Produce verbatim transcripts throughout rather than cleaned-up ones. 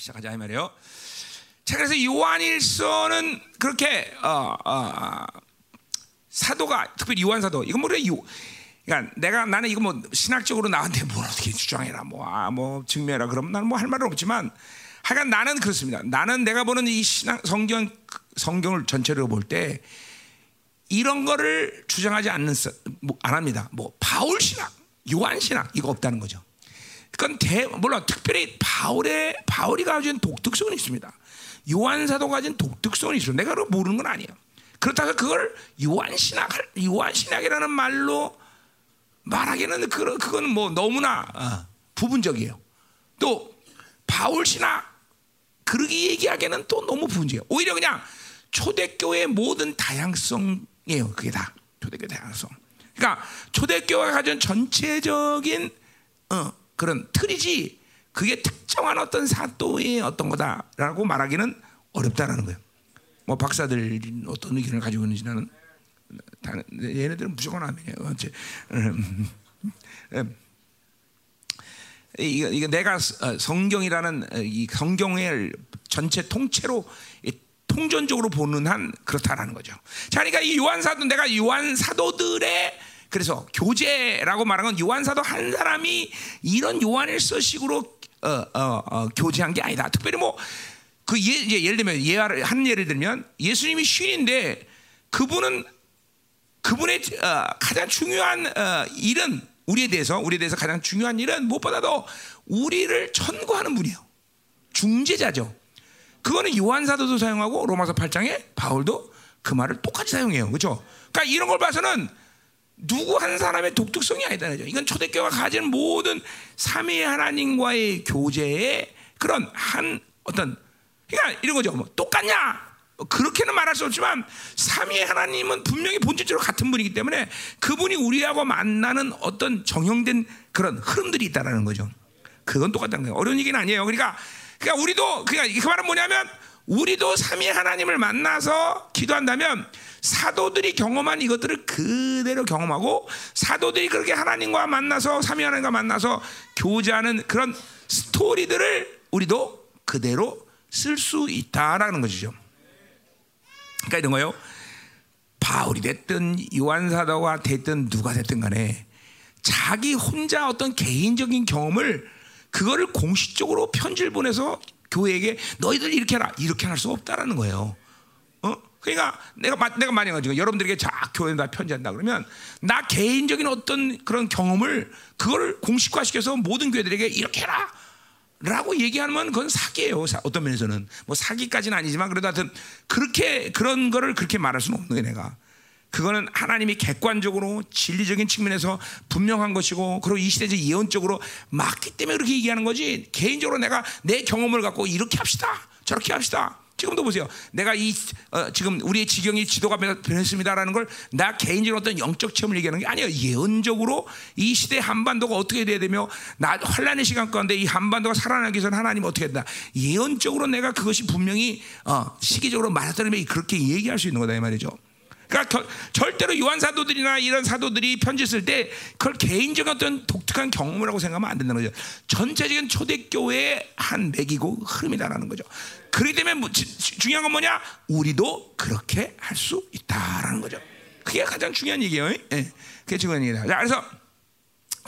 시작하자 이 말이에요. 자, 그래서 요한일서는 그렇게 어, 어, 사도가 특별히 요한 사도 이건 뭐래 요. 그러니까 내가 나는 이거 뭐 신학적으로 나한테 뭘 어떻게 주장해라 뭐 아 뭐 증명해라 그럼 나는 뭐 할 말은 없지만 하여간 나는 그렇습니다. 나는 내가 보는 이 신학 성경 성경을 전체로 볼 때 이런 거를 주장하지 않는 뭐, 안 합니다. 뭐 바울 신학, 요한 신학 이거 없다는 거죠. 그건 대, 물론 특별히 바울의 바울이 가진 독특성은 있습니다. 요한 사도가 가진 독특성은 있어요. 내가 그걸 모르는 건 아니에요. 그렇다고 그걸 요한 신학, 요한 신학이라는 말로 말하기는 그 그건 뭐 너무나 어, 부분적이에요. 또 바울 신학 그러기 얘기하기는 또 너무 부분적이에요. 오히려 그냥 초대교회의 모든 다양성이에요. 그게 다 초대교회 다양성. 그러니까 초대교회가 가진 전체적인 어, 그런 틀이지 그게 특정한 어떤 사도의 어떤 거다라고 말하기는 어렵다라는 거예요. 뭐 박사들 어떤 의견을 가지고 있는지 나는 다른, 얘네들은 무조건 아멘이에요. 음, 음. 이거, 이거 내가 성경이라는 이 성경을 전체 통째로 이, 통전적으로 보는 한 그렇다라는 거죠. 자, 그러니까 이 요한 사도 내가 요한 사도들의 그래서 교제라고 말하는 건 요한 사도 한 사람이 이런 요한일서식으로 어, 어, 어, 교제한 게 아니다. 특별히 뭐 그 예, 예를 들면 예화를 한 예를 들면 예수님이 쉰인데 그분은 그분의 어, 가장 중요한 어, 일은 우리에 대해서 우리에 대해서 가장 중요한 일은 무엇보다도 우리를 천구하는 분이에요. 중재자죠. 그거는 요한 사도도 사용하고 로마서 팔 장에 바울도 그 말을 똑같이 사용해요. 그렇죠? 그러니까 이런 걸 봐서는 누구 한 사람의 독특성이 아니다는 거죠. 이건 초대교회가 가진 모든 삼위의 하나님과의 교제의 그런 한 어떤 그러니까 이런 거죠. 뭐 똑같냐? 그렇게는 말할 수 없지만 삼위의 하나님은 분명히 본질적으로 같은 분이기 때문에 그분이 우리하고 만나는 어떤 정형된 그런 흐름들이 있다라는 거죠. 그건 똑같다는 거예요. 어려운 얘기는 아니에요. 그러니까 그러니까 우리도 그러니까 그 말은 뭐냐면 우리도 삼위의 하나님을 만나서 기도한다면 사도들이 경험한 이것들을 그대로 경험하고 사도들이 그렇게 하나님과 만나서 삼위 하나님과 만나서 교제하는 그런 스토리들을 우리도 그대로 쓸 수 있다라는 것이죠. 그러니까 이런 거예요. 바울이 됐든 요한 사도가 됐든 누가 됐든 간에 자기 혼자 어떤 개인적인 경험을 그거를 공식적으로 편지를 보내서 교회에게 너희들 이렇게 해라 이렇게 할 수 없다라는 거예요. 어? 그러니까 내가 내가 많이 가지고 여러분들에게 자 교회에다 편지한다 그러면 나 개인적인 어떤 그런 경험을 그걸 공식화시켜서 모든 교회들에게 이렇게 해라라고 얘기하면 그건 사기예요. 어떤 면에서는 뭐 사기까지는 아니지만 그래도 하여튼 그렇게 그런 거를 그렇게 말할 수는 없는 게 내가. 그거는 하나님이 객관적으로 진리적인 측면에서 분명한 것이고 그리고 이 시대적 예언적으로 맞기 때문에 그렇게 얘기하는 거지 개인적으로 내가 내 경험을 갖고 이렇게 합시다 저렇게 합시다 지금도 보세요. 내가 이 어, 지금 우리의 지경이 지도가 변했습니다라는 걸 나 개인적으로 어떤 영적 체험을 얘기하는 게 아니에요. 예언적으로 이 시대 한반도가 어떻게 돼야 되며 나 환란의 시간 가운데 이 한반도가 살아나기 위해서는 하나님 어떻게 된다. 예언적으로 내가 그것이 분명히 어, 시기적으로 말하자면 그렇게 얘기할 수 있는 거다 이 말이죠. 그러니까 겨, 절대로 요한 사도들이나 이런 사도들이 편지 쓸 때 그걸 개인적인 어떤 독특한 경험이라고 생각하면 안 된다는 거죠. 전체적인 초대교회의 한 맥이고 흐름이다라는 거죠. 그렇기 때문에 뭐, 지, 중요한 건 뭐냐? 우리도 그렇게 할 수 있다라는 거죠. 그게 가장 중요한 얘기예요. 예. 그게 중요한 얘기다. 자, 그래서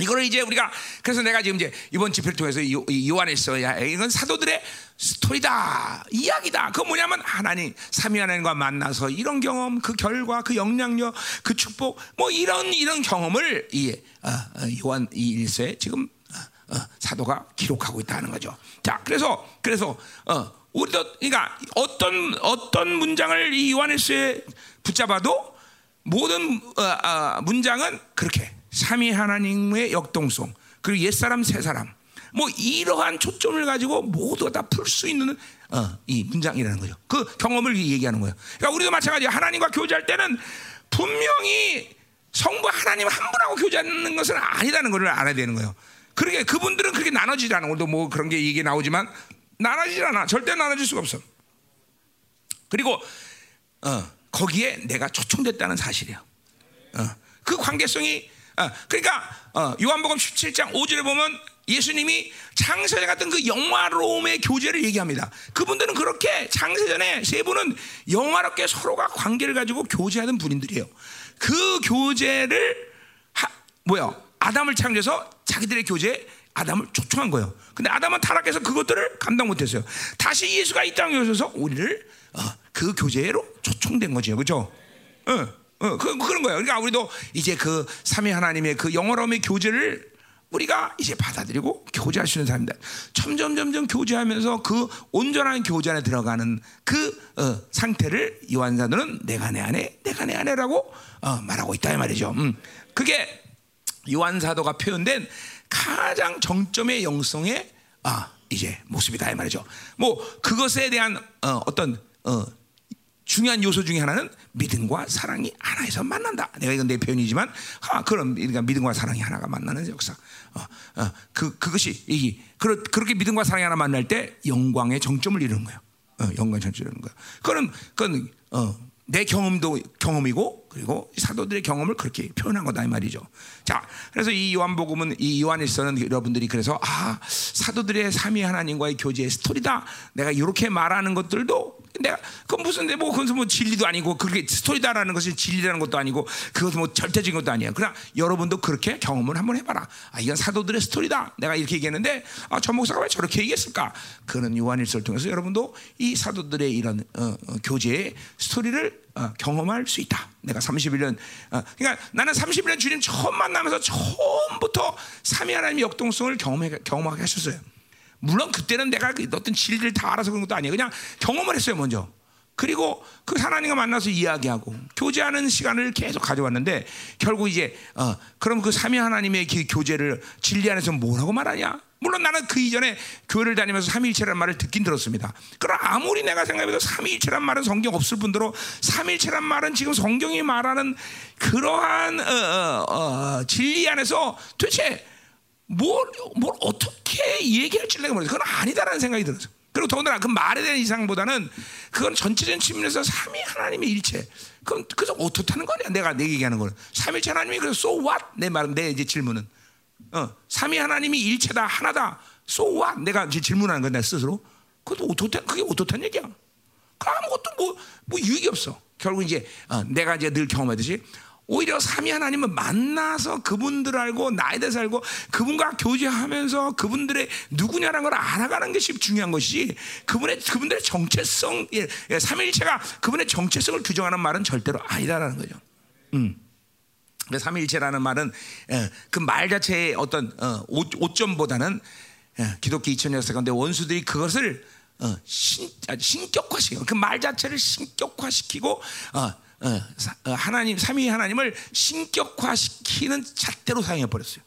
이거를 이제 우리가 그래서 내가 지금 이제 이번 집회를 통해서 요, 요한일서 이건 사도들의 스토리다 이야기다. 그건 뭐냐면 하나님 삼위 하나님과 만나서 이런 경험 그 결과 그 영향력 그 축복 뭐 이런 이런 경험을 이 어, 어, 요한 이 일서에 지금 어, 어, 사도가 기록하고 있다는 거죠. 자 그래서 그래서 어, 우리도 그러니까 어떤 어떤 문장을 이 요한일서에 붙잡아도 모든 어, 어, 문장은 그렇게 삼위 하나님의 역동성 그리고 옛 사람 새 사람. 뭐 이러한 초점을 가지고 모두 다 풀 수 있는 어, 이 문장이라는 거죠. 그 경험을 얘기하는 거예요. 그러니까 우리도 마찬가지예요. 하나님과 교제할 때는 분명히 성부 하나님 한 분하고 교제하는 것은 아니라는 것을 알아야 되는 거예요. 그러게 그분들은 그렇게 나눠지지 않아. 오늘도 뭐 그런 게 얘기 나오지만 나눠지지 않아. 절대 나눠질 수가 없어. 그리고 어, 거기에 내가 초청됐다는 사실이에요. 어, 그 관계성이 어, 그러니까 어, 요한복음 십칠 장 오 절에 보면 예수님이 창세전에 갔던 그 영화로움의 교제를 얘기합니다. 그분들은 그렇게 창세전에 세 분은 영화롭게 서로가 관계를 가지고 교제하던 분인들이에요. 그 교제를 하, 뭐야 아담을 창조해서 자기들의 교제에 아담을 초청한 거예요. 근데 아담은 타락해서 그것들을 감당 못했어요. 다시 예수가 이 땅에 오셔서 우리를 어, 그 교제로 초청된 거죠, 그렇죠? 응, 응, 그 그런 거예요. 그러니까 우리도 이제 그 삼위 하나님의 그 영화로움의 교제를 우리가 이제 받아들이고 교제할 수 있는 사람입니다. 점점 점점 교제하면서 그 온전한 교제 안에 들어가는 그 어, 상태를 요한 사도는 내가 내 안에, 내가 내 안에라고 어, 말하고 있다 이 말이죠. 음. 그게 요한 사도가 표현된 가장 정점의 영성의 아, 이제 모습이다 이 말이죠. 뭐 그것에 대한 어, 어떤 어, 중요한 요소 중에 하나는 믿음과 사랑이 하나에서 만난다. 내가 이건 내 표현이지만, 아, 그럼 그러니까 믿음과 사랑이 하나가 만나는 역사. 어, 어, 그 그것이 이 그렇 그렇게 믿음과 사랑이 하나 만날 때 영광의 정점을 이루는 거야. 어, 영광의 정점을 이루는 거야. 그건 그건 어, 내 경험도 경험이고, 그리고 사도들의 경험을 그렇게 표현한 거다 이 말이죠. 자, 그래서 이 요한복음은 이 요한일서는 여러분들이 그래서 아 사도들의 삼위 하나님과의 교제의 스토리다. 내가 이렇게 말하는 것들도 내가 그건 무슨 뭐 그건 뭐 진리도 아니고 그렇게 스토리다라는 것이 진리라는 것도 아니고 그것은 뭐 절대적인 것도 아니에요. 그러나 여러분도 그렇게 경험을 한번 해봐라. 아 이건 사도들의 스토리다. 내가 이렇게 얘기했는데 아, 전 목사가 왜 저렇게 얘기했을까? 그는 요한일서를 통해서 여러분도 이 사도들의 이런 어, 어, 교제의 스토리를 어, 경험할 수 있다. 내가 삼십일 년 어, 그러니까 나는 삼십일 년 주님 처음 만나면서 처음부터 삼위 하나님의 역동성을 경험해, 경험하게 하셨어요. 물론 그때는 내가 어떤 진리를 다 알아서 그런 것도 아니에요. 그냥 경험을 했어요 먼저. 그리고 그 하나님과 만나서 이야기하고 교제하는 시간을 계속 가져왔는데 결국 이제 어, 그럼 그 삼위 하나님의 그 교제를 진리 안에서 뭐라고 말하냐? 물론 나는 그 이전에 교회를 다니면서 삼위일체라는 말을 듣긴 들었습니다. 그럼 아무리 내가 생각해도 삼위일체라는 말은 성경 없을 뿐더러 삼위일체라는 말은 지금 성경이 말하는 그러한 어, 어, 어, 진리 안에서 도대체 뭘, 뭘 어떻게 얘기할지 내가 모르겠어요. 그건 아니다라는 생각이 들었어요. 그리고 더군다나 그 말에 대한 이상보다는 그건 전체적인 측면에서 삼위 하나님의 일체. 그건 그래서 어떻다는 거냐? 내가 내 얘기하는 거는 삼위일체 하나님이 그래서 so what? 내 말은 내 이제 질문은 어 삼위 하나님이 일체다 하나다. so what? 내가 이제 질문하는 거야 내 스스로. 그것도 어떻다? 그게 어떻다는 얘기야? 그럼 아무것도 뭐, 뭐 유익이 없어. 결국 이제 어, 내가 이제 늘 경험하듯이. 오히려 삼위 하나님을 만나서 그분들 알고 나에 대해서 알고 그분과 교제하면서 그분들의 누구냐라는 걸 알아가는 것이 중요한 것이지 그분의 그분들의 정체성 삼위일체가 그분의 정체성을 규정하는 말은 절대로 아니다라는 거죠. 음. 그래서 삼위일체라는 말은 그 말 자체의 어떤 오점보다는 기독교 이천 년 가운데 원수들이 그것을 신, 신격화시켜요. 그 말 자체를 신격화시키고. 어, 하나님 삼위 하나님을 신격화시키는 잣대로 사용해 버렸어요.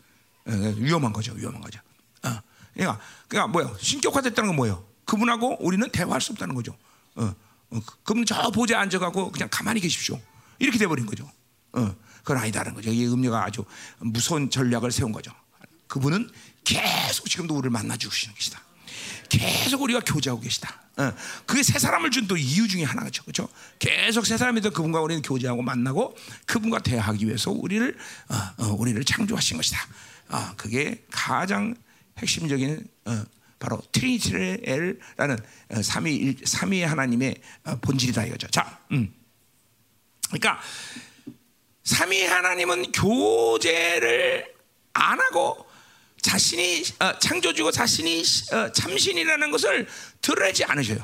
위험한 거죠, 위험한 거죠. 어, 그러니까, 그러니까 뭐요? 신격화됐다는 건 뭐예요? 그분하고 우리는 대화할 수 없다는 거죠. 어, 어, 그분 저 보좌에 앉아가고 그냥 가만히 계십시오. 이렇게 돼버린 거죠. 어, 그건 아니다는 거죠. 이 음료가 아주 무서운 전략을 세운 거죠. 그분은 계속 지금도 우리를 만나 주시는 것이다. 계속 우리가 교제하고 계시다. 어. 그게 세 사람을 준 또 이유 중에 하나죠, 그렇죠? 계속 세 사람이 더 그분과 우리는 교제하고 만나고 그분과 대화하기 위해서 우리를 어, 어, 우리를 창조하신 것이다. 아, 어, 그게 가장 핵심적인 어, 바로 트리니티라는 어, 삼위 삼위 하나님의 어, 본질이다 이거죠. 자, 음. 그러니까 삼위 하나님은 교제를 안 하고. 자신이 어, 창조주고 자신이 어, 참신이라는 것을 드러내지 않으셔요.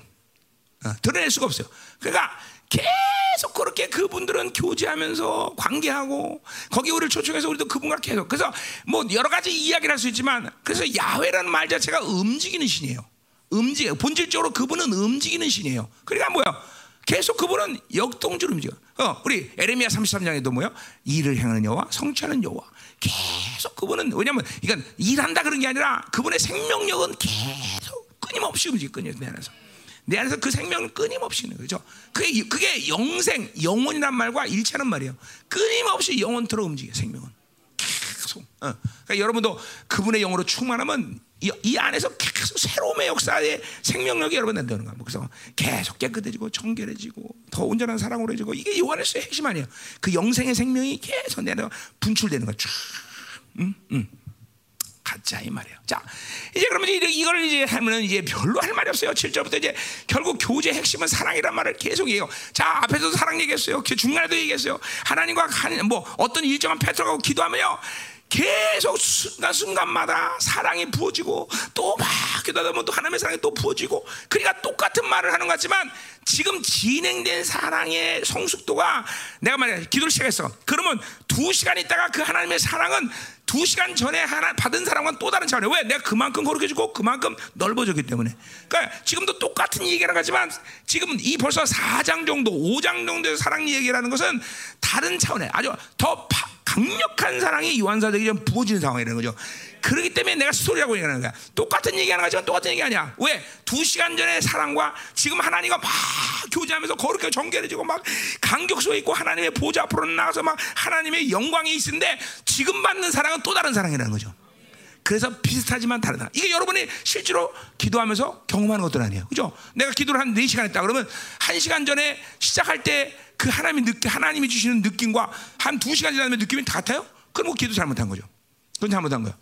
어, 드러낼 수가 없어요. 그러니까 계속 그렇게 그분들은 교제하면서 관계하고 거기 우리를 초청해서 우리도 그분과 계속 그래서 뭐 여러 가지 이야기를 할 수 있지만 그래서 야훼라는 말 자체가 움직이는 신이에요. 움직 본질적으로 그분은 움직이는 신이에요. 그러니까 뭐야? 계속 그분은 역동적으로 움직여. 어, 우리 에레미아 삼십삼 장에도 뭐야? 일을 행하는 여호와, 성취하는 여호와. 계속 그분은 왜냐면 이건 일한다 그런 게 아니라 그분의 생명력은 계속 끊임없이 움직여 끊임없이 내 안에서 내 안에서 그 생명은 끊임없이 있는 거죠. 그게 그게 영생 영혼이란 말과 일치하는 말이에요. 끊임없이 영원토록 움직여 생명은 계속. 어. 그러니까 여러분도 그분의 영으로 충만하면 이, 이 안에서 계속 새로움의 역사의 생명력이 여러분 된다는 거예요. 그래서 계속 깨끗해지고 청결해지고 더 온전한 사랑으로 해지고 이게 요한일서의 핵심 아니에요. 그 영생의 생명이 계속 내려 분출되는 거죠. 음, 음. 갖자 이 말이에요. 자, 이제 그러면 이제 이걸 이제 하면은 이제 별로 할 말이 없어요. 칠 절부터 이제 결국 교제의 핵심은 사랑이란 말을 계속 얘기해요. 자, 앞에서도 사랑 얘기했어요. 중간에도 얘기했어요. 하나님과 한, 뭐 어떤 일정한 패턴하고 기도하면요. 계속 순간 순간마다 사랑이 부어지고 또 막 기도하다 보면 또 하나님의 사랑이 또 부어지고, 그러니까 똑같은 말을 하는 것 같지만 지금 진행된 사랑의 성숙도가, 내가 말해 기도를 시작했어. 그러면 두 시간 있다가 그 하나님의 사랑은 두 시간 전에 하나 받은 사람과는 또 다른 차원이에요. 왜? 내가 그만큼 거룩해지고 그만큼 넓어졌기 때문에. 그러니까 지금도 똑같은 얘기라는 거지만 지금 이 벌써 사 장 정도, 오 장 정도의 사랑 얘기라는 것은 다른 차원이에요. 아주 더 파, 강력한 사랑이 요한사도에게 좀 부어지는 상황이라는 거죠. 그렇기 때문에 내가 스토리라고 얘기하는 거야. 똑같은 얘기하는 거지만 똑같은 얘기 아니야. 왜? 두 시간 전의 사랑과 지금 하나님과 막 교제하면서 거룩하게 정결해지고 막 간격소에 있고 하나님의 보좌 앞으로 나가서 막 하나님의 영광이 있는데, 지금 받는 사랑은 또 다른 사랑이라는 거죠. 그래서 비슷하지만 다르다. 이게 여러분이 실제로 기도하면서 경험하는 것들 아니에요. 그죠? 내가 기도를 한 네 시간 했다 그러면 한 시간 전에 시작할 때 그 하나님이 느끼, 하나님이 주시는 느낌과 한 두 시간 지나면 느낌이 다 같아요? 그럼 뭐 기도 잘못한 거죠. 그건 잘못한 거예요.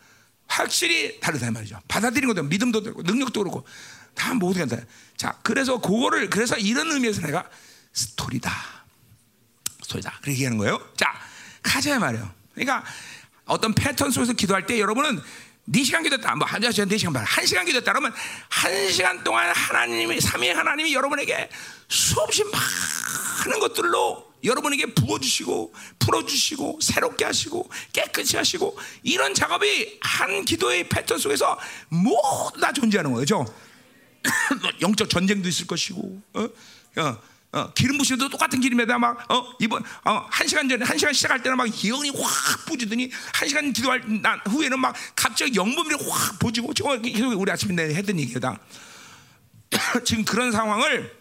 확실히 다르다 말이죠. 받아들이는 것도 믿음도 그렇고 능력도 그렇고 다 모두 간다. 자, 그래서 그거를, 그래서 이런 의미에서 내가 스토리다. 스토리다. 그렇게 얘기하는 거예요. 자, 가자 말이에요. 그러니까 어떤 패턴 속에서 기도할 때 여러분은 네 시간 기도했다, 뭐 한 시간, 네 시간 반, 한 시간 기도했다 그러면 한 시간 동안 하나님이, 삼위의 하나님이 여러분에게 수없이 많은 것들로 여러분에게 부어주시고 풀어주시고 새롭게 하시고 깨끗이 하시고, 이런 작업이 한 기도의 패턴 속에서 모두 다 존재하는 거죠. 영적 전쟁도 있을 것이고, 어, 어. 어, 기름 부심도 똑같은 기름에다 막, 어, 이번, 어, 한 시간 전에, 한 시간 시작할 때는 막 영이 확 부지더니, 한 시간 기도할 난 후에는 막 갑자기 영범이 확 부지고, 지금 우리 아침에 내가 했던 얘기다. 지금 그런 상황을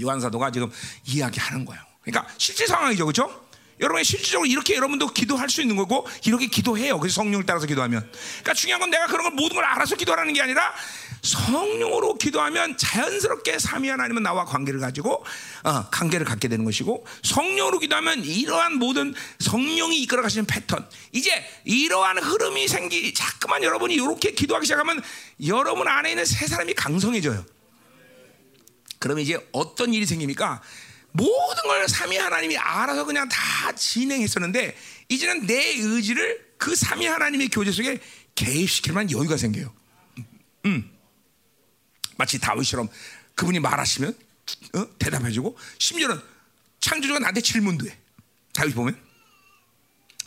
요한사도가 지금 이야기하는 거예요. 그러니까 실제 상황이죠. 그렇죠? 여러분이 실질적으로 이렇게 여러분도 기도할 수 있는 거고, 이렇게 기도해요. 그래서 성령을 따라서 기도하면. 그러니까 중요한 건 내가 그런 걸 모든 걸 알아서 기도하라는 게 아니라, 성령으로 기도하면 자연스럽게 삼위 하나님은 나와 관계를 가지고, 어, 관계를 갖게 되는 것이고, 성령으로 기도하면 이러한 모든 성령이 이끌어 가시는 패턴, 이제 이러한 흐름이 생기, 자꾸만 여러분이 이렇게 기도하기 시작하면 여러분 안에 있는 새 사람이 강성해져요. 그러면 이제 어떤 일이 생깁니까? 모든 걸 삼위 하나님이 알아서 그냥 다 진행했었는데, 이제는 내 의지를 그 삼위 하나님의 교제 속에 개입시킬 만한 여유가 생겨요. 음. 마치 다윗처럼 그분이 말하시면 어? 대답해주고, 심지어는 창조주가 나한테 질문도 해. 다윗 보면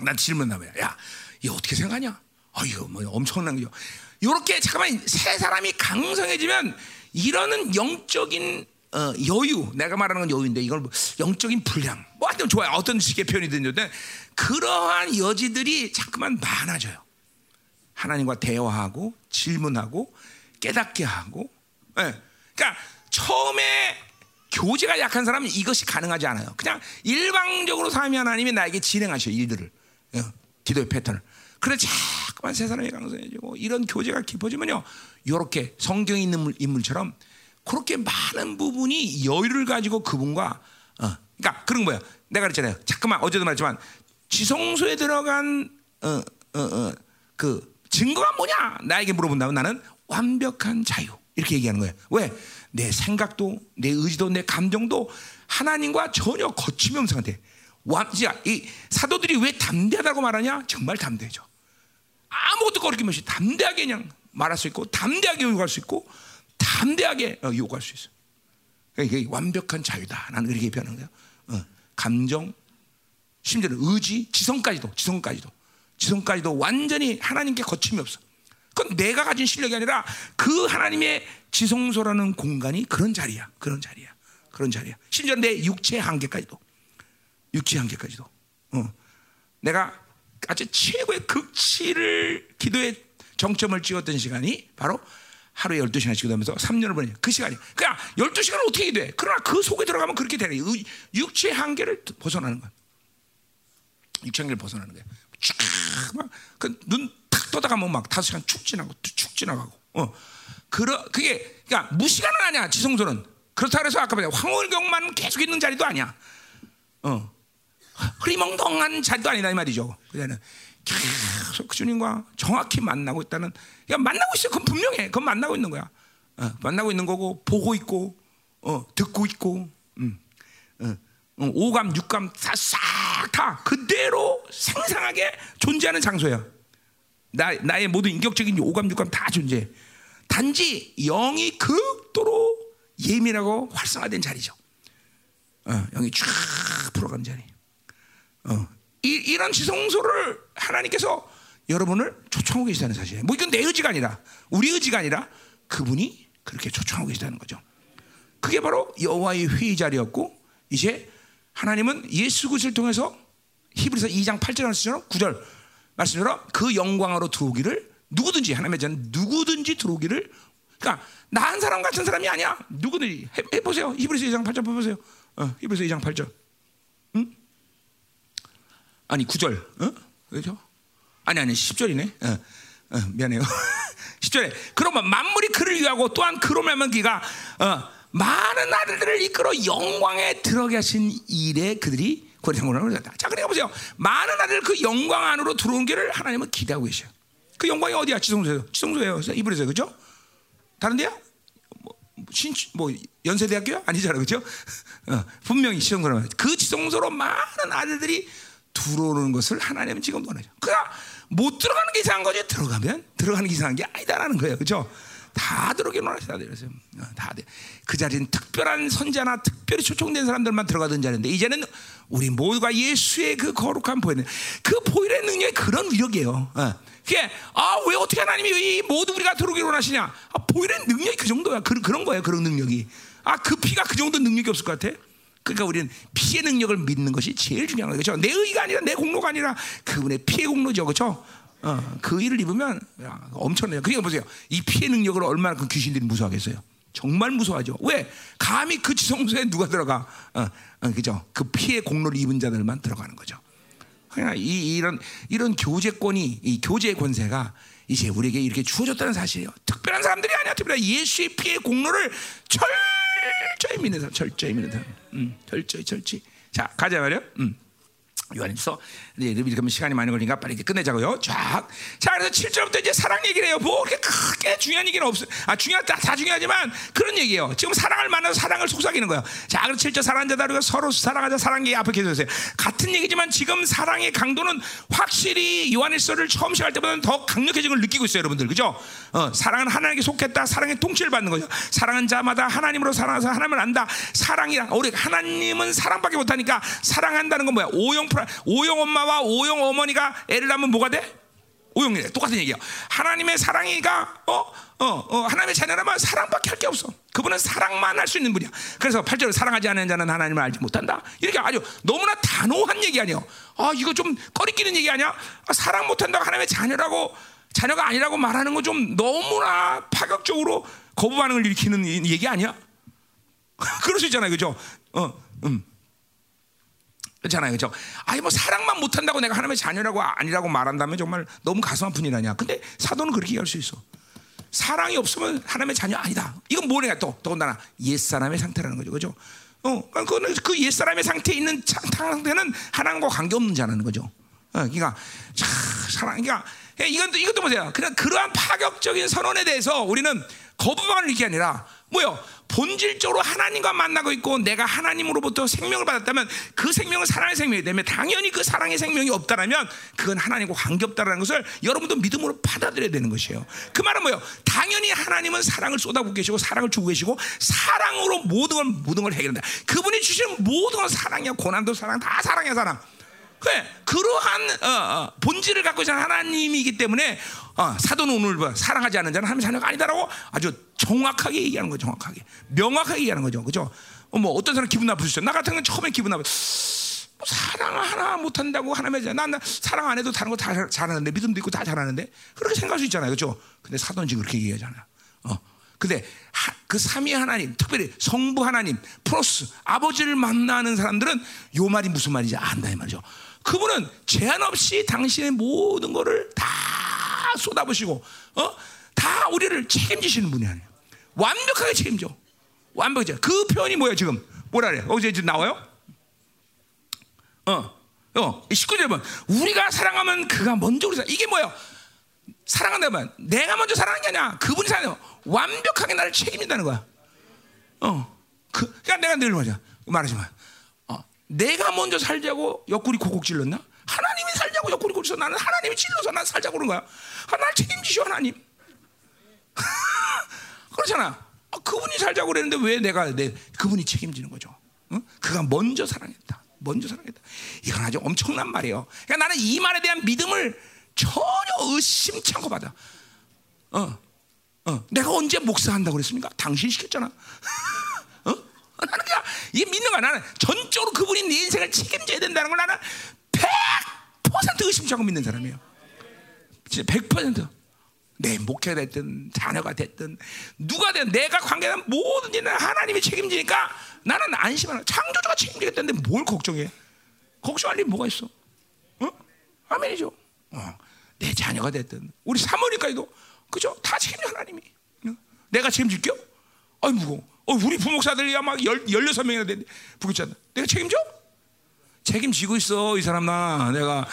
나한테 질문하면, 야, 이거 어떻게 생각하냐? 아, 이거 뭐 엄청난 거죠. 이렇게 잠깐만 세 사람이 강성해지면 이러는 영적인 어, 여유, 내가 말하는 건 여유인데 이걸 뭐, 영적인 불량, 뭐 하여튼 좋아요. 어떤 식의 표현이든 좋은데, 그러한 여지들이 자꾸만 많아져요. 하나님과 대화하고 질문하고 깨닫게 하고. 네. 그러니까 처음에 교제가 약한 사람은 이것이 가능하지 않아요. 그냥 일방적으로 삼위 하나님이 나에게 진행하셔 일들을, 네. 기도의 패턴을. 그래 자꾸만 세 사람이 강성해지고 이런 교제가 깊어지면요, 이렇게 성경에 있는 인물처럼 그렇게 많은 부분이 여유를 가지고 그분과, 어, 그러니까 그런 거예요. 내가 그랬잖아요. 잠깐만 어제도 말했지만 지성소에 들어간 어, 어, 어, 그 증거가 뭐냐? 나에게 물어본다면 나는 완벽한 자유, 이렇게 얘기하는 거예요. 왜? 내 생각도, 내 의지도, 내 감정도 하나님과 전혀 거침이 없는 상태. 와, 이 사도들이 왜 담대하다고 말하냐? 정말 담대해져. 아무것도 거리낌 없이 담대하게 그냥 말할 수 있고, 담대하게 요구할 수 있고, 담대하게 요구할 수 있어. 이게 완벽한 자유다. 나는 그렇게 표현하는 거예요. 어, 감정, 심지어는 의지, 지성까지도, 지성까지도, 지성까지도 완전히 하나님께 거침이 없어. 그건 내가 가진 실력이 아니라 그 하나님의 지성소라는 공간이 그런 자리야, 그런 자리야, 그런 자리야. 심지어 내 육체의 한계까지도, 육체의 한계까지도. 어, 내가 아주 최고의 극치를 기도의 정점을 찍었던 시간이 바로 하루에 열두 시간씩 기도하면서 삼 년을 보내요. 그 시간이야. 그러니까 열두 시간은 어떻게 돼? 그러나 그 속에 들어가면 그렇게 되는 거야. 육체의 한계를 벗어나는 거야. 육체의 한계를 벗어나는 거야. 쭉 막 그 눈 탁 떠다가 뭐 막 다섯 시간 축 지나고 축 지나가고. 어. 그러 그게 그러니까 무시간은 아니야. 지성소는. 그렇다 그래서 아까 말했잖아. 황홀경만 계속 있는 자리도 아니야. 어. 흐리멍덩한 자리도 아니다 이 말이죠. 그냥 계속 그 주님과 정확히 만나고 있다는, 그러니까 만나고 있어. 그건 분명해. 그건 만나고 있는 거야. 어, 만나고 있는 거고, 보고 있고, 어, 듣고 있고, 음, 어, 오감, 육감 다 싹 다 그대로 생생하게 존재하는 장소야. 나, 나의 모든 인격적인 오감, 육감 다 존재해. 단지 영이 극도로 예민하고 활성화된 자리죠. 어, 영이 쫙 불어간 자리. 어, 이, 이런 지성소를 하나님께서 여러분을 초청하고 계시다는 사실이에요. 뭐 이건 내 의지가 아니라, 우리 의지가 아니라 그분이 그렇게 초청하고 계시다는 거죠. 그게 바로 여호와의 회의 자리였고, 이제 하나님은 예수 그리스도를 통해서 히브리서 이 장 팔 절 말씀처럼 구 절 말씀처럼 그 영광으로 들어오기를, 누구든지 하나님의 자는 누구든지 들어오기를, 그러니까 나 한 사람 같은 사람이 아니야. 누구든지 해, 해 보세요. 히브리서 이 장 팔 절 보세요. 어, 히브리서 이 장 팔 절. 응? 아니 구 절. 어? 그렇죠? 아니 아니 십 절이네. 어. 어, 미안해요. 십 절에 그러면 만물이 그를 위하고 또한 그로 말면 그가 어, 많은 아들들을 이끌어 영광에 들어가게 하신 일에 그들이 고려상고라고 그러셨다. 자, 그러니까 보세요. 많은 아들 그 영광 안으로 들어온 길을 하나님은 기대하고 계셔요. 그 영광이 어디야? 지성소에요. 지성소예요. 히브리서 그죠? 다른 데야? 뭐, 신, 뭐 연세대학교야? 아니잖아, 그죠? 어, 분명히 지성소라고 그 지성소로 많은 아들들이 들어오는 것을 하나님은 지금 원하죠. 그러니까 못 들어가는 게 이상한 거지, 들어가면 들어가는 게 이상한 게 아니다라는 거예요, 그죠? 다 들어오게 원하시다 그랬어요. 다 돼. 그 자리는 특별한 선자나 특별히 초청된 사람들만 들어가던 자리인데, 이제는 우리 모두가 예수의 그 거룩한 보혈, 그 보혈의 능력이 그런 위력이에요. 어. 그게 아, 왜 어떻게 하나님이 이 모두 우리가 들어오게 원하시냐? 아, 보혈의 능력이 그 정도야. 그, 그런 거예요. 그런 능력이. 아, 그 피가 그 정도 능력이 없을 것 같아. 그러니까 우리는 피의 능력을 믿는 것이 제일 중요한 거죠. 그렇죠? 내 의가 아니라 내 공로가 아니라 그분의 피의 공로죠, 그렇죠? 어, 그 일을 입으면 야, 엄청나요. 그러니까 보세요. 이 피의 능력을 얼마나 그 귀신들이 무서워하겠어요. 정말 무서워하죠. 왜? 감히 그 지성소에 누가 들어가? 어, 어, 그죠? 그 피의 공로를 입은 자들만 들어가는 거죠. 그러니까 이, 이런 이런 교제권이, 이 교제의 권세가 이제 우리에게 이렇게 주어졌다는 사실이에요. 특별한 사람들이 아니야. 특별한 예수의 피의 공로를 철저히 믿는 사람, 철저히 믿는 사람, 음, 철저히, 철저히. 자, 가자 말이요. 음. 요한일서 이렇게 하면 시간이 많이 걸리니까 빨리 이제 끝내자고요. 쫙. 자, 그래서 칠 절부터 이제 사랑 얘기를 해요. 뭐 그렇게 크게 중요한 얘기는 없어요. 아, 중요하다, 다 중요하지만 그런 얘기예요. 지금 사랑을 만나서 사랑을 속삭이는 거예요. 자, 그래서 칠 절 사랑하는 자다, 우리가 서로 사랑하자, 사랑 얘기 앞에 계속하세요. 같은 얘기지만 지금 사랑의 강도는 확실히 요한일서를 처음 시작할 때보다는 더 강력해진 걸 느끼고 있어요, 여러분들. 그죠? 어, 사랑은 하나님에게 속했다. 사랑의 통치를 받는 거죠. 사랑은 자마다 하나님으로 사랑해서 하나님을 안다. 사랑이라, 우리 하나님은 사랑밖에 못하니까 사랑한다는 건 뭐야? 오용 오영 엄마와 오영 어머니가 애를 낳으면 뭐가 돼? 오영이래. 똑같은 얘기야. 하나님의 사랑이가 어? 어, 어, 하나님의 자녀라면 사랑밖에 할 게 없어. 그분은 사랑만 할 수 있는 분이야. 그래서 팔 절에 사랑하지 않는 자는 하나님을 알지 못한다. 이렇게 아주 너무나 단호한 얘기 아니에요. 아, 이거 좀 꺼리끼는 얘기 아니야? 아, 사랑 못한다고 하나님의 자녀라고, 자녀가 아니라고 말하는 거 좀 너무나 파격적으로 거부 반응을 일으키는 얘기 아니야? 그럴 수 있잖아요, 그죠? 어, 음. 그렇잖아요, 그렇죠? 아니 뭐 사랑만 못한다고 내가 하나님의 자녀라고 아니라고 말한다면 정말 너무 가슴 아픈 일 아니야. 근데 사도는 그렇게 얘기할 수 있어. 사랑이 없으면 하나님의 자녀 아니다. 이건 뭐냐, 또 더군다나 옛 사람의 상태라는 거죠, 그렇죠? 어, 그거는 그 옛 사람의 상태에 있는 상태는 하나님과 관계 없는 자라는 거죠. 어, 그러니까 자, 사랑, 그러니까 이것도 이것도 보세요. 그냥 그러한 파격적인 선언에 대해서 우리는 거부반응을 일으키는 게 아니라 뭐요? 본질적으로 하나님과 만나고 있고 내가 하나님으로부터 생명을 받았다면 그 생명은 사랑의 생명이 되면 당연히 그 사랑의 생명이 없다라면 그건 하나님과 관계없다라는 것을 여러분도 믿음으로 받아들여야 되는 것이에요. 그 말은 뭐예요? 당연히 하나님은 사랑을 쏟아붓고 계시고 사랑을 주고 계시고 사랑으로 모든 걸, 모든 걸 해결한다. 그분이 주시는 모든 건 사랑이야. 고난도 사랑, 다 사랑이야, 사랑. 그래, 그러한 어, 어, 본질을 갖고 있는 하나님이기 때문에 어, 사도는 오늘 사랑하지 않는 자는 하나님의 자녀가 아니다라고 아주 정확하게 얘기하는 거죠. 정확하게, 명확하게 얘기하는 거죠. 그죠? 어, 뭐 어떤 사람 기분 나쁘시죠? 나 같은 건 처음에 기분 나쁘. 뭐 사랑 하나 못한다고 하나님의 자녀. 난, 난 사랑 안 해도 다른 거 다 잘하는데, 믿음도 있고 다 잘하는데 그렇게 생각할 수 있잖아요, 그죠? 근데 사도는 지금 그렇게 얘기하잖아. 어, 근데 하, 그 삼위의 하나님, 특별히 성부 하나님 플러스 아버지를 만나는 사람들은 요 말이 무슨 말인지 안다 이 말이죠. 그분은 제한 없이 당신의 모든 것을 다 쏟아부시고, 어, 다 우리를 책임지시는 분이 아니에요. 완벽하게 책임져. 완벽하게. 그 표현이 뭐예요, 지금? 뭐라 그래? 어제 지금 나와요? 어, 어, 십구 절에 보면 우리가 사랑하면 그가 먼저 우리 사랑. 이게 뭐예요? 사랑한다면 내가 먼저 사랑하는 게 아니야. 그분이 사랑해요. 완벽하게 나를 책임진다는 거야. 어, 그, 그러니까 내가 늘 말이야. 말하지만 어, 내가 먼저 살자고 옆구리 콕콕 찔렀나? 하나님이 살자고 옆구리 콕콕 찔렀어. 나는 하나님이 찔러서 난 살자고 그런 거야. 아, 날 책임지시오 하나님. 그렇잖아. 아, 그분이 살자고 그랬는데 왜 내가 내 그분이 책임지는 거죠. 응? 그가 먼저 사랑했다. 먼저 사랑했다. 이건 아주 엄청난 말이에요. 그러니까 나는 이 말에 대한 믿음을 전혀 의심찮고 받아. 어, 어. 내가 언제 목사한다고 그랬습니까? 당신 시켰잖아. 어? 나는 그냥 이게 믿는 거야. 나는 전적으로 그분이 내 인생을 책임져야 된다는 걸 나는 백 퍼센트 의심찮고 믿는 사람이에요. 진짜 백 퍼센트. 내 목회가 됐든 자녀가 됐든 누가 됐든 내가 관계된 모든 일은 하나님이 책임지니까 나는 안심하라. 창조주가 책임지겠다는데 뭘 걱정해? 걱정할 일이 뭐가 있어? 어? 아멘이죠. 어. 내 자녀가 됐든 우리 사모님까지도 그죠? 다 책임져 하나님이. 어? 내가 책임질게요? 아이 무거워. 어, 우리 부목사들이야 막 열, 열여섯 명이나 됐는데 부겠잖아. 내가 책임져? 책임지고 있어 이 사람 나 내가.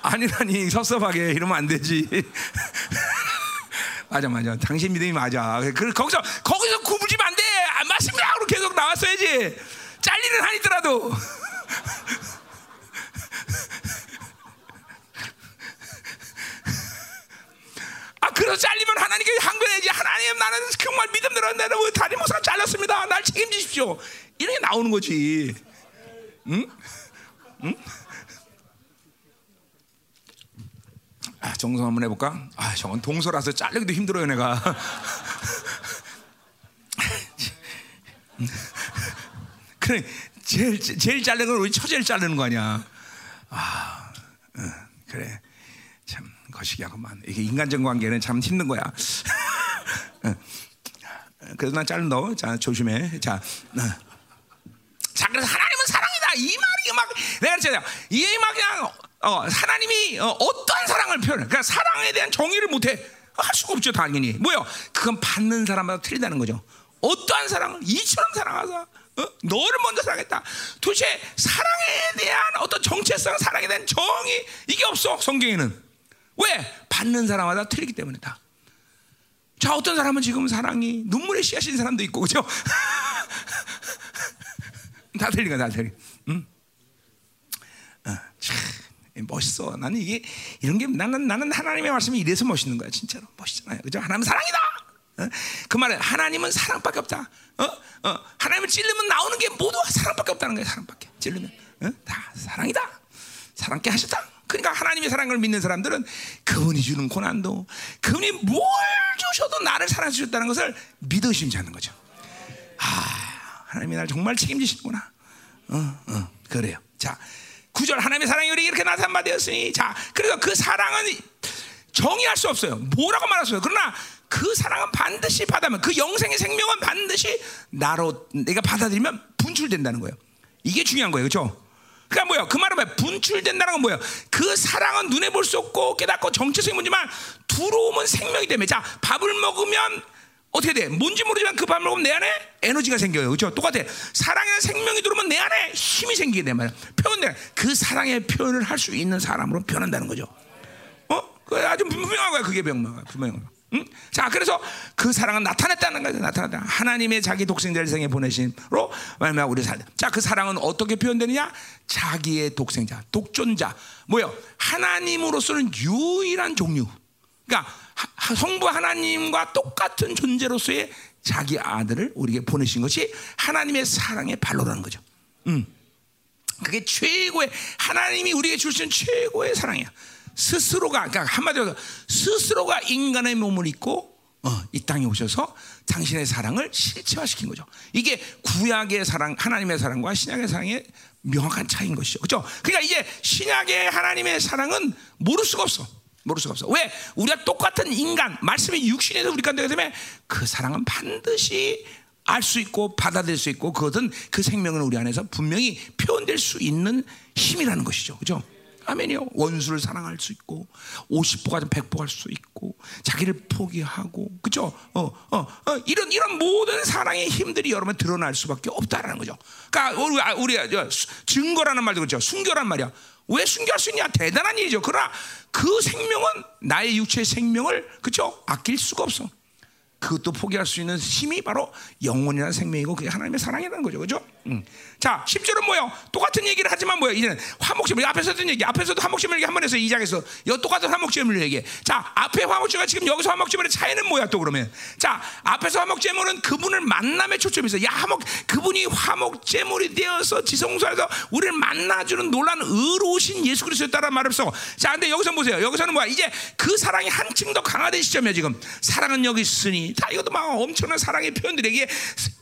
아니라니 섭섭하게 이러면 안 되지. 맞아 맞아. 당신 믿음이 맞아. 그 거기서 거기서 구부리면 안 돼. 안 맞습니다. 그리고 계속 나왔어야지. 잘리는 한 있더라도. 아 그래서 잘리면 하나님께 항변해야지. 하나님 나는 정말 믿음대로 내는 다른 목사가 잘렸습니다. 날 책임지십시오. 이런 게 나오는 거지. 응? 응? 아, 정성 한번 해볼까? 아, 저건 동서라서 자르기도 힘들어요, 내가. 그래, 제일 제일 자르는 건 우리 처제를 자르는 거 아니야? 아, 응, 그래, 참 거시기하고만 이게 인간적 관계는 참 힘든 거야. 응. 그래서 난 자른 너, 자 조심해, 자, 응. 자 그래서 하나님은 사랑이다 이 말이 막 내가 그랬잖아요. 이 막 그냥. 어, 하나님이 어, 어떤 사랑을 표현해? 그러니까 사랑에 대한 정의를 못해. 할 수가 없죠 당연히. 뭐요? 그건 받는 사람마다 틀리다는 거죠. 어떠한 사랑을 이처럼 사랑하자. 어? 너를 먼저 사랑했다. 도대체 사랑에 대한 어떤 정체성, 사랑에 대한 정의 이게 없어 성경에는. 왜? 받는 사람마다 틀리기 때문에 다. 자 어떤 사람은 지금 사랑이 눈물의 씨앗인 사람도 있고 그죠? 다 틀린 거야 다 틀린. 응? 어, 참. 멋있어. 나는 이게 이런 게 나는 나는 하나님의 말씀이 이래서 멋있는 거야. 진짜로 멋있잖아요. 그죠? 하나님은 사랑이다. 어? 그 말에 하나님은 사랑밖에 없다. 어? 어? 하나님을 찌르면 나오는 게 모두 사랑밖에 없다는 거야. 사랑밖에. 찌르면 어? 다 사랑이다. 사랑께 하셨다. 그러니까 하나님의 사랑을 믿는 사람들은 그분이 주는 고난도, 그분이 뭘 주셔도 나를 사랑해 주셨다는 것을 믿어 의심치 않는 거죠. 아, 하나님이 나를 정말 책임지시는구나. 어, 어, 그래요. 자. 구절 하나님의 사랑이 우리 이렇게 나타난바되었으니 자 그래서 그 사랑은 정의할 수 없어요. 뭐라고 말할 수 없어요. 그러나 그 사랑은 반드시 받으면 그 영생의 생명은 반드시 나로 내가 받아들이면 분출된다는 거예요. 이게 중요한 거예요. 그렇죠? 그러니까 뭐예요? 그 말은 뭐예요? 분출된다는 건 뭐예요? 그 사랑은 눈에 볼 수 없고 깨닫고 정체성이 문제지만 들어오면 생명이 되면 자 밥을 먹으면 어떻게 돼? 뭔지 모르지만 그 밥을 먹으면 내 안에 에너지가 생겨요. 그렇죠? 똑같아. 사랑이라는 생명이 들어오면 내 안에 힘이 생기게 돼 말이야. 표현돼. 그 사랑의 표현을 할 수 있는 사람으로 변한다는 거죠. 어? 그 아주 분명한 거야. 그게 분명한 거야. 응? 자, 그래서 그 사랑은 나타났다는 거죠. 나타났다. 하나님의 자기 독생자를 생에 보내심으로 말미암아 우리 살다. 자, 그 사랑은 어떻게 표현되느냐? 자기의 독생자, 독존자. 뭐요? 하나님으로서는 유일한 종류. 그러니까 성부 하나님과 똑같은 존재로서의 자기 아들을 우리에게 보내신 것이 하나님의 사랑의 발로라는 거죠. 음, 그게 최고의 하나님이 우리에게 주신 최고의 사랑이야. 스스로가 그러니까 한마디로 스스로가 인간의 몸을 입고 어, 이 땅에 오셔서 당신의 사랑을 실체화시킨 거죠. 이게 구약의 사랑, 하나님의 사랑과 신약의 사랑의 명확한 차이인 것이죠. 그렇죠? 그러니까 이제 신약의 하나님의 사랑은 모를 수가 없어. 모를 수가 없어. 왜? 우리가 똑같은 인간, 말씀이 육신에서 우리 간다기 때문에 그 사랑은 반드시 알 수 있고 받아들일 수 있고 그것은 그 생명은 우리 안에서 분명히 표현될 수 있는 힘이라는 것이죠. 그죠? 아멘이요. 원수를 사랑할 수 있고 오십 포가 백 포 할 수 있고 자기를 포기하고 그죠? 어, 어, 어, 이런 이런 모든 사랑의 힘들이 여러분 드러날 수밖에 없다라는 거죠. 그러니까 우리 우리 증거라는 말도 그렇죠. 순교란 말이야. 왜 순교할 수 있냐? 대단한 일이죠. 그러나 그 생명은 나의 육체의 생명을 그죠? 아낄 수가 없어. 그것도 포기할 수 있는 힘이 바로 영혼이라는 생명이고 그게 하나님의 사랑이라는 거죠. 그죠? 음. 자, 십 절은 뭐예요? 똑같은 얘기를 하지만 뭐예요? 이제는 화목제물, 앞에서 했던 얘기, 앞에서도 화목제물 얘기 한 번 해서 이 장에서 똑같은 화목제물 얘기해. 자, 앞에 화목제물과 지금 여기서 화목제물의 차이는 뭐야 또 그러면? 자, 앞에서 화목제물은 그분을 만남에 초점해서 야, 화목, 그분이 화목제물이 되어서 지성소에서 우리를 만나주는 놀라운 의로우신 예수 그리스도였다는 말을 써. 자, 근데 여기서 보세요. 여기서는 뭐야? 이제 그 사랑이 한층 더 강화된 시점이야 지금. 사랑은 여기 있으니 다 이것도 막 엄청난 사랑의 표현들에게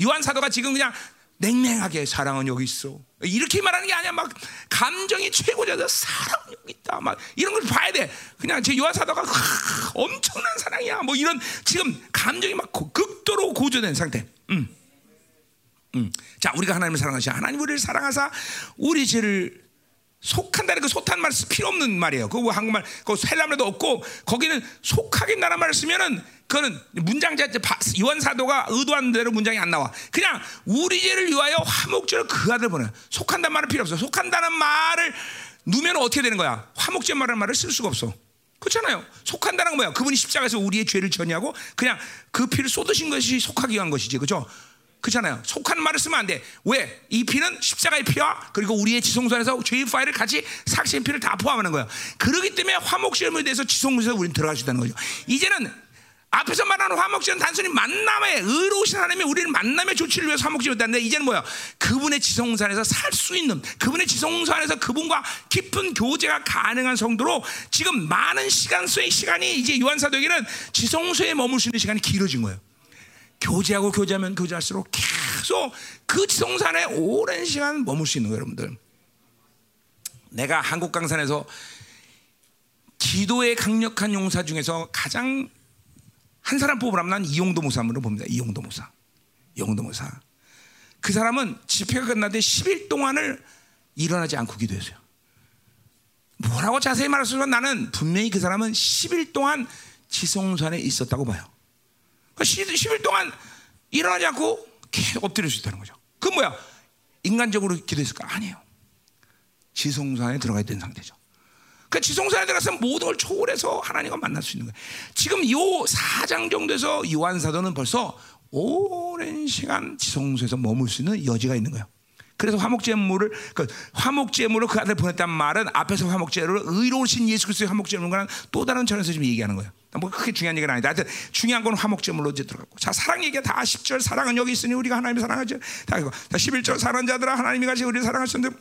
요한 사도가 지금 그냥 냉랭하게 사랑은 여기 있어 이렇게 말하는 게 아니야. 막 감정이 최고자서 사랑은 여기 있다 막 이런 걸 봐야 돼. 그냥 제 요한 사도가 하, 엄청난 사랑이야 뭐 이런 지금 감정이 막 극도로 고조된 상태. 음. 음. 자, 우리가 하나님을 사랑하시야 하나님 우리를 사랑하사 우리 죄를 속한다는 그 속한 말 필요 없는 말이에요. 그거 한국말 그 헬라말도 없고 거기는 속하긴다는 말을 쓰면은 그거는 문장 자체 요한 사도가 의도한 대로 문장이 안 나와. 그냥 우리 죄를 위하여 화목제로 그 아들 보내. 속한다는 말은 필요 없어. 속한다는 말을 누면 어떻게 되는 거야? 화목제 말하는 말을 쓸 수가 없어. 그렇잖아요. 속한다는 건 뭐야? 그분이 십자가에서 우리의 죄를 전이하고 그냥 그 피를 쏟으신 것이 속하기 위한 것이지, 그렇죠? 그렇잖아요. 속한 말을 쓰면 안 돼. 왜? 이 피는 십자가의 피와 그리고 우리의 지성소 안에서 죄의 파일을 같이 삭신 피를 다 포함하는 거예요. 그렇기 때문에 화목제물에 대해서 지성소에서 우리는 들어갈 수 있다는 거죠. 이제는 앞에서 말하는 화목제는 단순히 만남에 의로우신 하나님이 우리를 만남의 조치를 위해서 화목제였다는데 이제는 뭐야? 그분의 지성소 안에서 살 수 있는 그분의 지성소 안에서 그분과 깊은 교제가 가능한 성도로 지금 많은 시간 속의 시간이 이제 요한사도에게는 지성소에 머물 수 있는 시간이 길어진 거예요. 교제하고 교제하면 교제할수록 계속 그 지성산에 오랜 시간 머물 수 있는 거예요, 여러분들. 내가 한국 강산에서 기도의 강력한 용사 중에서 가장 한 사람 뽑으라면 난 이용도 목사님으로 봅니다. 이용도 목사, 이용도 목사. 그 사람은 집회가 끝나는데 십 일 동안을 일어나지 않고 기도했어요. 뭐라고 자세히 말할 수 없지만 나는 분명히 그 사람은 십 일 동안 지성산에 있었다고 봐요. 십 일 동안 일어나지 않고 계속 엎드릴 수 있다는 거죠. 그 뭐야? 인간적으로 기도했을까? 아니에요. 지성소에 들어가 있던 상태죠. 그 지성소에 들어가서 모든 걸 초월해서 하나님과 만날 수 있는 거예요. 지금 요 사 장 정도에서 요한 사도는 벌써 오랜 시간 지성소에서 머물 수 있는 여지가 있는 거예요. 그래서 화목제물을 그 화목제물로 그 아들 보냈단 말은 앞에서 화목제물을 의로우신 예수 그리스도의 화목제물과는 또 다른 차원에서 지금 얘기하는 거예요. 뭐 그렇게 중요한 얘기는 아니다. 하여튼 중요한 건 화목제물로 이제 들어갔고. 자, 사랑 얘기가 다 십 절 사랑은 여기 있으니 우리가 하나님을 사랑하죠. 다 이거. 자, 십일 절 사랑하는 자들아 하나님이 같이 우리를 사랑하셨는데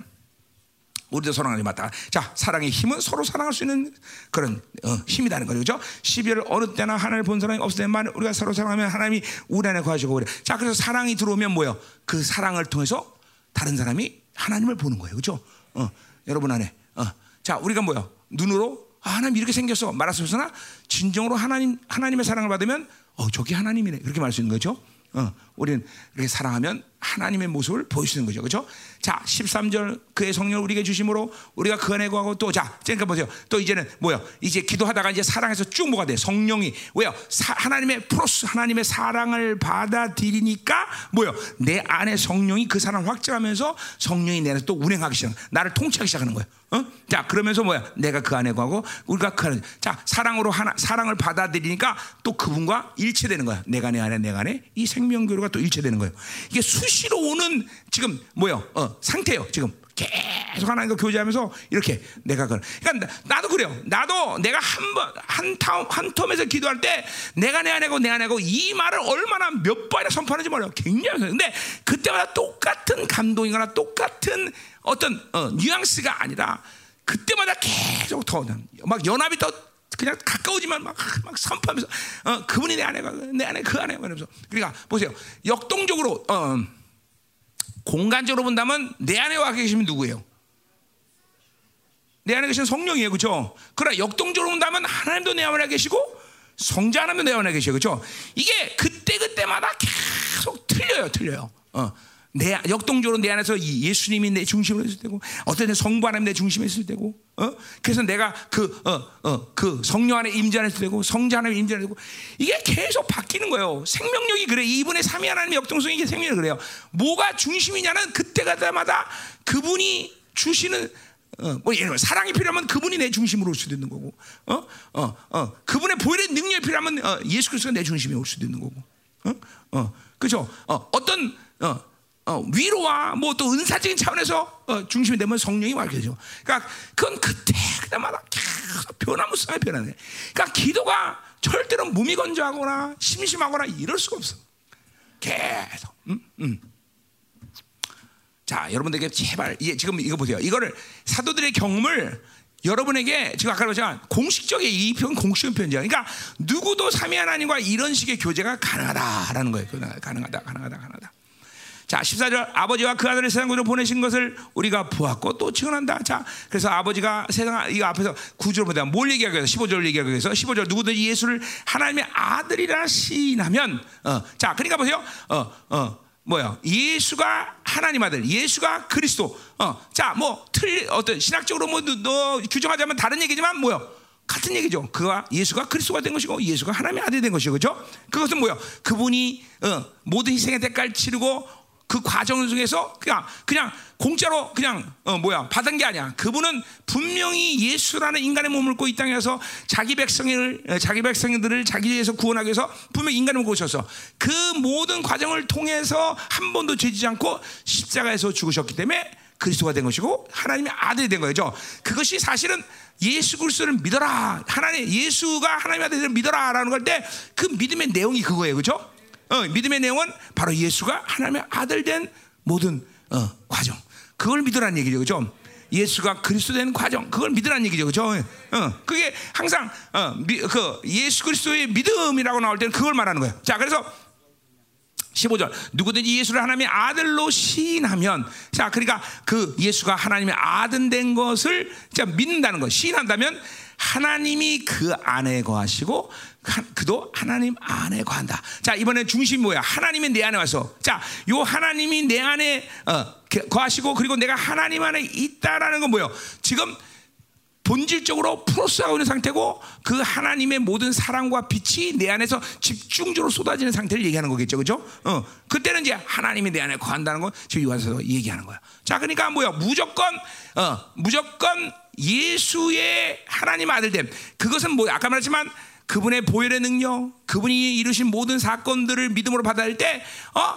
우리도 사랑하지 마다. 자, 사랑의 힘은 서로 사랑할 수 있는 그런 어, 힘이라는 거죠. 그렇죠? 십이 절 어느 때나 하나님을 본 사람이 없을 때만 우리가 서로 사랑하면 하나님이 우리 안에 거하시고 그래. 자, 그래서 사랑이 들어오면 뭐예요? 그 사랑을 통해서 다른 사람이 하나님을 보는 거예요. 그렇죠? 어, 여러분 안에. 어. 자, 우리가 뭐예요? 눈으로 아, 하나님 이렇게 생겼어. 말할 수 없으나 진정으로 하나님, 하나님의 사랑을 받으면 어, 저게 하나님이네. 그렇게 말할 수 있는 거죠. 어, 우리는 이렇게 사랑하면 하나님의 모습을 보여주는 거죠. 그렇죠? 자, 십삼 절 그의 성령을 우리에게 주심으로 우리가 그 안에 거하고 또 자, 그러니까 보세요. 또 이제는 뭐예요? 이제 기도하다가 이제 사랑에서 쭉 뭐가 돼? 성령이 왜요? 사, 하나님의 프로스 하나님의 사랑을 받아들이니까 뭐예요? 내 안에 성령이 그 사랑을 확증하면서 성령이 내 안에서 또 운행하기 시작. 나를 통치하기 시작하는 거예요. 어? 자, 그러면서 뭐야? 내가 그 안에 거하고 우리가 그 안에 자, 사랑으로 하나 사랑을 받아들이니까 또 그분과 일체되는 거야. 내가 내 안에 내가 안에 이 생명 교류가 또 일체되는 거예요. 이게 수시 시로 오는 지금 뭐예요? 어, 상태예요. 지금 계속 하나님과 교제하면서 이렇게 내가 그런. 그러니까 나도 그래요. 나도 내가 한번한한 텀에서 기도할 때 내가 내 안에고 내 안에고 이 말을 얼마나 몇 번이나 선포하는지 몰라요. 굉장히. 근데 그때마다 똑같은 감동이거나 똑같은 어떤 어, 뉘앙스가 아니라 그때마다 계속 더 막 연합이 더 그냥 가까워지만 막, 막 선포하면서 어, 그분이 내 안에가 내 안에 그 안에 그러면서. 그러니까 보세요. 역동적으로. 어, 공간적으로 본다면 내 안에 와 계시면 누구예요? 내 안에 계신 성령이에요, 그렇죠? 그러나 역동적으로 본다면 하나님도 내 안에 계시고 성자 하나님도 내 안에 계셔요, 그렇죠? 이게 그때 그때마다 계속 틀려요, 틀려요. 어, 내 역동적으로 내 안에서 예수님이 내 중심으로 있을 때고, 어떤 때 성부 하나님 내 중심에 있을 때고, 어? 그래서 내가 그, 어, 어, 그 성령 안에 임재 안에 있을 때고, 성자 안에 임재 안에 있을 때고, 이게 계속 바뀌는 거예요. 생명력이 그래. 이분의 삼위 하나님의 역동성이 이게 생명력이 그래요. 뭐가 중심이냐는 그때가 때마다 그분이 주시는, 어, 뭐 예를 들어 사랑이 필요하면 그분이 내 중심으로 올 수도 있는 거고, 어, 어, 어, 그분의 보혈의 능력이 필요하면 어, 예수 그리스도가 내 중심에 올 수도 있는 거고, 어, 어, 그렇죠. 어, 어떤 어. 어, 위로와 뭐 또 은사적인 차원에서 어, 중심이 되면 성령이 와야죠. 그러니까 그건 그때 그때마다 계속 변화무쌍하게 변하네. 그러니까 기도가 절대로 몸이 건조하거나 심심하거나 이럴 수가 없어. 계속. 음, 음. 자, 여러분들에게 제발 예, 지금 이거 보세요. 이거를 사도들의 경험을 여러분에게 지금 아까 말했지만 공식적인 이 편 공식적인 편지야. 그러니까 누구도 삼위 하나님과 이런 식의 교제가 가능하다라는 거예요. 가능하다, 가능하다, 가능하다, 가능하다. 자, 십사 절 아버지와 그 아들을 세상으로 보내신 것을 우리가 보았고 또 증언한다. 자, 그래서 아버지가 세상 이거 앞에서 구절을 보다 뭘 얘기하기 위해서 십오 절을 얘기하기 위해서 십오 절 누구든지 예수를 하나님의 아들이라 시인하면 어, 자, 그러니까 보세요. 어, 어, 뭐야? 예수가 하나님 아들, 예수가 그리스도. 어, 자, 뭐 틀 어떤 신학적으로 뭐 너 규정하자면 다른 얘기지만 뭐요? 같은 얘기죠. 그가 예수가 그리스도가 된 것이고 예수가 하나님의 아들이 된 것이고, 그렇죠? 그것은 뭐요? 그분이 어, 모든 희생의 대가를 치르고 그 과정 중에서 그냥 그냥 공짜로 그냥 어 뭐야 받은 게 아니야. 그분은 분명히 예수라는 인간의 몸을 입고 이 땅에서 자기 백성을 자기 백성들을 자기에서 구원하기 위해서 분명히 인간을 모셨어. 그 모든 과정을 통해서 한 번도 죄지지 않고 십자가에서 죽으셨기 때문에 그리스도가 된 것이고 하나님의 아들이 된 거죠. 그것이 사실은 예수 그리스도를 믿어라. 하나님 예수가 하나님의 아들을 믿어라라는 걸 때 그 믿음의 내용이 그거예요, 그렇죠? 어, 믿음의 내용은 바로 예수가 하나님의 아들 된 모든 어, 과정 그걸 믿으라는 얘기죠, 그죠? 예수가 그리스도 된 과정 그걸 믿으라는 얘기죠, 그죠? 어, 그게 항상 어, 미, 그 예수 그리스도의 믿음이라고 나올 때는 그걸 말하는 거예요. 자, 그래서 십오 절 누구든지 예수를 하나님의 아들로 시인하면, 자, 그러니까 그 예수가 하나님의 아들 된 것을 자, 믿는다는 거, 시인한다면 하나님이 그 안에 거하시고 그도 하나님 안에 거한다. 자, 이번에 중심이 뭐야? 하나님이 내 안에 와서, 자, 요 하나님이 내 안에 어, 거하시고 그리고 내가 하나님 안에 있다라는 건 뭐예요? 지금 본질적으로 프로스하고 있는 상태고 그 하나님의 모든 사랑과 빛이 내 안에서 집중적으로 쏟아지는 상태를 얘기하는 거겠죠, 그렇죠? 어, 그때는 이제 하나님이 내 안에 거한다는 건 지금 요한서도 얘기하는 거야. 자, 그러니까 뭐야? 무조건 어, 무조건 예수의 하나님 아들됨. 그것은 뭐 아까 말했지만 그분의 보혈의 능력, 그분이 이루신 모든 사건들을 믿음으로 받아들일 때, 어,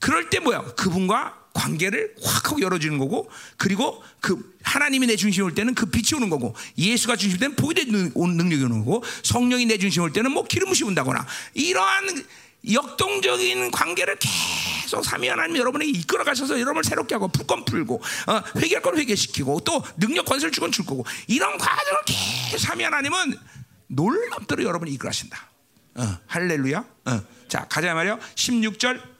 그럴 때 뭐야? 그분과 관계를 확 하고 열어주는 거고, 그리고 그 하나님이 내 중심에 올 때는 그 빛이 오는 거고, 예수가 중심일 때는 보혈의 능력이 오는 거고, 성령이 내 중심에 올 때는 뭐 기름부심이 온다거나, 이러한 역동적인 관계를 계속 삼위 하나님 여러분에게 이끌어 가셔서 여러분을 새롭게 하고 풀 건 풀고 어, 회개할 건 회개시키고 또 능력 권세를 줄 건 줄 거고, 이런 과정을 계속 삼위 하나님은 놀랍도록 여러분이 이끌어 가신다. 어, 할렐루야. 어. 자, 가자 말이요. 십육 절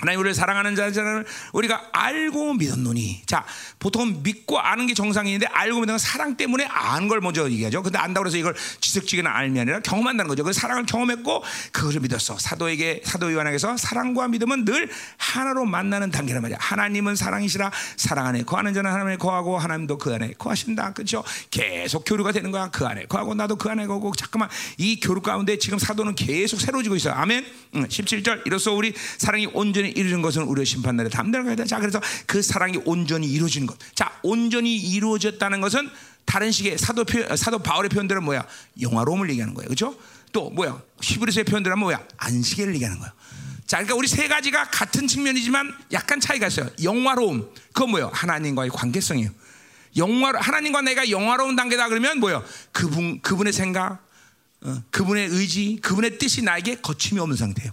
하나님 우리를 사랑하는 자들을 우리가 알고 믿었노니. 자, 보통은 믿고 아는 게 정상인데 알고 믿는 건 사랑 때문에 아는 걸 먼저 얘기하죠. 근데 안다고 해서 이걸 지식적이나 알면 아니라 경험한다는 거죠. 그 사랑을 경험했고 그것을 믿었어. 사도에게 사도 요한에게서 사랑과 믿음은 늘 하나로 만나는 단계란 말이야. 하나님은 사랑이시라 사랑 안에 거하는 자는 하나님 안에 거하고 하나님도 그 안에 거하신다. 그렇죠? 계속 교류가 되는 거야. 그 안에 거하고 나도 그 안에 거하고. 잠깐만, 이 교류 가운데 지금 사도는 계속 새로워지고 있어. 아멘. 응. 십칠 절 이로써 우리 사랑이 온전히 이루어진 것은 우리의 심판날에 담당해야 돼. 자, 그래서 그 사랑이 온전히 이루어지는 것. 자, 온전히 이루어졌다는 것은 다른 식의 사도 표, 사도 바울의 표현들은 뭐야? 영화로움을 얘기하는 거예요, 그렇죠? 또 뭐야? 히브리서의 표현들은 뭐야? 안식일을 얘기하는 거예요. 자, 그러니까 우리 세 가지가 같은 측면이지만 약간 차이가 있어요. 영화로움, 그건 뭐예요? 하나님과의 관계성이에요. 영화, 하나님과 내가 영화로운 단계다 그러면 뭐예요? 그분 그분의 생각, 어, 그분의 의지, 그분의 뜻이 나에게 거침이 없는 상태예요.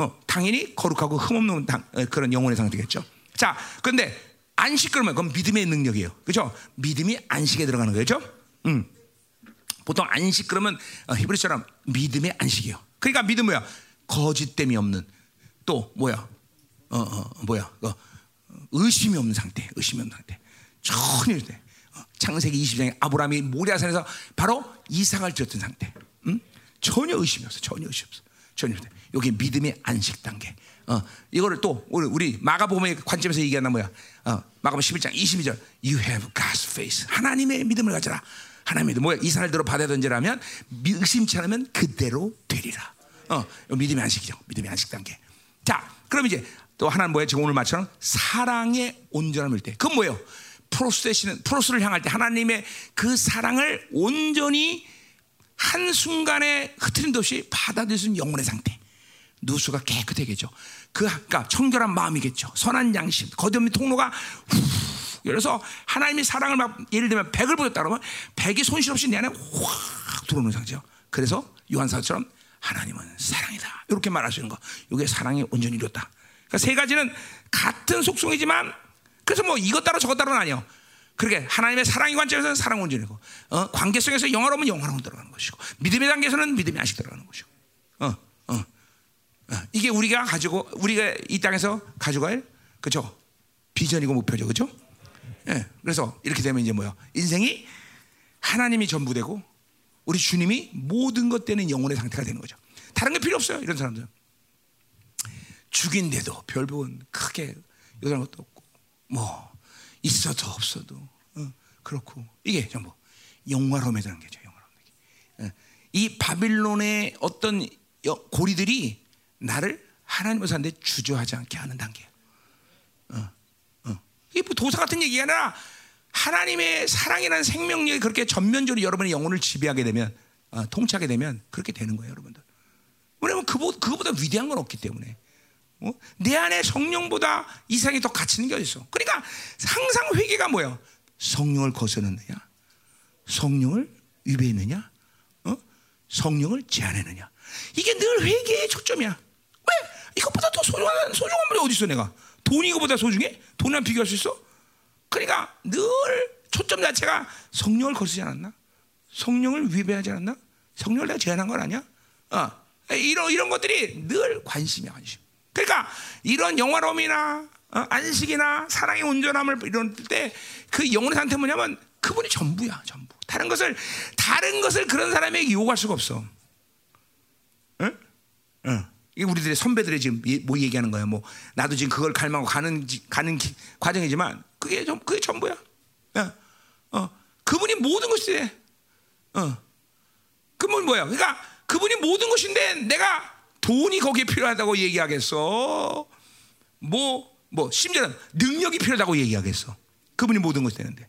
어, 당연히 거룩하고 흠없는 당, 그런 영혼의 상태겠죠. 자, 근데 안식 그러면 그건 믿음의 능력이에요, 그렇죠? 믿음이 안식에 들어가는 거죠. 음, 보통 안식 그러면 어, 히브리처럼 믿음의 안식이에요. 그러니까 믿음 뭐야? 거짓됨이 없는, 또 뭐야? 어, 어 뭐야? 어, 의심이 없는 상태, 의심이 없는 상태. 전혀 돼. 어, 창세기 이십 장에 아브라함이 모리아산에서 바로 이삭을 지었던 상태. 음, 전혀 의심이 없어, 전혀 의심 없어. 전율돼. 여기 믿음의 안식 단계. 어, 이거를 또 우리, 우리 마가복음의 관점에서 얘기하는 뭐야? 어, 마가복음 십일 장 이십이 절. You have God's face. 하나님의 믿음을 가져라. 하나님의 믿음. 뭐야? 이 산을대로 바다에 던지라면 의심치 않으면 그대로 되리라. 어, 믿음의 안식이죠. 믿음의 안식 단계. 자, 그럼 이제 또 하나는 뭐예요? 지금 오늘 말처럼 사랑의 온전함일 때. 그건 뭐예요? 프로스테시는 프로스를 향할 때 하나님의 그 사랑을 온전히 한 순간에 흐트림도 없이 받아들일 수 있는 영혼의 상태. 누수가 깨끗해겠죠. 그 그러니까 청결한 마음이겠죠. 선한 양심, 거듭의 통로가. 후, 그래서 하나님의 사랑을 막 예를 들면 백을 보였다 그러면 백이 손실 없이 내 안에 확 들어오는 상태죠. 그래서 요한 사도처럼 하나님은 사랑이다. 이렇게 말할 수 있는 거. 이게 사랑이 온전히 이뤘다. 그러니까 세 가지는 같은 속성이지만 그래서 뭐 이것 따로 저것 따로는 아니에요. 그렇게 하나님의 사랑의 관점에서는 사랑 온전이고, 어? 관계성에서 영화로우면 영화로운 들어가는 것이고, 믿음의 단계에서는 믿음의 안식 들어가는 것이고, 어, 어, 어. 이게 우리가 가지고 우리가 이 땅에서 가져갈 그죠 비전이고 목표죠, 그죠? 예. 그래서 이렇게 되면 이제 뭐요? 인생이 하나님이 전부되고 우리 주님이 모든 것 되는 영혼의 상태가 되는 거죠. 다른 게 필요 없어요. 이런 사람들 죽인데도 별본 크게 요런 것도 없고 뭐. 있어도 없어도 어, 그렇고 이게 전부 영화로움에 대한 게죠. 영화로움. 이 바빌론의 어떤 고리들이 나를 하나님을 사는데 주저하지 않게 하는 단계예요. 어, 어. 이게 뭐 도사 같은 얘기가 아니라 하나님의 사랑이라는 생명력이 그렇게 전면적으로 여러분의 영혼을 지배하게 되면 어, 통치하게 되면 그렇게 되는 거예요, 여러분들. 왜냐하면 그보, 그거보다 위대한 건 없기 때문에. 어? 내 안에 성령보다 이상이 더 가치 있는 게 어딨어. 그러니까 항상 회개가 뭐예요? 성령을 거스르느냐, 성령을 위배했느냐, 어? 성령을 제한했느냐. 이게 늘 회개의 초점이야. 왜? 이것보다 더 소중한, 소중한 분이 어딨어 내가? 돈이 이거보다 소중해? 돈이랑 비교할 수 있어? 그러니까 늘 초점 자체가 성령을 거스르지 않았나? 성령을 위배하지 않았나? 성령을 내가 제한한 건 아니야? 어. 이런, 이런 것들이 늘 관심이야, 관심. 그러니까 이런 영화로움이나 어, 안식이나 사랑의 온전함을 이런 때 그 영혼의 상태 뭐냐면 그분이 전부야, 전부. 다른 것을 다른 것을 그런 사람에게 요구할 수가 없어. 응? 응. 이게 우리들의 선배들이 지금 뭐 얘기하는 거야? 뭐 나도 지금 그걸 갈망하고 가는 가는 기, 과정이지만 그게 좀 그게 전부야. 응. 어, 그분이 모든 것이래. 어, 그분 뭐야? 그러니까 그분이 모든 것인데 내가 돈이 거기에 필요하다고 얘기하겠어? 뭐, 뭐, 심지어는 능력이 필요하다고 얘기하겠어? 그분이 모든 것이 되는데.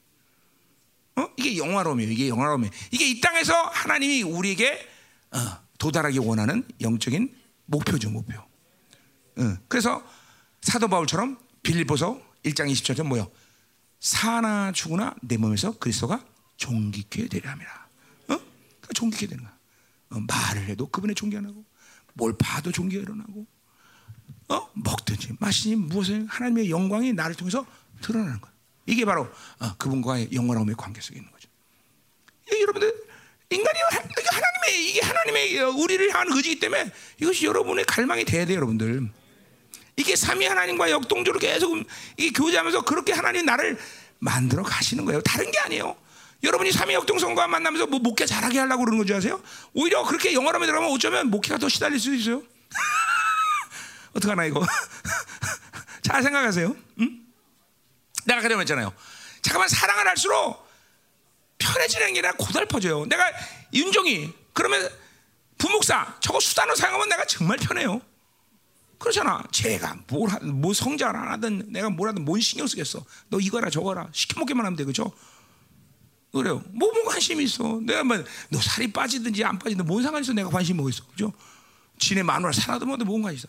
어? 이게 영화로움이에요. 이게 영화로움이에요. 이게 이 땅에서 하나님이 우리에게 어, 도달하기 원하는 영적인 목표죠, 목표. 어, 그래서 사도 바울처럼 빌립보서 일 장 이십 절처럼 뭐요? 사나 죽으나 내 몸에서 그리스도가 존귀케 되려 함이라. 어? 그러니까 존귀케 되는 거야. 어, 말을 해도 그분의 존귀 안 하고. 뭘 봐도 존귀가 일어나고, 어? 먹든지 마시든지 무엇을 하나님의 영광이 나를 통해서 드러나는 거야. 이게 바로 어, 그분과의 영원함의 관계 속에 있는 거죠. 이게 여러분들 인간이 하나님의 이게 하나님의 우리를 향한 의지이기 때문에 이것이 여러분의 갈망이 돼야 돼요, 여러분들. 이게 삼위 하나님과 역동적으로 계속 이 교제하면서 그렇게 하나님 나를 만들어 가시는 거예요. 다른 게 아니에요. 여러분이 삼위 역동성과 만나면서 뭐 목회 잘하게 하려고 그러는 건지 아세요? 오히려 그렇게 영어라면 들어가면 어쩌면 목회가 더 시달릴 수도 있어요. 어떡하나 이거. 잘 생각하세요. 응? 내가 그래 말했잖아요. 잠깐만 사랑을 할수록 편해지는 게 아니라 고달퍼져요. 내가 윤종이 그러면 부목사 저거 수단으로 사용하면 내가 정말 편해요. 그렇잖아. 제가 뭘, 뭐 성장 안 하든 내가 뭘 하든 뭔 신경 쓰겠어. 너 이거라 저거라 시켜먹기만 하면 돼. 그렇죠? 그래요. 뭐, 뭐 관심이 있어. 내가 뭐, 너 살이 빠지든지 안 빠지든지 뭔 상관이 있어. 내가 관심이 뭐겠어. 그죠? 지네 마누라 살아도 뭐도 뭔 관심이 있어.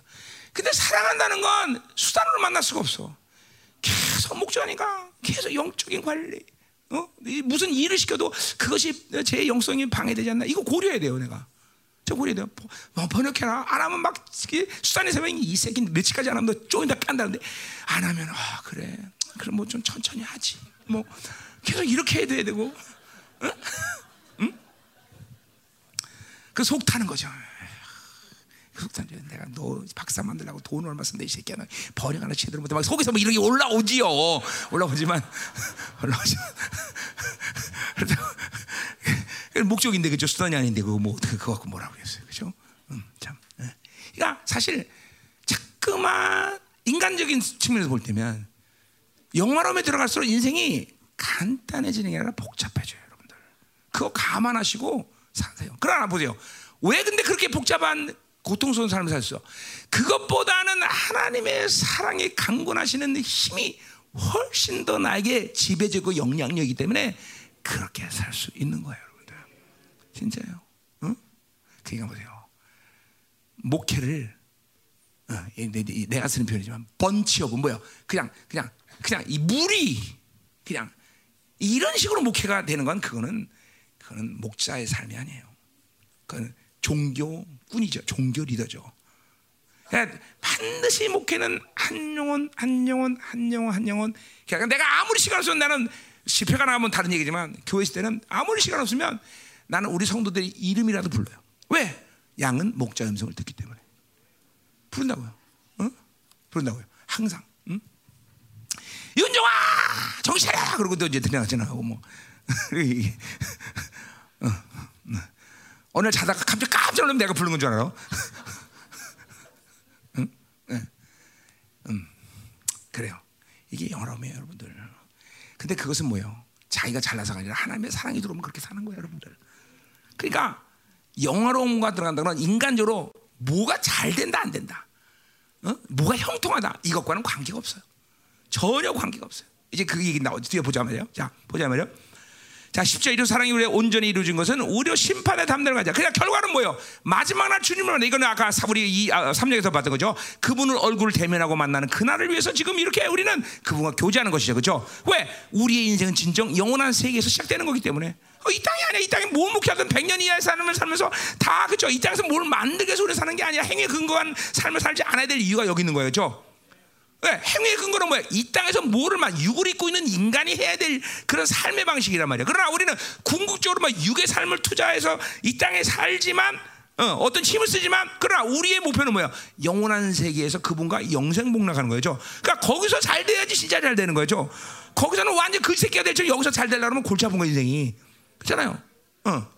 근데 사랑한다는 건 수단으로 만날 수가 없어. 계속 목적하니까 계속 영적인 관리. 어? 무슨 일을 시켜도 그것이 제 영성이 방해되지 않나. 이거 고려해야 돼요, 내가. 저 고려해야 돼요. 뭐, 번역해라. 안 하면 막 수단의 세상이 이 새끼 며칠까지 안 하면 너 조금 다 깐다는데 안 하면, 아, 그래. 그럼 뭐 좀 천천히 하지. 뭐. 계속 이렇게 해야 되고, 응? 응? 그 속 타는 거죠. 속 타는 거죠. 내가 너 박사 만들라고 돈 얼마 쓴데 이 새끼야. 버려 하나 제대로 못해. 막 속에서 막 이런 게 올라오지요. 올라오지만, 올라오지만. 목적인데 그죠? 수단이 아닌데 그거 뭐 그거 갖고 뭐라고 했어요, 그죠? 음, 참. 사실 자꾸만 인간적인 측면에서 볼 때면 영화로움에 들어갈수록 인생이 간단해지는 게 아니라 복잡해져요. 여러분들 그거 감안하시고 사세요. 그러나 보세요, 왜 근데 그렇게 복잡한 고통스러운 삶을 살 수 있어? 그것보다는 하나님의 사랑이 강건하시는 힘이 훨씬 더 나에게 지배적이고 영향력이기 때문에 그렇게 살 수 있는 거예요. 여러분들 진짜예요. 응? 그러니까 보세요, 목회를 어, 내가 쓰는 표현이지만 번치업은 뭐예요? 그냥 그냥 그냥 이 물이 그냥 이런 식으로 목회가 되는 건 그거는 그거는 목자의 삶이 아니에요. 그건 종교꾼이죠. 종교 리더죠. 그러니까 반드시 목회는 한 영혼 한 영혼 한 영혼 한 영혼. 그러니까 내가 아무리 시간 없으면, 나는 집회가 나가면 다른 얘기지만 교회 있을 때는 아무리 시간 없으면 나는 우리 성도들이 이름이라도 불러요. 왜? 양은 목자 음성을 듣기 때문에 부른다고요. 응? 부른다고요. 항상. 응? 윤종아 정신 차려! 그러고 또 이제 들려가 지나가고 뭐. 어. 어느 날 자다가 갑자기 깜짝 놀라면 내가 부른 건 줄 알아요. 응? 네. 음. 그래요. 이게 영화로움이에요, 여러분들. 근데 그것은 뭐예요? 자기가 잘나서가 아니라 하나님의 사랑이 들어오면 그렇게 사는 거예요, 여러분들. 그러니까 영화로움과 들어간다는 건 인간적으로 뭐가 잘 된다 안 된다, 어? 뭐가 형통하다, 이것과는 관계가 없어요. 전혀 관계가 없어요. 이제 그 얘기 나오죠. 뒤에 보자 말이에요. 자, 보자 말이에요. 자, 십자 이루 사랑이 우리의 온전히 이루어진 것은 오히려 심판의 담대를 가자. 그냥 결과는 뭐예요? 마지막 날 주님을 만나. 이거는 아까 우리 이 아, 삼 장에서 봤던 거죠. 그분을 얼굴을 대면하고 만나는 그날을 위해서 지금 이렇게 우리는 그분과 교제하는 것이죠. 그렇죠? 왜? 우리의 인생은 진정 영원한 세계에서 시작되는 거기 때문에. 어, 이 땅이 아니야. 이 땅에 뭘 목회하든 백 년 이하의 삶을 살면서 다 그렇죠. 이 땅에서 뭘 만들게 해서 우리 사는 게 아니라 행위에 근거한 삶을 살지 않아야 될 이유가 여기 있는 거예요. 그렇죠? 왜? 행위의 근거는 뭐야? 이 땅에서 뭐를 막 육을 입고 있는 인간이 해야 될 그런 삶의 방식이란 말이야. 그러나 우리는 궁극적으로 막 육의 삶을 투자해서 이 땅에 살지만 어, 어떤 힘을 쓰지만, 그러나 우리의 목표는 뭐야? 영원한 세계에서 그분과 영생복락하는 거죠. 그러니까 거기서 잘 돼야지 진짜 잘 되는 거죠. 거기서는 완전 그 새끼가 될지 여기서 잘 되려고 하면 골치 아픈 거 인생이. 그렇잖아요. 어.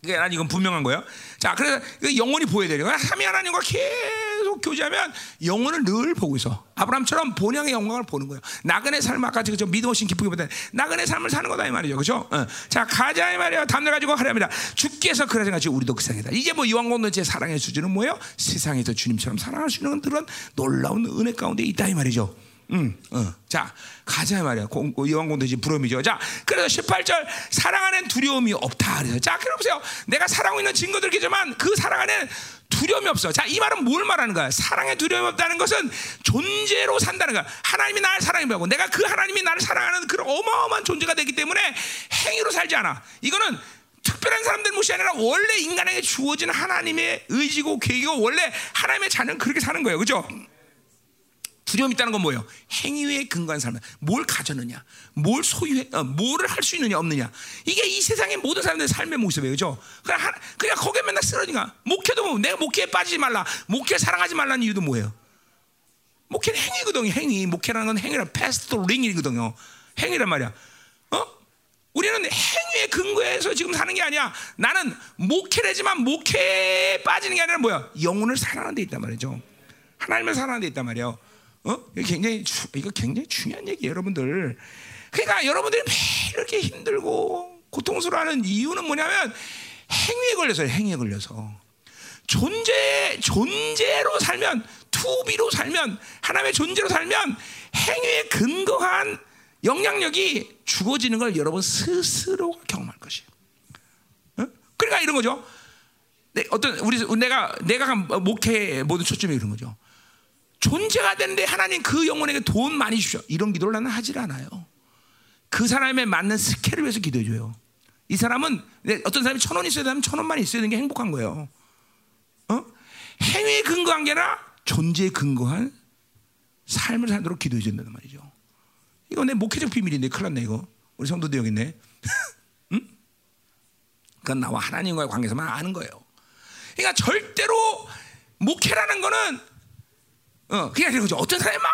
그게 난 이건 분명한 거예요. 자, 그래서 영혼이 보여야 되는 거야. 삼위 하나님과 계속 교제하면 영혼을 늘 보고 있어. 아브라함처럼 본향의 영광을 보는 거예요. 나그네 삶, 아까 그죠? 믿음 없이 기쁘게 보다 나그네 삶을 사는 거다 이 말이죠, 그렇죠? 어. 자, 가자 이 말이에요. 담내 가지고 하랍니다. 주께서 그러신 같이 우리도 그 생이다. 이제 뭐 이왕 건너 제 사랑의 수준은 뭐예요? 세상에서 주님처럼 사랑할 수 있는 그런 놀라운 은혜 가운데 있다 이 말이죠. 음, 어. 자, 가자 말이야. 요한공도지 부러움이죠. 자, 그래서 십팔 절 사랑 안엔 두려움이 없다. 그래서 자, 그럼 보세요. 내가 사랑하고 있는 증거들이지만 그 사랑 안엔 두려움이 없어. 자, 이 말은 뭘 말하는 거야? 사랑에 두려움이 없다는 것은 존재로 산다는 거야. 하나님이 나를 사랑하고 내가 그 하나님이 나를 사랑하는 그런 어마어마한 존재가 되기 때문에 행위로 살지 않아. 이거는 특별한 사람들 못이 아니라 원래 인간에게 주어진 하나님의 의지고 계획이고 원래 하나님의 자녀는 그렇게 사는 거예요, 그렇죠? 두려움이 있다는 건 뭐예요? 행위에 근거한 삶. 뭘 가졌느냐? 뭘 소유해? 어, 뭐를 할 수 있느냐? 없느냐? 이게 이 세상의 모든 사람들의 삶의 모습이에요. 그죠? 그냥, 그냥 거기에 맨날 쓰러지니까. 목회도 뭐, 내가 목회에 빠지지 말라. 목회 사랑하지 말라는 이유도 뭐예요? 목회는 행위거든요. 행위. 목회라는 건 행위라. 패스토링이거든요. 행위란 말이야. 어? 우리는 행위에 근거해서 지금 사는 게 아니야. 나는 목회라지만 목회에 빠지는 게 아니라 뭐야? 영혼을 사랑하는 데 있단 말이죠. 하나님을 사랑하는 데 있단 말이에요. 어? 이거 굉장히, 이거 굉장히 중요한 얘기예요, 여러분들. 그러니까 여러분들이 매일 이렇게 힘들고 고통스러워하는 이유는 뭐냐면 행위에 걸려서요, 행위에 걸려서. 존재, 존재로 살면, 투비로 살면, 하나님의 존재로 살면 행위에 근거한 영향력이 죽어지는 걸 여러분 스스로가 경험할 것이에요. 어? 그러니까 이런 거죠. 어떤, 우리, 내가, 내가 목회의 모든 초점이 이런 거죠. 존재가 되는데 하나님 그 영혼에게 돈 많이 주셔. 이런 기도를 나는 하질 않아요. 그 사람에 맞는 스케일을 위해서 기도해줘요. 이 사람은 어떤 사람이 천 원 있어야 되면 천 원만 있어야 되는 게 행복한 거예요. 어? 행위에 근거한 게 아니라 존재에 근거한 삶을 살도록 기도해준다는 말이죠. 이거 내 목회적 비밀인데 큰일 났네 이거. 우리 성도도 여기 있네. 응? 그건 나와 하나님과의 관계에서만 아는 거예요. 그러니까 절대로 목회라는 거는 어, 그냥 이런 거죠. 어떤 사람이 막,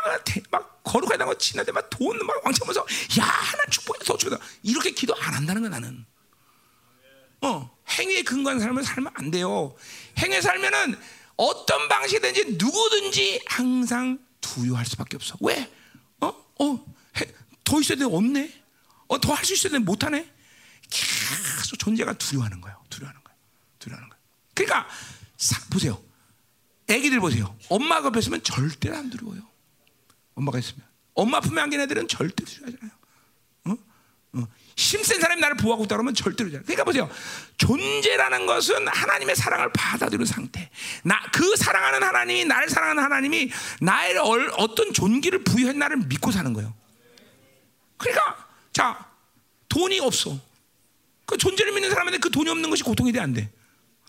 막, 거룩하다고 친한데 막 돈 막 왕창 벌면서, 야, 하나 축복해서 더 주겠다. 이렇게 기도 안 한다는 거야, 나는. 어, 행위에 근거한 삶을 살면 안 돼요. 행위에 살면은 어떤 방식이든지 누구든지 항상 두려워할 수밖에 없어. 왜? 어? 어? 해, 더 있어야 돼? 없네? 어? 더 할 수 있어야 돼? 못하네? 계속 존재가 두려워하는 거예요. 두려워하는 거예요. 두려워하는 거예요. 그러니까 사, 보세요. 애기들 보세요. 엄마가 옆에 있으면 절대 안 두려워요. 엄마가 있으면. 엄마 품에 안긴 애들은 절대 두려워하잖아요. 어? 어. 힘센 사람이 나를 보호하고 있다 그러면 절대로 잘. 그러니까 보세요. 존재라는 것은 하나님의 사랑을 받아들이는 상태. 나, 그 사랑하는 하나님이, 나를 사랑하는 하나님이 나의 얼, 어떤 존귀를 부여했나를 믿고 사는 거예요. 그러니까, 자, 돈이 없어. 그 존재를 믿는 사람한테 그 돈이 없는 것이 고통이 돼, 안 돼?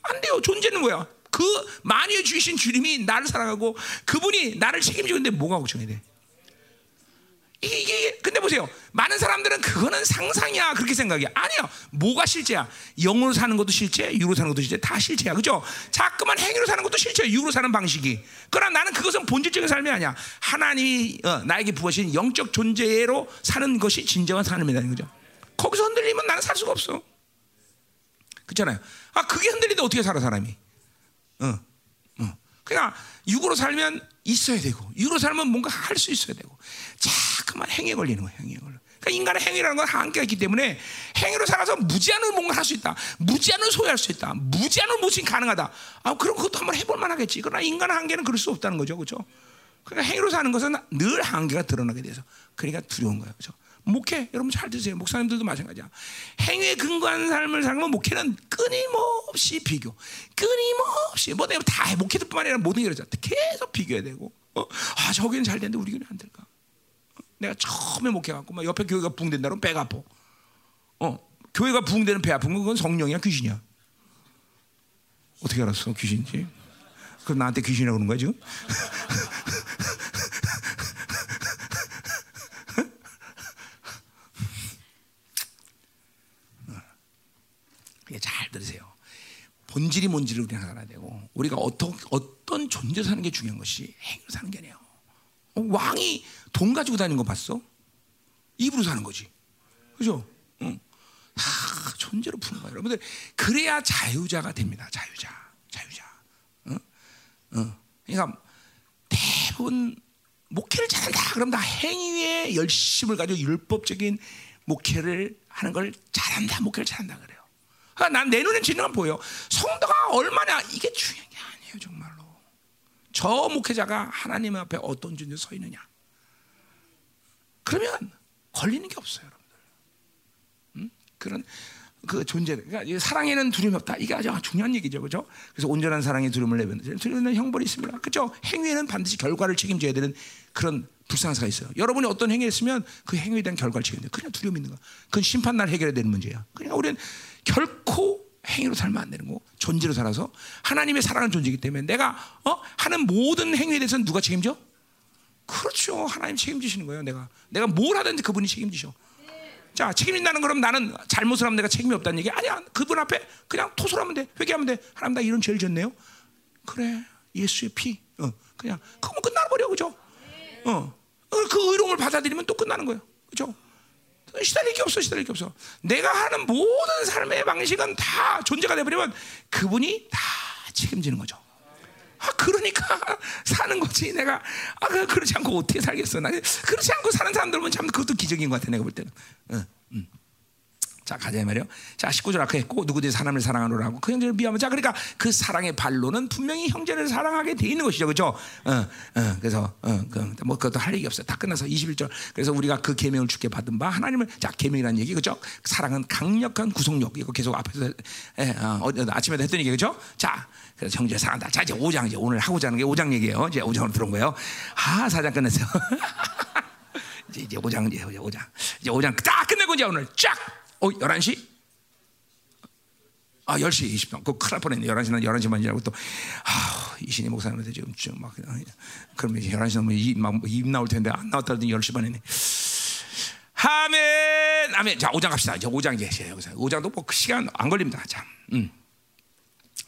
안 돼요. 존재는 뭐야? 그 만유의 주이신 주님이 나를 사랑하고 그분이 나를 책임지는데 뭐가 걱정이 돼? 이게, 이게, 근데 보세요. 많은 사람들은 그거는 상상이야. 그렇게 생각이야. 아니야. 뭐가 실제야? 영으로 사는 것도 실제, 유로 사는 것도 실제, 다 실제야. 그죠? 자꾸만 행위로 사는 것도 실제야. 유로 사는 방식이. 그러나 나는 그것은 본질적인 삶이 아니야. 하나님이 어, 나에게 부어신 영적 존재로 사는 것이 진정한 삶이라는 거죠. 거기서 흔들리면 나는 살 수가 없어. 그렇잖아요. 아, 그게 흔들리는데 어떻게 살아, 사람이? 어, 어. 그러니까 육으로 살면 있어야 되고, 육으로 살면 뭔가 할 수 있어야 되고. 자꾸만 행위에 걸리는 거예요. 행위에 걸려. 그러니까 인간의 행위라는 건 한계가 있기 때문에 행위로 살아서 무제한으로 뭔가 할 수 있다. 무제한으로 소유할 수 있다. 무제한으로 무엇이 가능하다. 아, 그럼 그것도 한번 해볼 만하겠지. 그러나 인간의 한계는 그럴 수 없다는 거죠. 그렇죠? 그러니까 행위로 사는 것은 늘 한계가 드러나게 돼서 그러니까 두려운 거예요. 그렇죠? 목회 여러분 잘 드세요. 목사님들도 마찬가지야. 행위에 근거한 삶을 살면 목회는 끊임없이 비교, 끊임없이 뭐 내가 다 목회들뿐만 아니라 모든 일을 계속 비교해야 되고, 어? 아 저기는 잘 되는데 우리 교회는 안 될까? 내가 처음에 목회갖고 막 옆에 교회가 부흥된다 그러면 배가 아파. 어, 교회가 부흥되는 배 아픈 건 그건 성령이야, 귀신이야. 어떻게 알았어, 귀신인지? 그럼 나한테 귀신이라고 그러는 거야 지금? 잘 들으세요. 본질이 뭔지를 우리는 알아야 되고, 우리가 어떤 어떤 존재 사는 게 중요한 것이 행위로 사는 게 아니에요. 어, 왕이 돈 가지고 다니는 거 봤어? 입으로 사는 거지, 그죠? 응. 아, 존재로 푸는 거예요, 여러분들. 그래야 자유자가 됩니다. 자유자, 자유자. 응? 응. 그러니까 대부분 목회를 잘한다. 그럼 다 행위의 열심을 가지고 율법적인 목회를 하는 걸 잘한다. 목회를 잘한다 그래요. 난 내 눈에 지는 보여. 성도가 얼마나 이게 중요한 게 아니에요, 정말로. 저 목회자가 하나님 앞에 어떤 존재 서 있느냐. 그러면 걸리는 게 없어요, 여러분들. 음? 그런 그 존재. 그러니까 사랑에는 두려움이 없다. 이게 아주 중요한 얘기죠, 그죠? 그래서 온전한 사랑에 두려움을 내면 두려움은 형벌이 있습니다, 그죠? 행위에는 반드시 결과를 책임져야 되는 그런 불상사가 있어요. 여러분이 어떤 행위를 했으면 그 행위에 대한 결과를 책임져요. 그냥 두려움 있는 거. 그건 심판 날 해결해야 되는 문제야. 그러니까 우리는 결코 행위로 살면 안 되는 거. 존재로 살아서 하나님의 사랑하는 존재이기 때문에 내가 어? 하는 모든 행위에 대해서는 누가 책임져? 그렇죠. 하나님 책임지시는 거예요. 내가 내가 뭘 하든지 그분이 책임지셔. 자, 책임진다는 거럼 나는 잘못을 하면 내가 책임이 없다는 얘기 아니야. 그분 앞에 그냥 토설하면 돼. 회개하면 돼. 하나님 나 이런 죄를 졌네요. 그래, 예수의 피. 어, 그냥 그거면 끝나버려, 그죠? 어, 그 의로움을 받아들이면 또 끝나는 거예요, 그죠? 시달릴 게 없어, 시달릴 게 없어. 내가 하는 모든 삶의 방식은 다 존재가 돼버리면 그분이 다 책임지는 거죠. 아, 그러니까 사는 거지. 내가 아 그렇지 않고 어떻게 살겠어? 나 그렇지 않고 사는 사람들 보면 참 그것도 기적인 것 같아, 내가 볼 때는. 응, 응. 자, 가자 말이요. 자, 십구 절 아까 했고 누구든지 사람을 사랑하노라고 그 형제를 미워하면, 자, 그러니까 그 사랑의 발로는 분명히 형제를 사랑하게 돼 있는 것이죠, 그렇죠? 어, 어, 그래서 어, 그, 뭐 그것도 할 얘기 없어요. 다 끝나서 이십일 절. 그래서 우리가 그 계명을 주께 받은 바 하나님을, 자, 계명이라는 얘기, 그렇죠? 사랑은 강력한 구속력. 이거 계속 앞에서 에, 어, 아침에도 했던 얘기, 그렇죠? 자, 그래서 형제 사랑한다. 자, 이제 오 장, 이제 오늘 하고자 하는 게 오 장 얘기예요. 이제 오 장으로 들어온 거예요. 아, 사 장 끝났어요. 이제 이제 오 장, 이제 오 장, 이제 오 장 딱 끝내고 이제 오늘 쫙. 어, 열한 시? 아, 열 시 이십 분. 그 큰일 날 뻔했네. 열한 시는 열한 시 반이라고 또. 아, 이신희 목사님한테 지금, 지금 막, 그럼 이제 열한 시 넘으면 입, 막, 입 나올 텐데 안 나왔다 그랬더니 열 시 반이네. 아멘! 아멘! 자, 오 장 갑시다. 이제 오 장 이제. 오 장도 뭐 시간 안 걸립니다. 자, 음.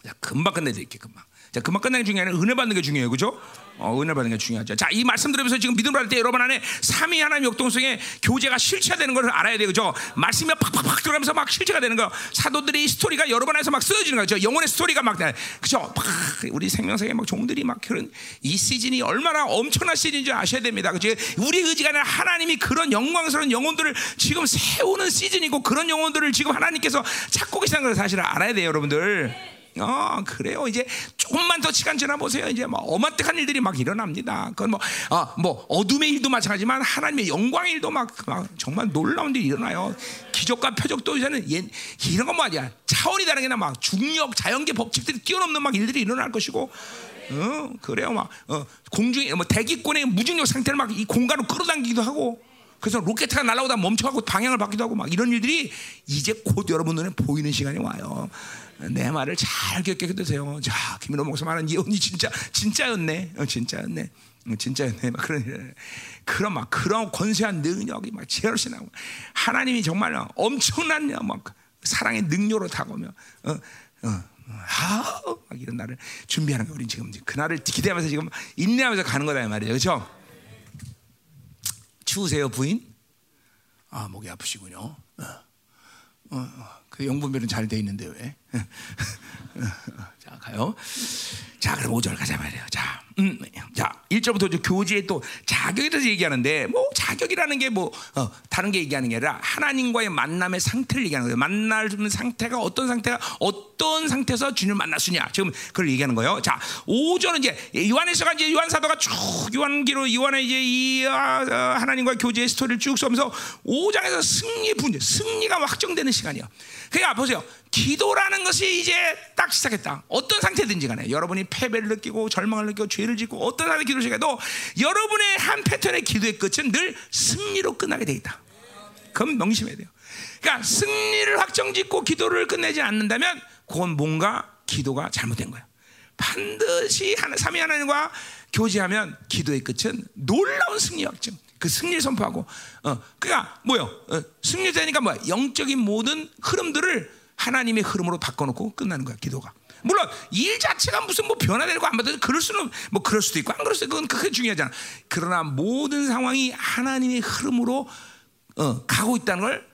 자, 금방 끝내드릴게요, 금방. 자, 그만 끝나는 게 중요한 은혜 받는 게 중요해요, 그죠? 어, 은혜 받는 게 중요하죠. 자, 이 말씀 들으면서 지금 믿음을 받을 때 여러분 안에 삼위 하나님 역동성의 교제가 실체화되는 걸 알아야 돼요, 그죠? 말씀이 팍팍팍 들어가면서 막 실체가 되는 거. 사도들의 스토리가 여러분 안에서 막 쓰여지는 거죠. 영혼의 스토리가 막, 그죠? 팍 우리 생명상에 막 종들이 막 그런 이 시즌이 얼마나 엄청난 시즌인지 아셔야 됩니다, 그죠? 우리 의지가 아니라 하나님이 그런 영광스러운 영혼들을 지금 세우는 시즌이고 그런 영혼들을 지금 하나님께서 찾고 계시는 걸 사실 알아야 돼요, 여러분들. 어, 그래요. 이제 조금만 더 시간 지나 보세요. 이제 막 어마뜩한 일들이 막 일어납니다. 그건 뭐, 어, 뭐 어둠의 일도 마찬가지지만 하나님의 영광의 일도 막, 막 정말 놀라운 일이 일어나요. 기적과 표적도 이제는 예, 이런 건 뭐 아니야. 차원이 다른 게나 막 중력, 자연계 법칙들이 뛰어넘는 막 일들이 일어날 것이고. 어, 그래요. 막 어, 공중에 뭐 대기권의 무중력 상태를 막 이 공간으로 끌어당기기도 하고. 그래서 로켓가 날아오다 멈춰가고 방향을 바뀌기도 하고 막 이런 일들이 이제 곧 여러분 눈에 보이는 시간이 와요. 내 말을 잘 기억해 두세요. 자, 김일호 목사 말한 예언이 진짜 진짜였네. 어, 진짜였네. 어, 진짜였네. 막 그런 그런 막 그런 권세한 능력이 막 제어시 나고 하나님이 정말 엄청난 막 사랑의 능력으로 다가오며 어, 어, 아, 막 이런 날을 준비하는 거 우리 지금 그 날을 기대하면서 지금 인내하면서 가는 거다 이 말이에요. 그렇죠? 추우세요, 부인? 아, 목이 아프시군요. 어, 어. 그 영분별은 잘 돼 있는데 왜? 자, 가요. 자, 그럼 오 절 가자 말이에요. 자, 음, 자, 일 절부터 교제의 또 자격에 대해서 얘기하는데, 뭐 자격이라는 게 뭐 어, 다른 게 얘기하는 게 아니라 하나님과의 만남의 상태를 얘기하는 거예요. 만날 수 있는 상태가 어떤 상태가 어떤 상태에서 주님을 만났으냐. 지금 그걸 얘기하는 거예요. 자, 오 절은 이제 요한일서가 이제 요한 사도가 쭉 요한기로 요한의 이제 이 아, 아, 하나님과의 교제의 스토리를 쭉 쏘면서 오 장에서 승리 분쟁, 승리가 확정되는 시간이야. 그러니까 보세요. 기도라는 것이 이제 딱 시작했다. 어떤 상태든지 간에 여러분이 패배를 느끼고 절망을 느끼고 죄를 짓고 어떤 상태의 기도를 시작해도 여러분의 한 패턴의 기도의 끝은 늘 승리로 끝나게 돼 있다. 그건 명심해야 돼요. 그러니까 승리를 확정짓고 기도를 끝내지 않는다면 그건 뭔가 기도가 잘못된 거야. 반드시 삼위 하나님과 교제하면 기도의 끝은 놀라운 승리 확정. 그 승리를 선포하고, 어, 그러니까 뭐요? 어, 승리자니까 뭐야? 영적인 모든 흐름들을 하나님의 흐름으로 바꿔놓고 끝나는 거야 기도가. 물론 일 자체가 무슨 뭐 변화되고 안 변화되고 그럴 수는 뭐 그럴 수도 있고 안 그럴 수도 있고 그건 그게 중요하잖아. 그러나 모든 상황이 하나님의 흐름으로 어, 가고 있다는 걸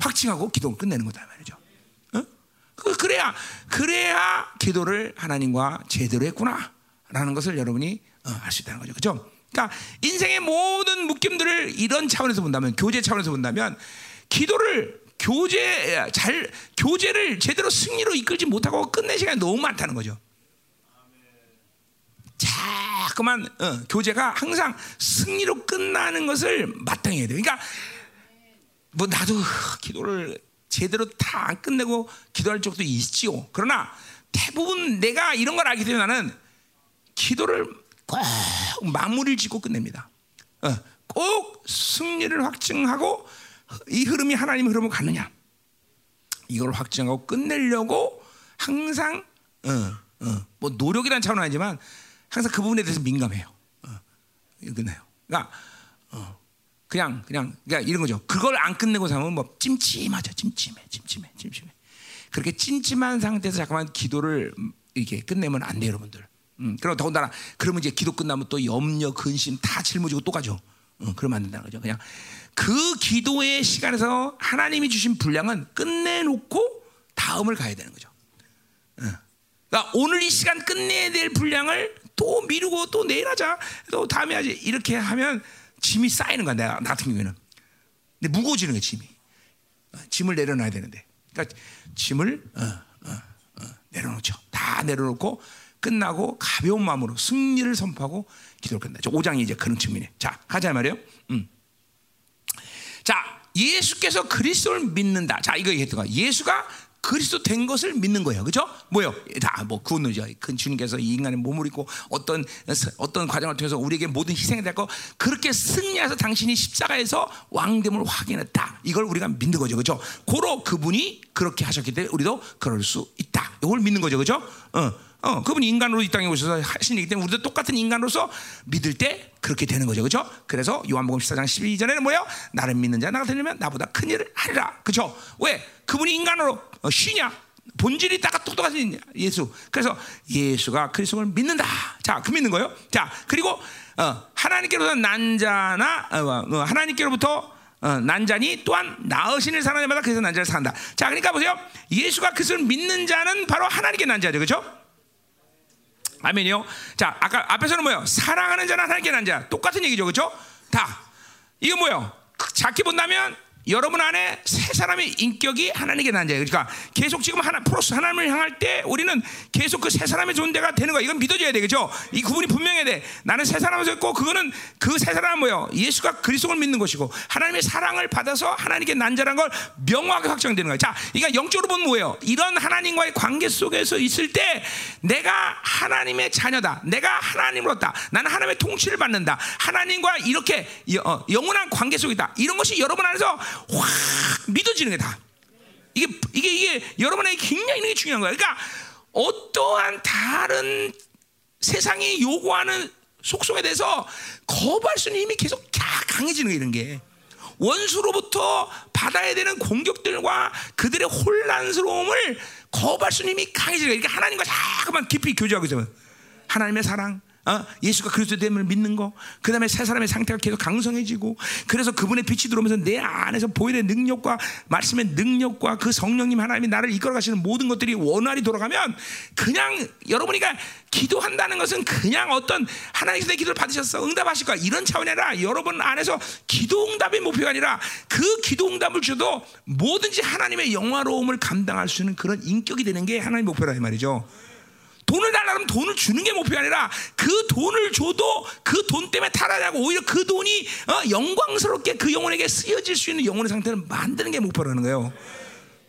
확증하고 기도를 끝내는 거다 말이죠. 어? 그래야 그래야 기도를 하나님과 제대로 했구나라는 것을 여러분이 어, 알 수 있다는 거죠, 그렇죠? 그러니까 인생의 모든 묶임들을 이런 차원에서 본다면 교제 차원에서 본다면 기도를 교제 잘 교제를 제대로 승리로 이끌지 못하고 끝낼 시간이 너무 많다는 거죠. 자꾸만 어, 교제가 항상 승리로 끝나는 것을 마땅히 해야 돼요. 그러니까 뭐 나도 기도를 제대로 다 안 끝내고 기도할 적도 있지요. 그러나 대부분 내가 이런 걸 알기 때문에 나는 기도를 꼭 마무리를 짓고 끝냅니다. 어, 꼭 승리를 확증하고 이 흐름이 하나님의 흐름으로 가느냐 이걸 확증하고 끝내려고 항상 어, 어, 뭐 노력이라는 차원은 아니지만 항상 그 부분에 대해서 민감해요. 어, 끝나요. 그러니까 어, 그냥 그냥 그러니까 이런 거죠. 그걸 안 끝내고 사면 뭐 찜찜하죠. 찜찜해, 찜찜해, 찜찜해. 그렇게 찜찜한 상태에서 잠깐만 기도를 이렇게 끝내면 안 돼요, 여러분들. 음, 그럼 더군다나 그러면 이제 기도 끝나면 또 염려, 근심 다 짊어지고 또 가죠. 어, 그러면 안 된다는 거죠. 그냥 그 기도의 시간에서 하나님이 주신 분량은 끝내놓고 다음을 가야 되는 거죠. 어. 그러니까 오늘 이 시간 끝내야 될 분량을 또 미루고 또 내일 하자, 또 다음에 하지 이렇게 하면 짐이 쌓이는 거야. 내가 나 같은 경우에는 근데 무거워지는 거야 짐이. 어, 짐을 내려놔야 되는데, 그러니까 짐을 어, 어, 어, 내려놓죠. 다 내려놓고. 끝나고 가벼운 마음으로 승리를 선포하고 기도를 끝내죠. 오 장이 이제 그런 측면이에요. 자, 가자 말이에요. 음. 자, 예수께서 그리스도를 믿는다. 자, 이거 얘기했던 거야. 예수가 그리스도 된 것을 믿는 거예요. 그죠? 뭐요? 다 뭐 구원이죠. 큰 주님께서 이 인간의 몸을 입고 어떤 어떤 과정을 통해서 우리에게 모든 희생이 될 거 그렇게 승리해서 당신이 십자가에서 왕됨을 확인했다. 이걸 우리가 믿는 거죠. 그죠? 고로 그분이 그렇게 하셨기 때문에 우리도 그럴 수 있다. 이걸 믿는 거죠. 그죠? 어. 어, 그분이 인간으로 이 땅에 오셔서 하신 일이기 때문에 우리도 똑같은 인간으로서 믿을 때 그렇게 되는 거죠. 그죠? 그래서 요한복음 십사 장 십이 절에는 뭐예요? 나를 믿는 자, 나가 되려면 나보다 큰 일을 하리라. 그죠? 왜? 그분이 인간으로 쉬냐? 본질이 딱 똑똑하신 예수. 그래서 예수가 그리스도를 믿는다. 자, 그 믿는 거예요. 자, 그리고 어, 하나님께로부터 난자나 어, 어, 하나님께로부터 어, 난자니 또한 나으신을 사는 자마다 그래서 난자를 산다. 자, 그러니까 보세요. 예수가 그리스도를 믿는 자는 바로 하나님께 난자죠, 그렇죠? 아멘이요. 자, 아까 앞에서는 뭐예요? 사랑하는 자나 하나님께 난자. 똑같은 얘기죠, 그렇죠? 다 이거 뭐예요? 작게 본다면. 여러분 안에 세 사람의 인격이 하나님께 난자예요. 그러니까 계속 지금 하나 프로스 하나님을 향할 때 우리는 계속 그 세 사람의 존재가 되는 거야. 이건 믿어져야 되겠죠. 이 구분이 분명해야 돼. 나는 세 사람에서 있고 그거는 그 세 사람은 뭐예요? 예수가 그리스도를 믿는 것이고 하나님의 사랑을 받아서 하나님께 난자라는 걸 명확하게 확정되는 거야. 자, 그러니까 영적으로 보면 뭐예요? 이런 하나님과의 관계 속에서 있을 때 내가 하나님의 자녀다. 내가 하나님으로다. 나는 하나님의 통치를 받는다. 하나님과 이렇게 영원한 관계 속에 있다. 이런 것이 여러분 안에서 확 믿어지는 게 다. 이게 이게 이게 여러분에게 굉장히 있는 게 중요한 거야. 그러니까 어떠한 다른 세상이 요구하는 속성에 대해서 거부할 수 있는 힘이 계속 강해지는 게 이런 게. 원수로부터 받아야 되는 공격들과 그들의 혼란스러움을 거부할 수 있는 힘이 강해지는 게. 그러니까 하나님과 자꾸만 깊이 교제하고 있으면 하나님의 사랑. 어? 예수가 그리스도됨을 믿는 거, 그 다음에 세 사람의 상태가 계속 강성해지고, 그래서 그분의 빛이 들어오면서 내 안에서 보이는 능력과 말씀의 능력과 그 성령님 하나님이 나를 이끌어가시는 모든 것들이 원활히 돌아가면, 그냥 여러분이가 기도한다는 것은 그냥 어떤 하나님께서 기도를 받으셨어 응답하실 거야 이런 차원이 아니라 여러분 안에서 기도응답의 목표가 아니라 그 기도응답을 주셔도 뭐든지 하나님의 영화로움을 감당할 수 있는 그런 인격이 되는 게 하나님의 목표라 이 말이죠. 돈을 달라고 하면 돈을 주는 게 목표가 아니라 그 돈을 줘도 그 돈 때문에 타락하고 오히려 그 돈이 어, 영광스럽게 그 영혼에게 쓰여질 수 있는 영혼의 상태를 만드는 게 목표라는 거예요.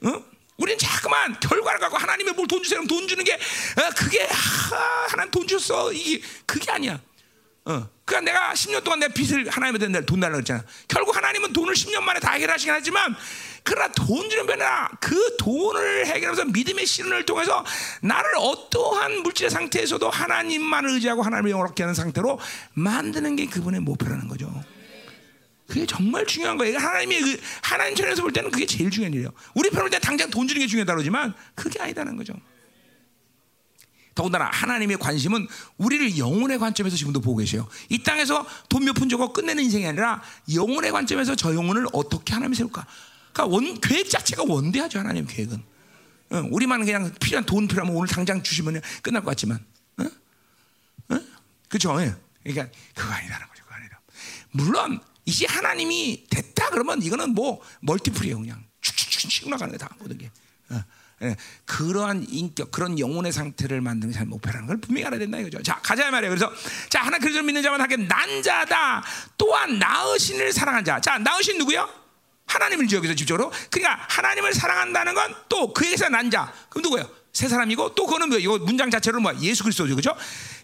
어? 우리는 자꾸만 결과를 갖고 하나님의 뭘 돈 주세요 하면 돈 주는 게 어, 그게 아, 하나님 돈 줬어 이게 그게 아니야. 어. 그러니까 내가 십 년 동안 내 빚을 하나님한테 돈 달라고 했잖아. 결국 하나님은 돈을 십 년 만에 다 해결하시긴 하지만 그러나 돈 주는 변화, 그 돈을 해결하면서 믿음의 실현을 통해서 나를 어떠한 물질의 상태에서도 하나님만을 의지하고 하나님을 영원하게 하는 상태로 만드는 게 그분의 목표라는 거죠. 그게 정말 중요한 거예요. 하나님의, 하나님 전에서 볼 때는 그게 제일 중요한 일이에요. 우리 편을 볼 때 당장 돈 주는 게 중요하다고 그러지만 그게 아니다는 거죠. 더군다나 하나님의 관심은 우리를 영혼의 관점에서 지금도 보고 계세요. 이 땅에서 돈 몇 푼 주고 끝내는 인생이 아니라 영혼의 관점에서 저 영혼을 어떻게 하나님이 세울까. 그러니까 원, 계획 자체가 원대하죠. 하나님 계획은. 어, 우리만 그냥 필요한 돈 필요하면 오늘 당장 주시면 끝날 것 같지만, 어? 어? 그렇죠? 예. 그러니까 그거 아니라는 거죠. 그거 아니라. 물론 이제 하나님이 됐다 그러면 이거는 뭐 멀티플이에요. 그냥 쭉쭉쭉 나가는 게 다 모든 게. 어. 예. 그러한 인격, 그런 영혼의 상태를 만드는 게 잘 목표라는 걸 분명히 알아야 된다 이거죠. 자, 가자 말이에요. 그래서 자, 하나 그리스도를 믿는 자만 하게 난자다. 또한 나으신을 사랑한 자. 자, 나으신 누구요? 하나님을 지역에서 집적으로. 그러니까 하나님을 사랑한다는 건 또 그에게서 난 자. 그럼 누구예요? 세 사람이고 또 그거는 뭐 이거 문장 자체로 뭐 예수 그리스도죠, 그렇죠?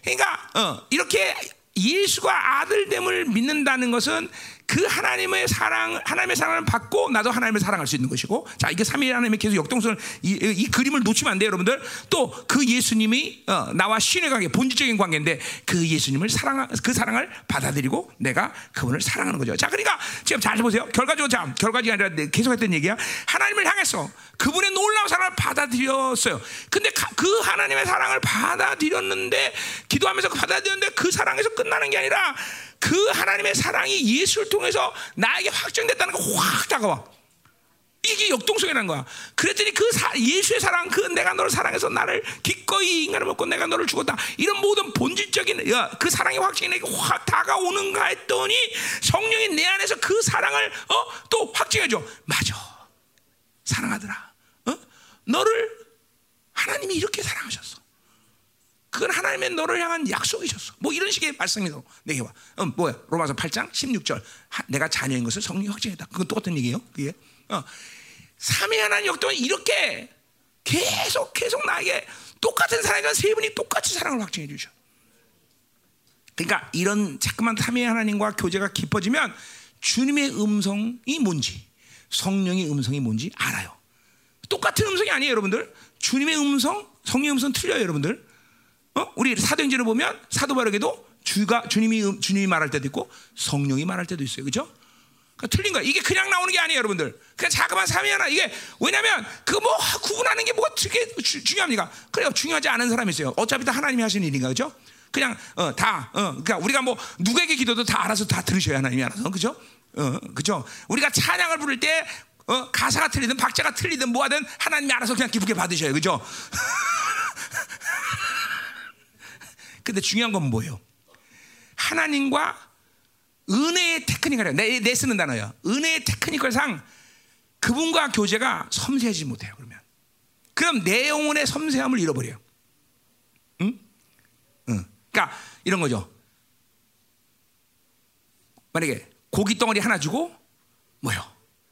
그러니까 어, 이렇게 예수가 아들됨을 믿는다는 것은 그 하나님의 사랑, 하나님의 사랑을 받고 나도 하나님을 사랑할 수 있는 것이고, 자 이게 삼위일 하나님의 계속 역동성을 이, 이 그림을 놓치면 안 돼요, 여러분들. 또 그 예수님이 어, 나와 신의 관계, 본질적인 관계인데 그 예수님을 사랑, 그 사랑을 받아들이고 내가 그분을 사랑하는 거죠. 자, 그러니까 지금 잘 보세요. 결과적으로 참 결과적이 아니라 계속했던 얘기야. 하나님을 향해서 그분의 놀라운 사랑을 받아들였어요. 근데 그 하나님의 사랑을 받아들였는데 기도하면서 받아들였는데 그 사랑에서 끝나는 게 아니라. 그 하나님의 사랑이 예수를 통해서 나에게 확정됐다는 거 확 다가와. 이게 역동성이라는 거야. 그랬더니 그 사, 예수의 사랑, 그 내가 너를 사랑해서 나를 기꺼이 인간을 먹고 내가 너를 죽었다. 이런 모든 본질적인 야, 그 사랑의 확증이 내게 확 다가오는가 했더니 성령이 내 안에서 그 사랑을 어? 또 확증해줘. 맞아. 사랑하더라. 어? 너를 하나님이 이렇게 사랑하셨어. 그건 하나님의 너를 향한 약속이셨어. 뭐 이런 식의 말씀이죠. 내게 봐. 음, 뭐야? 로마서 팔 장 십육 절. 하, 내가 자녀인 것을 성령이 확증했다. 그건 똑같은 얘기예요. 그게. 어. 삼위의 하나님 역동은 이렇게 계속 계속 나에게 똑같은 사랑이건 세 분이 똑같이 사랑을 확증해 주셔. 그러니까 이런 자꾸만 삼위의 하나님과 교제가 깊어지면 주님의 음성이 뭔지, 성령의 음성이 뭔지 알아요. 똑같은 음성이 아니에요, 여러분들. 주님의 음성, 성령의 음성은 틀려요, 여러분들. 어? 우리 사도행전을 보면 사도 바울에게도 주가 주님이 주님이 말할 때도 있고 성령이 말할 때도 있어요, 그렇죠? 그러니까 틀린 거야. 이게 그냥 나오는 게 아니에요, 여러분들. 그냥 자그마한 사람이 하나. 이게 왜냐면 그 뭐 구분하는 게 뭐가 되게 중요합니까? 그래요, 중요하지 않은 사람이 있어요. 어차피 다 하나님이 하시는 일인가, 그죠? 그냥 어, 다, 어, 그러니까 우리가 뭐 누구에게 기도도 다 알아서 다 들으셔요, 하나님이 알아서, 그죠? 어, 그죠? 우리가 찬양을 부를 때 어, 가사가 틀리든 박자가 틀리든 뭐하든 하나님이 알아서 그냥 기쁘게 받으셔요, 그죠? 근데 중요한 건 뭐예요? 하나님과 은혜의 테크니컬이에요. 내, 내 쓰는 단어예요. 은혜의 테크니컬상 그분과 교제가 섬세하지 못해요. 그러면 그럼 내 영혼의 섬세함을 잃어버려요. 응? 응. 그러니까 이런 거죠. 만약에 고기 덩어리 하나 주고 뭐요?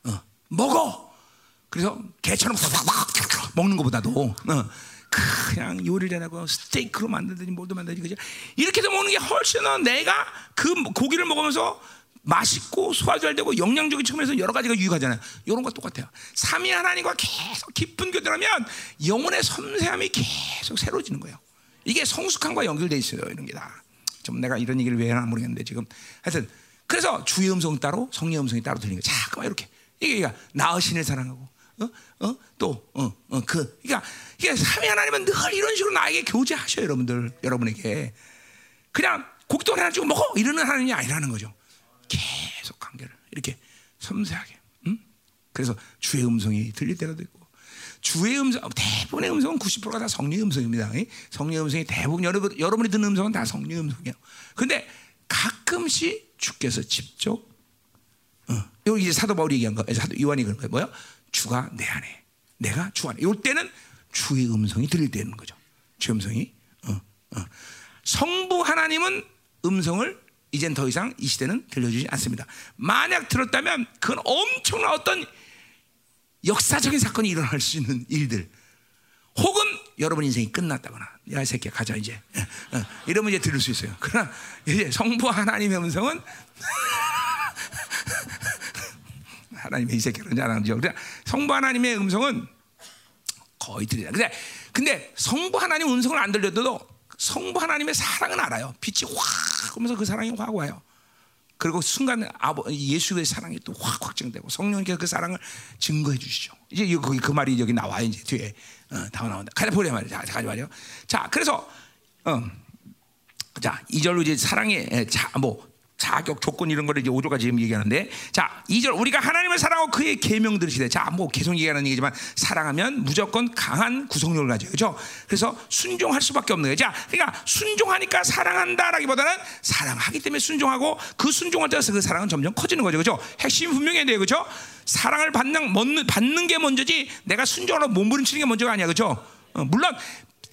어, 먹어. 그래서 개처럼 먹는 것보다도. 어. 그냥 요리를 해내고 스테이크로 만든다든지 뭘도 만든다든지 이렇게 해서 먹는 게 훨씬 더 내가 그 고기를 먹으면서 맛있고 소화 잘 되고 영양적인 측면에서 여러 가지가 유익하잖아요. 이런 거 똑같아요. 삼위 하나님과 계속 깊은 교제라면 영혼의 섬세함이 계속 새로워지는 거예요. 이게 성숙함과 연결되어 있어요, 이런 게 다. 좀 내가 이런 얘기를 왜 하나 모르겠는데 지금 하여튼 그래서 주의 음성 따로 성령의 음성이 따로 들리는 거예요. 자꾸만 이렇게 이게 나으신을 사랑하고 어? 어? 또, 어? 어? 그. 그러니까, 이게 삼위 하나님은 늘 이런 식으로 나에게 교제하셔요, 여러분들, 여러분에게. 그냥 고기도 하나 주고 먹어! 이러는 하나님이 아니라는 거죠. 계속 관계를 이렇게 섬세하게. 응? 그래서 주의 음성이 들릴 때가 있고, 주의 음성, 대부분의 음성은 구십 퍼센트가 다 성령의 음성입니다. 성령의 음성이 대부분, 여러분, 여러분이 듣는 음성은 다 성령의 음성이에요. 근데 가끔씩 주께서 직접, 어, 이거 이제 사도 바울이 얘기한 거, 사도 요한이 그런 거예요. 뭐야? 주가 내 안에, 내가 주 안에. 이럴 때는 주의 음성이 들릴 때는 거죠. 주의 음성이. 어, 어. 성부 하나님은 음성을 이젠 더 이상 이 시대는 들려주지 않습니다. 만약 들었다면 그건 엄청난 어떤 역사적인 사건이 일어날 수 있는 일들, 혹은 여러분 인생이 끝났다거나, 야 이 새끼야 가자 이제, 어, 이러면 이제 들을 수 있어요. 그러나 이제 성부 하나님의 음성은 하나님의 이 새끼 그런지 안 하는지요. 그러니까 성부 하나님의 음성은 거의 들리다. 근데, 근데 성부 하나님 음성을 안 들려도 성부 하나님의 사랑은 알아요. 빛이 확 오면서 그 사랑이 확 와요. 그리고 순간 예수의 사랑이 또 확 확증되고 성령께서 그 사랑을 증거해 주시죠. 이제 거기 그 말이 여기 나와요. 이제 뒤에 어, 다 나온다. 가자 보려 말이야. 자, 가자 말이요. 자, 그래서 어, 자 이 절로 이제 사랑의 자 뭐. 자격, 조건 이런 거를 이제 오 절까지 지금 얘기하는데, 자, 이 절 우리가 하나님을 사랑하고 그의 계명들을 지키되, 자, 뭐 계속 얘기하는 얘기지만 사랑하면 무조건 강한 구속력을 가져요, 그렇죠? 그래서 순종할 수밖에 없는 거예요. 자, 그러니까 순종하니까 사랑한다라기보다는 사랑하기 때문에 순종하고 그 순종할 때서 그 사랑은 점점 커지는 거죠, 그렇죠? 핵심 분명해야 돼요, 그렇죠? 사랑을 받는 받는 게 먼저지 내가 순종으로 몸부림치는 게 먼저가 아니야, 그렇죠? 어, 물론.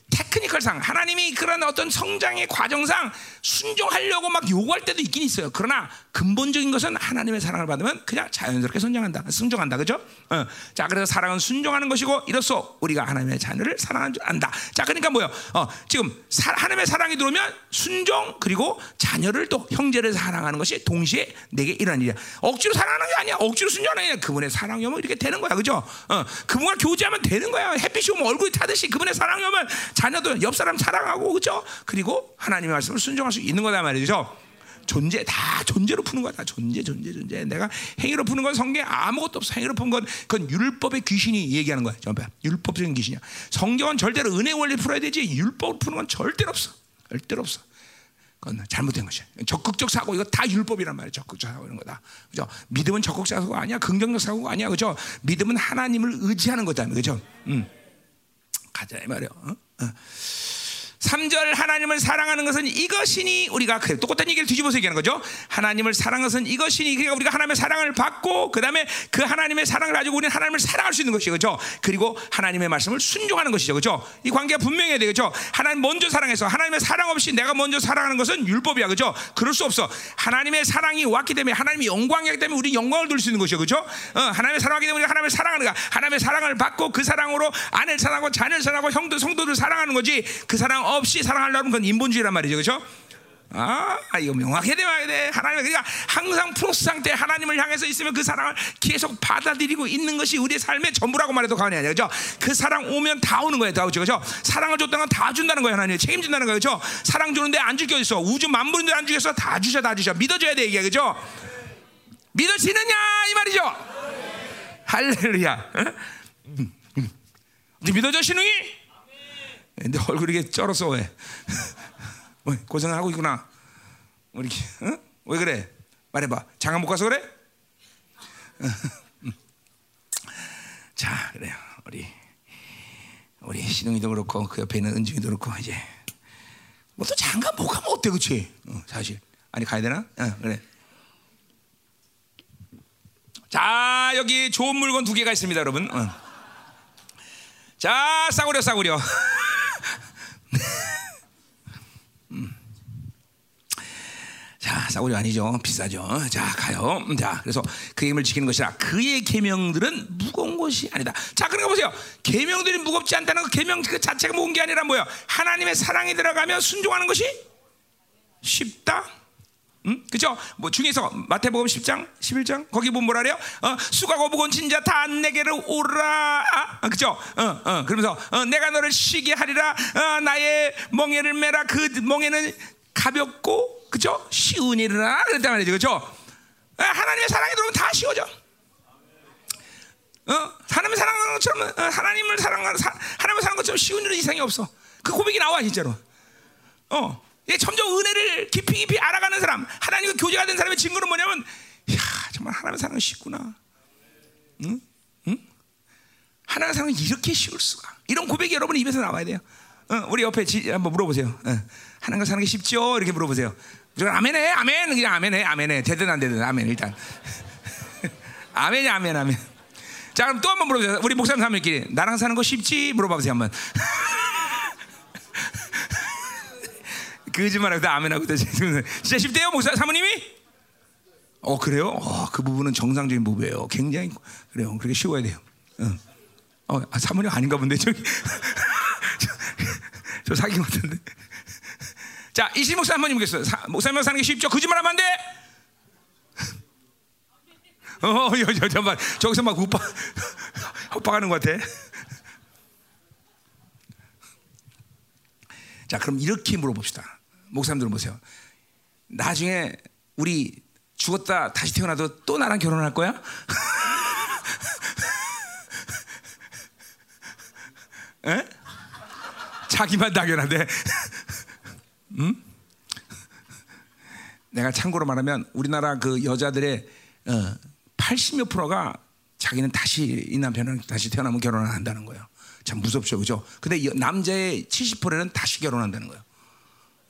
테크니컬상 하나님이 그런 어떤 성장의 과정상 순종하려고 막 요구할 때도 있긴 있어요. 그러나 근본적인 것은 하나님의 사랑을 받으면 그냥 자연스럽게 순종한다. 순종한다, 그죠? 어. 자, 그래서 사랑은 순종하는 것이고 이로써 우리가 하나님의 자녀를 사랑하는 줄 안다. 자, 그러니까 뭐요? 어, 지금 사, 하나님의 사랑이 들어오면 순종 그리고 자녀를 또 형제를 사랑하는 것이 동시에 내게 일어난 일이야. 억지로 사랑하는 게 아니야. 억지로 순종하는 게 아니야. 그분의 사랑이 오면 이렇게 되는 거야, 그죠? 어, 그분과 교제하면 되는 거야. 햇빛이 오면 얼굴이 타듯이 그분의 사랑이 오면 자녀도 옆 사람 사랑하고, 그죠? 그리고 하나님의 말씀을 순종할 수 있는 거다 말이죠. 존재 다 존재로 푸는 거다. 존재, 존재, 존재. 내가 행위로 푸는 건 성경 아무것도 없어. 행위로 푸는 건 그건 율법의 귀신이 얘기하는 거야. 전부야. 율법적인 귀신이야. 성경은 절대로 은혜 원리 풀어야 되지. 율법을 푸는 건 절대로 없어. 절대로 없어. 그건 잘못된 것이야. 적극적 사고 이거 다 율법이란 말이야. 적극적 사고 이런 거다. 그죠? 믿음은 적극적 사고가 아니야. 긍정적 사고가 아니야. 그죠? 믿음은 하나님을 의지하는 거다. 그죠? 음. 가자 이 말이야. 어? 어. 삼 절 하나님을 사랑하는 것은 이것이니 우리가 그래, 똑같은 얘기를 뒤집어서 얘기하는 거죠. 하나님을 사랑하는 것은 이것이니 그러니까 우리가 하나님의 사랑을 받고 그 다음에 그 하나님의 사랑을 가지고 우리는 하나님을 사랑할 수 있는 것이죠, 그렇죠? 그리고 하나님의 말씀을 순종하는 것이죠, 그렇죠? 이 관계가 분명해야 되겠죠. 하나님 먼저 사랑해서 하나님의 사랑 없이 내가 먼저 사랑하는 것은 율법이야, 그렇죠? 그럴 수 없어. 하나님의 사랑이 왔기 때문에 하나님의 영광이기 때문에 우리 영광을 돌릴 수 있는 것이죠, 그렇죠? 어, 하나님의 사랑하기 때문에 우리가 하나님을 사랑하는 거야. 하나님의 사랑을 받고 그 사랑으로 아내를 사랑하고 자녀를 사랑하고 형도 성도를 사랑하는 거지. 그 사랑 없이 사랑하려면 그건 인본주의란 말이죠, 그렇죠? 아, 이거 명확해야 돼, 명확해야 돼. 하나님, 그러니까 항상 프로스 상태 하나님을 향해서 있으면 그 사랑을 계속 받아들이고 있는 것이 우리의 삶의 전부라고 말해도 과언이 아니야, 그렇죠? 그 사랑 오면 다 오는 거예요, 다 오죠, 그렇죠? 사랑을 줬던 건 다 준다는 거예요, 하나님 책임진다는 거예요, 그렇죠? 사랑 주는데 안 줄 게 어딨어? 우주 만물인데 안 주겠어? 다 주셔, 다 주셔. 믿어줘야 돼, 이게, 그렇죠? 믿어지느냐 이 말이죠. 네. 할렐루야. 응? 응. 믿어져 신웅이? 네. 내 얼굴이 이렇게 쩔었어. 왜? 고생을 하고 있구나. 우리 응? 왜 그래? 말해봐. 장가 못 가서 그래? 자, 그래요. 우리 우리 신웅이도 그렇고 그 옆에 있는 은중이도 그렇고 이제 뭐 또 장가 못 가면 어때, 그렇지? 어, 사실 아니 가야 되나? 어, 그래. 자, 여기 좋은 물건 두 개가 있습니다, 여러분. 어. 자, 싸구려 싸구려. 음. 자, 싸구려 아니죠. 비싸죠. 자, 가요. 자, 그래서 그의 힘을 지키는 것이라 그의 계명들은 무거운 것이 아니다. 자, 그러니까 보세요. 계명들이 무겁지 않다는 그 계명 그 자체가 무거운 게 아니라 뭐야? 하나님의 사랑이 들어가면 순종하는 것이 쉽다. 음? 그죠? 뭐 중에서 마태복음 십 장 십일 장 거기 보면 뭐라 그래요? 어, 수고하고 무거운 진자 다 내게로 오라. 아, 그죠? 어, 어, 그러면서 어, 내가 너를 쉬게 하리라. 어, 나의 멍에를 메라. 그 멍에는 가볍고 그죠? 쉬운 일이라 그랬단 말이죠. 그죠? 하나님의 사랑이 들어오면 다 쉬워져. 어? 하나님의 사랑하는 것처럼 하나님을 사랑하는 사, 하나님을 사랑하는 것처럼 쉬운 일은 이상이 없어. 그 고백이 나와 진짜로. 어, 이게 점점 은혜를 깊이 깊이 알아가는 사람, 하나님과 교제가 된 사람의 증거는 뭐냐면, 야 정말 하나님의 사랑은 쉽구나. 응? 응? 하나님의 사랑은 이렇게 쉬울 수가. 이런 고백이 여러분 입에서 나와야 돼요. 어, 우리 옆에 지, 한번 물어보세요. 어, 하나님과 사는 게 쉽죠? 이렇게 물어보세요. 아멘해, 아멘, 그냥 아멘해, 아멘해. 되든 안 되든 아멘 일단. 아멘이 아멘, 아멘. 자, 그럼 또 한번 물어보세요. 우리 목사님 사모님끼리 나랑 사는 거 쉽지? 물어봐보세요 한번. 거짓말하고 아멘하고 진짜 쉽대요 목사 사모님이? 어 그래요? 어, 그 부분은 정상적인 부분이에요. 굉장히 그래요. 그렇게 쉬워야 돼요. 어, 어 사모님 아닌가 본데 저기. 저 사기 같은데. 자, 이신 목사 한번 해보겠어요. 목사님하고 사는 게 쉽죠? 거짓말하면 안 돼. 어, 저, 저, 막, 저기서 막 우파, 우파가는 것 같아. 자, 그럼 이렇게 물어봅시다. 목사님들 보세요. 나중에 우리 죽었다 다시 태어나도 또 나랑 결혼할 거야? 에? 자기만 당연한데. 음? 내가 참고로 말하면 우리나라 그 여자들의 어, 팔십몇 프로가 자기는 다시 이 남편이랑 다시 태어나면 결혼을 한다는 거예요. 참 무섭죠, 그죠? 근데 남자의 칠십 퍼센트는 다시 결혼한다는 거예요.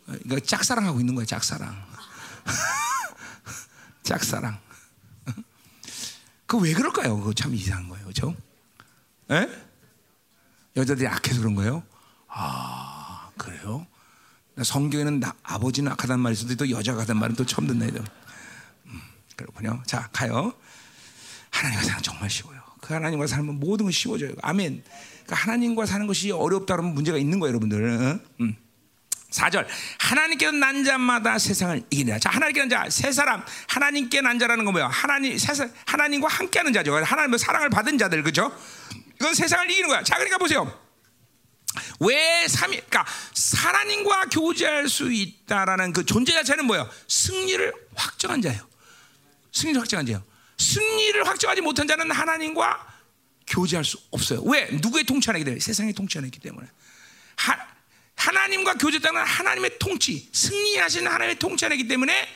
그러니까 짝사랑하고 있는 거예요, 짝사랑. 짝사랑. 그거 왜 그럴까요? 그거 참 이상한 거예요, 그죠? 에? 여자들이 악해서 그런 거예요? 아, 그래요? 성경에는 나, 아버지는 악하단 말이 있어도 또 여자가 악하단 말은 또 처음 듣네. 음, 그렇군요. 자, 가요. 하나님과 사는 정말 쉬워요. 그 하나님과 살면 모든 것이 쉬워져요. 아멘. 그러니까 하나님과 사는 것이 어렵다 그러면 문제가 있는 거예요, 여러분들. 음. 사 절. 하나님께는 난 자마다 세상을 이기느라. 자, 하나님께는 자, 세 사람. 하나님께 난 자라는 건 뭐예요? 하나님, 세, 하나님과 함께하는 자죠. 하나님의 사랑을 받은 자들, 그죠? 이건 세상을 이기는 거야. 자, 그러니까 보세요. 왜 삼위, 그러니까 하나님과 교제할 수 있다라는 그 존재 자체는 뭐예요? 승리를 확정한 자예요. 승리를 확정한 자예요. 승리를 확정하지 못한 자는 하나님과 교제할 수 없어요. 왜? 누구의 통치 안에 있기 때문에, 세상의 통치 안에 있기 때문에. 하, 하나님과 교제했다는 하나님의 통치, 승리하시는 하나님의 통치 안에 있기 때문에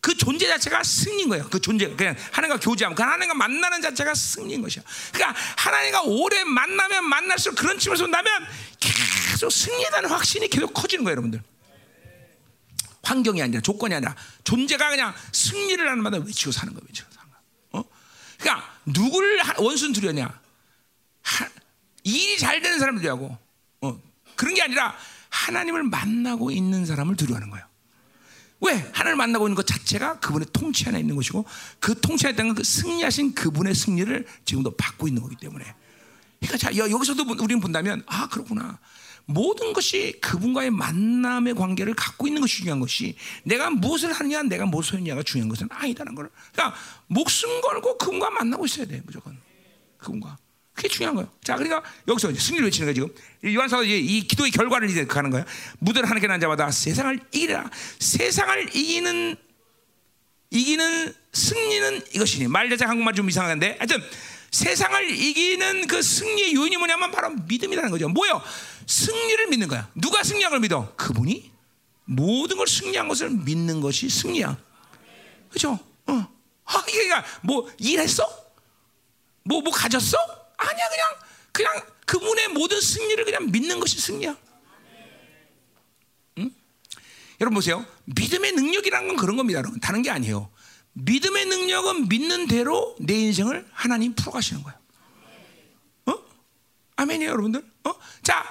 그 존재 자체가 승리인 거예요. 그 존재, 그냥 하나님과 교제함, 그 하나님과 만나는 자체가 승리인 것이야. 그러니까 하나님과 오래 만나면 만날수록 그런 측면에서 본다면 계속 승리에 대한 확신이 계속 커지는 거예요, 여러분들. 환경이 아니라 조건이 아니라 존재가 그냥 승리를 하는 마다 외치고 사는 거예요, 외치고 사는 거. 어? 그러니까 누구를 원수는 두려냐? 하, 일이 잘 되는 사람을 두려워하고, 어, 그런 게 아니라 하나님을 만나고 있는 사람을 두려워하는 거예요. 왜? 하나님을 만나고 있는 것 자체가 그분의 통치 안에 있는 것이고, 그 통치 안에 있다는 건 그 승리하신 그분의 승리를 지금도 받고 있는 거기 때문에. 그러니까 자, 여기서도 우리는 본다면, 아 그렇구나, 모든 것이 그분과의 만남의 관계를 갖고 있는 것이 중요한 것이, 내가 무엇을 하느냐 내가 무엇을 하느냐가 중요한 것은 아니다는 걸. 그러니까 목숨 걸고 그분과 만나고 있어야 돼, 무조건 그분과. 그게 중요한 거예요. 자, 그러니까 여기서 승리를 외치는 거예요, 지금. 요한 사도 이제 이 기도의 결과를 이제 하는 거예요. 무대를 하나님께 난 자마다 세상을 이기라. 세상을 이기는 이기는 승리는 이것이니. 말대장 한국말 좀 이상한데 하여튼 세상을 이기는 그 승리의 요인이 뭐냐면 바로 믿음이라는 거죠. 뭐요? 승리를 믿는 거야. 누가 승리한 걸 믿어? 그분이 모든 걸 승리한 것을 믿는 것이 승리야. 그죠? 어. 아, 이게 그냥 뭐 일했어? 뭐, 뭐 가졌어? 아니야. 그냥, 그냥 그분의 모든 승리를 그냥 믿는 것이 승리야. 응? 여러분 보세요. 믿음의 능력이라는 건 그런 겁니다. 여러분. 다른 게 아니에요. 믿음의 능력은 믿는 대로 내 인생을 하나님 풀어가시는 거예요. 어? 아멘이에요, 여러분들. 어? 자,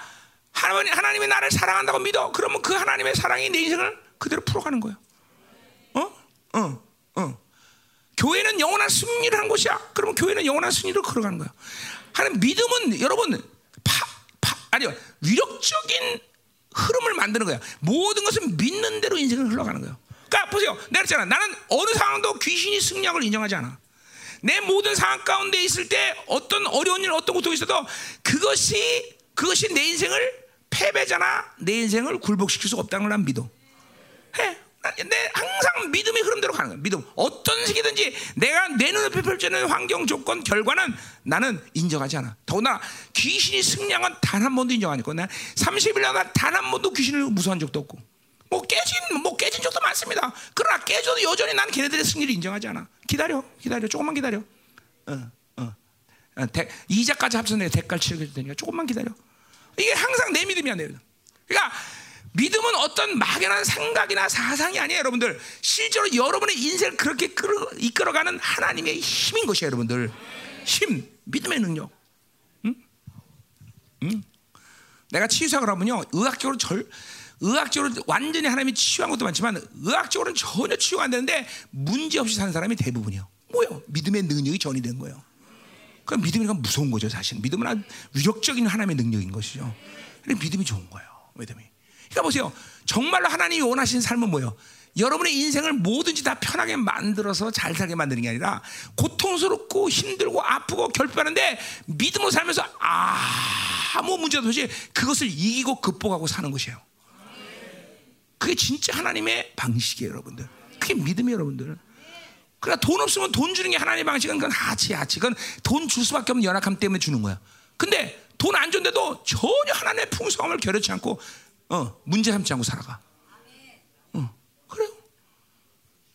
하나님, 하나님이 나를 사랑한다고 믿어. 그러면 그 하나님의 사랑이 내 인생을 그대로 풀어가는 거예요. 어? 어, 어. 교회는 영원한 승리를 한 곳이야. 그러면 교회는 영원한 승리로 걸어가는 거예요. 하나님, 믿음은 여러분, 파, 파, 아니요, 위력적인 흐름을 만드는 거야. 모든 것은 믿는 대로 인생을 흘러가는 거예요. 그러니까 보세요. 내가 그랬잖아. 나는 어느 상황도 귀신이 승리학을 인정하지 않아. 내 모든 상황 가운데 있을 때 어떤 어려운 일, 어떤 고통이 있어도 그것이, 그것이 내 인생을 패배자나 내 인생을 굴복시킬 수가 없다는 걸 난 믿어. 해. 내 항상 믿음의 흐름대로 가는 거야. 믿음. 어떤 시기든지 내가 내 눈앞에 펼쳐지는 환경, 조건, 결과는 나는 인정하지 않아. 더구나 귀신이 승리한 건 단 한 번도 인정하지 않고, 난 삼십일 년간 단 한 번도 귀신을 무서운 적도 없고, 뭐 깨진 뭐 깨진 적도 많습니다. 그러나 깨져도 여전히 난 걔네들의 승리를 인정하지 않아. 기다려, 기다려, 조금만 기다려. 어, 어. 대, 이자까지 합쳐서 내가 대가를 치르게 되니까 조금만 기다려. 이게 항상 내 믿음이 안 돼요. 그러니까. 믿음은 어떤 막연한 생각이나 사상이 아니에요, 여러분들. 실제로 여러분의 인생을 그렇게 끌어, 이끌어가는 하나님의 힘인 것이에요, 여러분들. 힘, 믿음의 능력. 응? 응? 내가 치유사학을 하면요, 의학적으로 절, 의학적으로 완전히 하나님이 치유한 것도 많지만, 의학적으로는 전혀 치유가 안 되는데, 문제 없이 사는 사람이 대부분이에요. 뭐요? 믿음의 능력이 전이 된 거예요. 그럼 믿음이란 무서운 거죠, 사실. 믿음은 아주 위력적인 하나님의 능력인 것이죠. 그래서 믿음이 좋은 거예요, 믿음이. 그러니까 보세요. 정말로 하나님이 원하시는 삶은 뭐예요? 여러분의 인생을 뭐든지 다 편하게 만들어서 잘 살게 만드는 게 아니라 고통스럽고 힘들고 아프고 결핍하는데 믿음으로 살면서 아무 문제도 없이 그것을 이기고 극복하고 사는 것이에요. 그게 진짜 하나님의 방식이에요, 여러분들. 그게 믿음이에요, 여러분들. 그러니까 돈 없으면 돈 주는 게 하나님의 방식은 그건 하치, 하치. 그건 돈 줄 수밖에 없는 연약함 때문에 주는 거야. 근데 돈 안 줬는데도 전혀 하나님의 풍성함을 겨려치 않고 어, 문제 삼지 않고 살아가. 어, 그래요.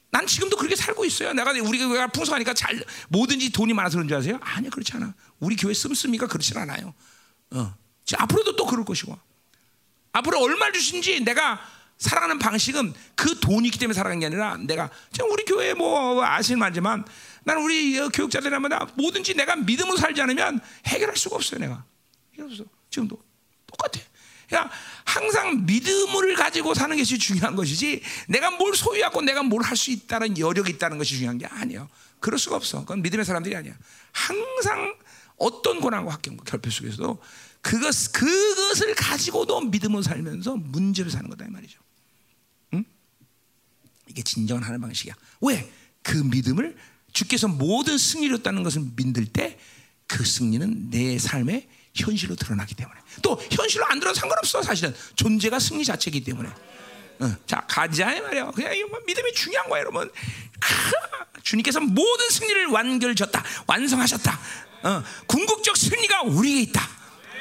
난 지금도 그렇게 살고 있어요. 내가, 우리 교회가 풍성하니까 잘, 뭐든지 돈이 많아서 그런 줄 아세요? 아니요, 그렇지 않아. 우리 교회 씀씀이가 그렇진 않아요. 어, 앞으로도 또 그럴 것이고. 앞으로 얼마를 주신지 내가 살아가는 방식은 그 돈이 있기 때문에 살아가는 게 아니라 내가, 우리 교회 뭐 아시는 말지만 나는 우리 교육자들이라면 뭐든지 내가 믿음으로 살지 않으면 해결할 수가 없어요, 내가. 해결할 수가 없어. 지금도 똑같아. 그러니까 항상 믿음을 가지고 사는 것이 중요한 것이지 내가 뭘 소유하고 내가 뭘 할 수 있다는 여력이 있다는 것이 중요한 게 아니에요. 그럴 수가 없어. 그건 믿음의 사람들이 아니야. 항상 어떤 고난과 학경과 결핍 속에서도 그것, 그것을 가지고도 믿음으로 살면서 문제를 사는 거다 이 말이죠. 응? 이게 진정한 하나님의 방식이야. 왜? 그 믿음을 주께서 모든 승리였다는 것을 믿을 때 그 승리는 내 삶에 현실로 드러나기 때문에. 또 현실로 안 드러나도 상관없어. 사실은 존재가 승리 자체이기 때문에. 어, 자 가자 이 말이야. 그냥 믿음이 중요한 거야 여러분. 아, 주님께서 모든 승리를 완결졌다. 완성하셨다. 어, 궁극적 승리가 우리에게 있다.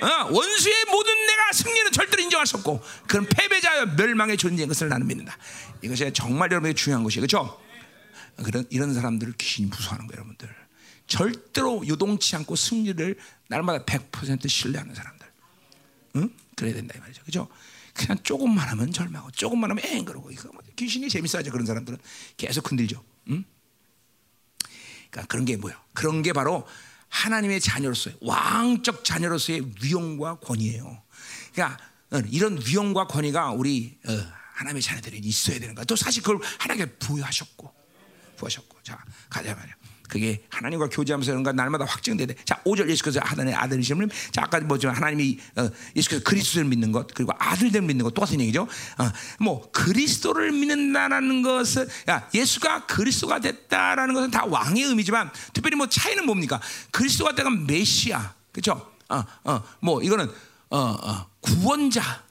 어, 원수의 모든 내가 승리는 절대로 인정할 수 없고 그런 패배자와 멸망의 존재인 것을 나는 믿는다. 이것이 정말 여러분에게 중요한 것이에요. 그렇죠? 그런, 이런 사람들을 귀신이 무서워하는 거예요 여러분들. 절대로 요동치 않고 승리를 날마다 백 퍼센트 신뢰하는 사람들. 응? 그래야 된다 이 말이죠. 그죠? 그냥 조금만 하면 절망하고 조금만 하면 엥 그러고 이거 귀신이 재밌어하죠. 그런 사람들은 계속 흔들죠. 응? 그러니까 그런 게 뭐예요? 그런 게 바로 하나님의 자녀로서의 왕적 자녀로서의 위엄과 권위예요. 그러니까 이런 위엄과 권위가 우리 어, 하나님의 자녀들이 있어야 되는 거야. 또 사실 그걸 하나님께 부여하셨고 부여하셨고. 자, 가자 말이야. 그게 하나님과 교제하면서 그런가 날마다 확증되대. 자, 오 절 예수께서 하나님의 아들이심을, 자, 아까 뭐죠? 하나님이 어, 예수께서 그리스도를 믿는 것, 그리고 아들됨을 믿는 것 똑같은 얘기죠. 어, 뭐 그리스도를 믿는다라는 것은, 야, 예수가 그리스도가 됐다라는 것은 다 왕의 의미지만, 특별히 뭐 차이는 뭡니까? 그리스도가 되면 메시아, 그렇죠? 어, 어, 뭐 이거는 어, 어, 구원자,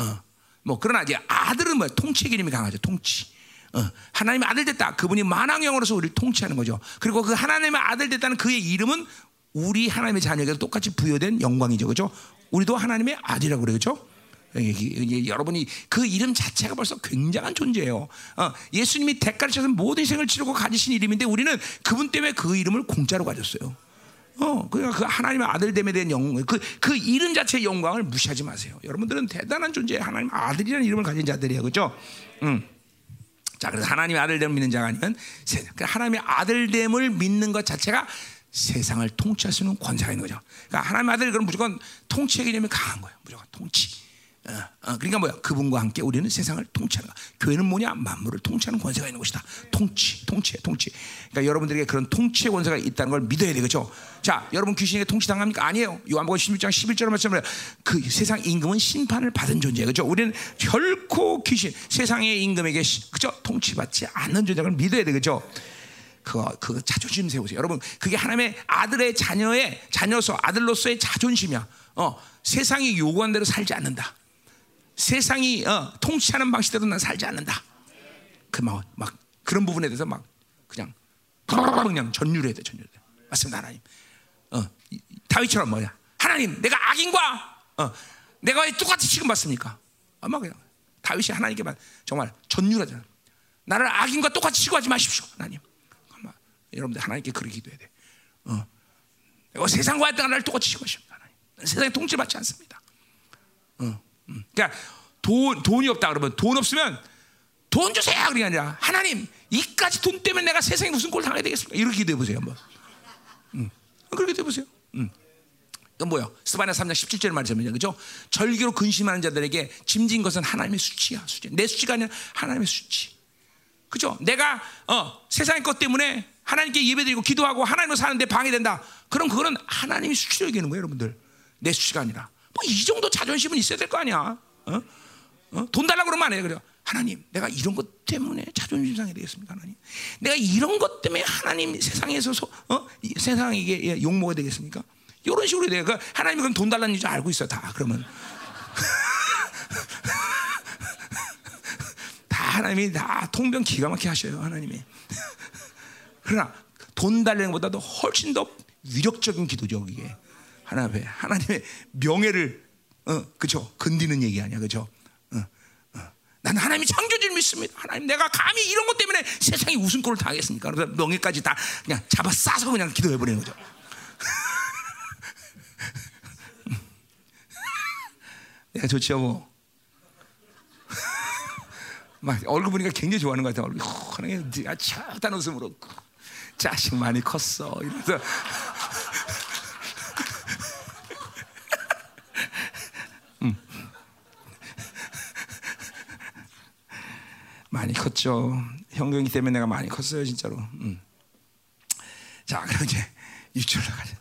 어, 뭐 그러나 이제 아들은 뭐야? 통치 개념이 강하죠, 통치. 어, 하나님의 아들 됐다. 그분이 만왕영으로서 우리를 통치하는 거죠. 그리고 그 하나님의 아들 됐다는 그의 이름은 우리 하나님의 자녀에게도 똑같이 부여된 영광이죠. 그렇죠? 우리도 하나님의 아들이라고 그래요. 그렇죠? 여러분이 그 이름 자체가 벌써 굉장한 존재예요. 어, 예수님이 대가를 쳐서 모든 생을 치르고 가지신 이름인데 우리는 그분 때문에 그 이름을 공짜로 가졌어요. 어, 그러니까 그 하나님의 아들됨에 대한 영광, 그, 그 이름 자체의 영광을 무시하지 마세요. 여러분들은 대단한 존재예요. 하나님의 아들이라는 이름을 가진 자들이에요. 그렇죠? 음. 자, 그래서 하나님의 아들됨을 믿는 자가 아니면 세상, 하나님의 아들됨을 믿는 것 자체가 세상을 통치할 수 있는 권세가 있는 거죠. 그러니까 하나님의 아들, 그럼 무조건 통치의 개념이 강한 거예요. 무조건 통치. 어, 어, 그러니까 뭐야? 그분과 함께 우리는 세상을 통치하는 거야. 교회는 뭐냐? 만물을 통치하는 권세가 있는 것이다. 통치, 통치, 통치. 그러니까 여러분들에게 그런 통치의 권세가 있다는 걸 믿어야 되겠죠. 자, 여러분 귀신에게 통치 당합니까? 아니에요. 요한복음 십육 장 십일 절로 말씀을 그 세상 임금은 심판을 받은 존재예요. 그렇죠? 우리는 결코 귀신, 세상의 임금에게 그죠? 통치받지 않는 존재를 믿어야 되겠죠. 그거, 그거 자존심 세우세요. 여러분, 그게 하나님의 아들의 자녀의 자녀서 아들로서의 자존심이야. 어, 세상이 요구한 대로 살지 않는다. 세상이 어, 통치하는 방식대로 난 살지 않는다. 그 막 막 그런 부분에 대해서 막 그냥 그냥 전율해야 돼, 전율. 맞습니다, 하나님. 어, 다윗처럼 뭐냐? 하나님, 내가 악인과 어, 내가 왜 똑같이 취급받습니까? 아마 그냥 다윗이 하나님께만 정말 전율하잖아. 나를 악인과 똑같이 취급하지 마십시오, 하나님. 아마 여러분들 하나님께 그렇게 기도해야 돼. 어, 내가 세상과 했던 나를 똑같이 취급하십니다, 하나님. 세상에 통치받지 않습니다. 어. 그러니까 돈, 돈이 없다 그러면 돈 없으면 돈 주세요 그게 아니라 하나님 이까지 돈 때문에 내가 세상에 무슨 꼴 당해야 되겠습니까? 이렇게 기도해 보세요 한번. 음. 그렇게 기도해 보세요. 음. 그 뭐요? 스바냐 삼 장 십칠 절 말씀이죠, 그죠? 절기로 근심하는 자들에게 짐진 것은 하나님의 수치야, 수치. 내 수치가 아니라 하나님의 수치. 그죠? 내가 어, 세상의 것 때문에 하나님께 예배드리고 기도하고 하나님으로 사는데 방해된다. 그럼 그거는 하나님이 수치로 얘기하는 거예요, 여러분들. 내 수치가 아니라. 뭐 이 정도 자존심은 있어야 될 거 아니야. 어? 어? 돈 달라고 그러면 안 해요. 그래요. 하나님, 내가 이런 것 때문에 자존심 상해 되겠습니까, 하나님? 내가 이런 것 때문에 하나님 세상에서 소, 어? 세상에게 욕 먹어야 되겠습니까? 이런 식으로 돼요. 그러니까 하나님이 그럼 돈 달라는 줄 알고 있어 다. 그러면 다 하나님이 다 통변 기가 막히게 하셔요, 하나님이. 그러나 돈 달라는 것보다도 훨씬 더 위력적인 기도죠, 이게. 하나님의, 하나님의 명예를 어, 그쵸? 건드리는 얘기 아니야, 그쵸? 어, 어. 난 하나님이 창조주를 믿습니다. 하나님, 내가 감히 이런 것 때문에 세상에 웃음꼴을 당하겠습니까? 그래서 명예까지 다 그냥 잡아 싸서 그냥 기도해 버리는 거죠. 내가 좋지요, 뭐. 막 얼굴 보니까 굉장히 좋아하는 것 같아. 얼굴 하나님, 네가 착한 웃음으로 자식 많이 컸어. 이러면서. 많이 컸죠. 형경이 때문에 내가 많이 컸어요, 진짜로. 음. 자, 그럼 이제 육 절로 가자.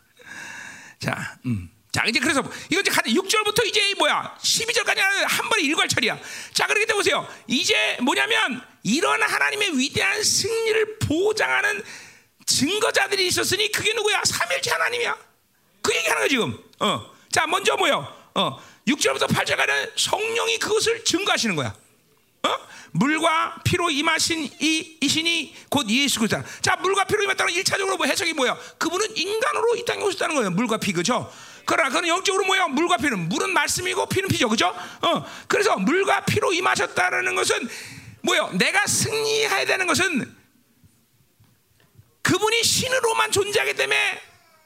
자, 음. 자, 이제 그래서 이거 이제 육 절부터 이제 뭐야? 십이 절까지 한 번에 일괄 처리야. 자, 그렇게 돼 보세요. 이제 뭐냐면 이런 하나님의 위대한 승리를 보장하는 증거자들이 있었으니 그게 누구야? 삼일째 하나님이야. 그 얘기하는 거 지금. 어. 자, 먼저 뭐요? 어. 육 절부터 팔 절까지는 성령이 그것을 증거하시는 거야. 어? 물과 피로 임하신 이, 이 신이 곧 예수 그리스도다. 자, 물과 피로 임했다는 일 차적으로 뭐 해석이 뭐야? 그분은 인간으로 이 땅에 오셨다는 거예요. 물과 피, 그죠? 그러나 그건 영적으로 뭐야? 물과 피는 물은 말씀이고 피는 피죠, 그죠? 어, 그래서 물과 피로 임하셨다라는 것은 뭐야? 내가 승리해야 되는 것은 그분이 신으로만 존재하기 때문에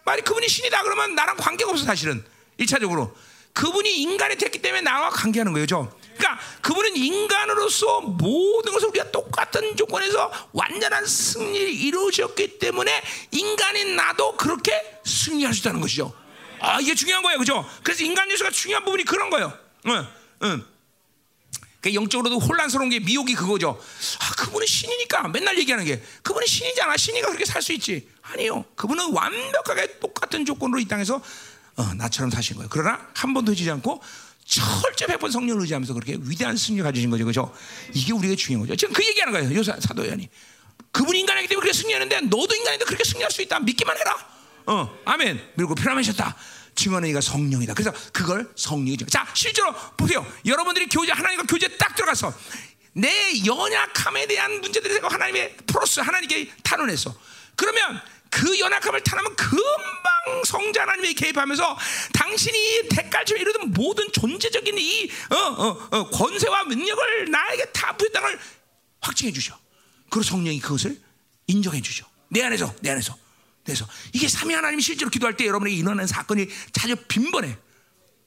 만약 그분이 신이다 그러면 나랑 관계가 없어 사실은 일 차적으로. 그분이 인간이 됐기 때문에 나와 관계하는 거예요, 그죠? 그러니까 그분은 인간으로서 모든 것을 우리가 똑같은 조건에서 완전한 승리를 이루셨기 때문에 인간인 나도 그렇게 승리할 수 있다는 것이죠. 아, 이게 중요한 거예요, 그죠? 그래서 인간 예수가 중요한 부분이 그런 거예요. 응, 응. 그러니까 영적으로도 혼란스러운 게 미혹이 그거죠. 아, 그분은 신이니까 맨날 얘기하는 게 그분은 신이잖아. 신이가 그렇게 살 수 있지. 아니요, 그분은 완벽하게 똑같은 조건으로 이 땅에서 어, 나처럼 사신 거예요. 그러나 한 번도 해지지 않고 철저 백 번 성령을 의지하면서 그렇게 위대한 승리를 가지신 거죠, 그죠? 이게 우리에게 중요한 거죠. 지금 그 얘기하는 거예요, 요사 사도 요한이. 그분이 인간이기 때문에 그렇게 승리하는데 너도 인간인데 그렇게 승리할 수 있다. 믿기만 해라. 어, 아멘. 그리고 피라미셨다. 증언은 이가 성령이다. 그래서 그걸 성령이죠. 자, 실제로 보세요. 여러분들이 교제 하나님과 교제 딱 들어가서 내 연약함에 대한 문제들에 대해서 하나님의 프로스 하나님께 탄원했어. 그러면 그 연약함을 탄하면 금방 성자 하나님이 개입하면서 당신이 대깔처럼 이러던 모든 존재적인 이 어, 어, 어, 권세와 능력을 나에게 다 부여했다는 걸 확증해 주셔. 그리고 성령이 그것을 인정해 주셔. 내 안에서, 내 안에서. 그래서 이게 삼위 하나님이 실제로 기도할 때 여러분에게 일어나는 사건이 자주 빈번해.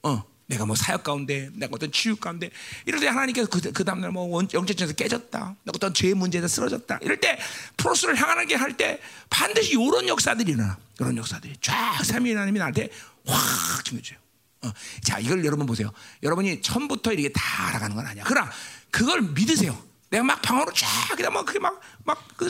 어, 내가 뭐 사역 가운데, 내가 어떤 치유 가운데 이럴 때 하나님께서 그, 그 다음날 뭐 영적전에서 깨졌다, 내가 어떤 죄의 문제에서 쓰러졌다 이럴 때 프로스를 향하게 할 때 반드시 이런 역사들이 일어나. 이런 역사들이 쫙 삼위 하나님이 나한테 확 증여줘요. 어, 자, 이걸 여러분 보세요. 여러분이 처음부터 이렇게 다 알아가는 건 아니야. 그러나 그걸 믿으세요. 내가 막 방어로 쫙 그냥 막 그게 막 막 그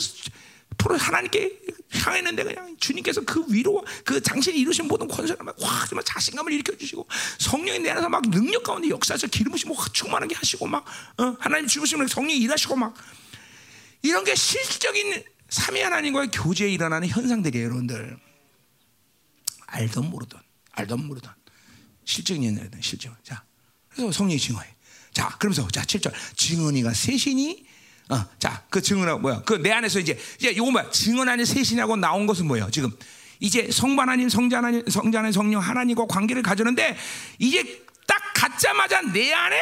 프로 하나님께 향했는데 그냥 주님께서 그 위로 그 당신이 이루신 모든 권세를 막 확 정말 자신감을 일으켜 주시고 성령이 내 안에서 막 능력 가운데 역사에서 기름으시고 충만하게 하시고 막 어? 하나님 주시면 성령이 일하시고 막 이런 게 실질적인 삼위 하나님과의 교제에 일어나는 현상들이에요. 여러분들 알던 모르던 알던 모르던 실적인 현상이든 실적. 자, 그래서 성령이 증언해. 자, 그러면서 자 칠 절 증언이가 셋이니. 어, 자, 그 증언하고 뭐야? 그 내 안에서 이제 이제 요거 뭐야? 증언하니 셋이냐고 나온 것은 뭐예요? 지금 이제 성부 하나님, 성자 하나님, 성자 하나님, 성령 하나님과 관계를 가졌는데 이제 딱 갖자마자 내 안에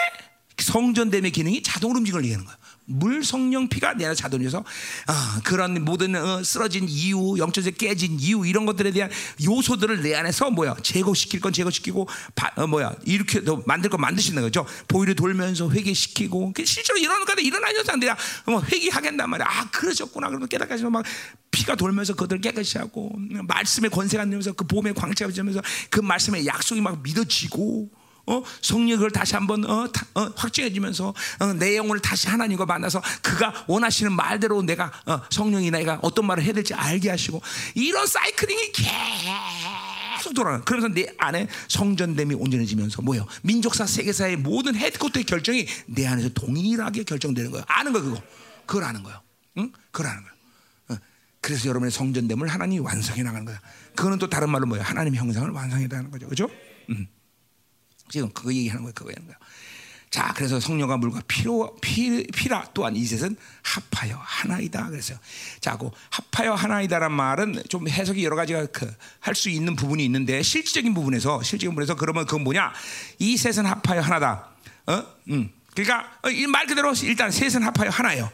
성전됨의 기능이 자동으로 움직임을 얘기하는 거야. 물, 성령, 피가 내 안에 자동이어서 아, 그런 모든 어, 쓰러진 이유, 영적으로 깨진 이유 이런 것들에 대한 요소들을 내 안에서 뭐야? 제거시킬 건 제거시키고 바, 어, 뭐야? 이렇게 만들 건 만드시는 거죠. 보일을 돌면서 회개시키고 실제로 이런 것들 일어나는 현상들이야. 뭐 회개하겠단 말이야. 아, 그러셨구나. 그러면 깨닫게 하시면 막 피가 돌면서 그들을 깨끗이 하고 말씀의 권세가 내면서 그 보험의 광채가 지면서 그 말씀의 약속이 막 믿어지고 어? 성령을 다시 한번 어, 어, 확증해주면서 어, 내 영혼을 다시 하나님과 만나서 그가 원하시는 말대로 내가 어, 성령이 내가 어떤 말을 해야 될지 알게 하시고 이런 사이클링이 계속 돌아가요. 그러면서 내 안에 성전됨이 온전해지면서 뭐예요? 민족사 세계사의 모든 헤드코트의 결정이 내 안에서 동일하게 결정되는 거예요. 아는 거예요. 그거. 그걸 아는 거예요. 응? 그걸 아는 거예요. 어. 그래서 여러분의 성전됨을 하나님이 완성해 나가는 거야. 그거는 또 다른 말로 뭐예요? 하나님의 형상을 완성해 나가는 거죠. 그렇죠? 음. 지금 그거 얘기하는 거예요. 그거 얘기하는 거예요. 자, 그래서 성령과 물과 피로, 피, 피라 또한 이 셋은 합하여 하나이다. 그랬어요. 자, 그 합하여 하나이다란 말은 좀 해석이 여러 가지가 그 할 수 있는 부분이 있는데 실질적인 부분에서 실질적인 부분에서 그러면 그건 뭐냐? 이 셋은 합하여 하나다. 어, 음. 그러니까 이 말 그대로 일단 셋은 합하여 하나예요.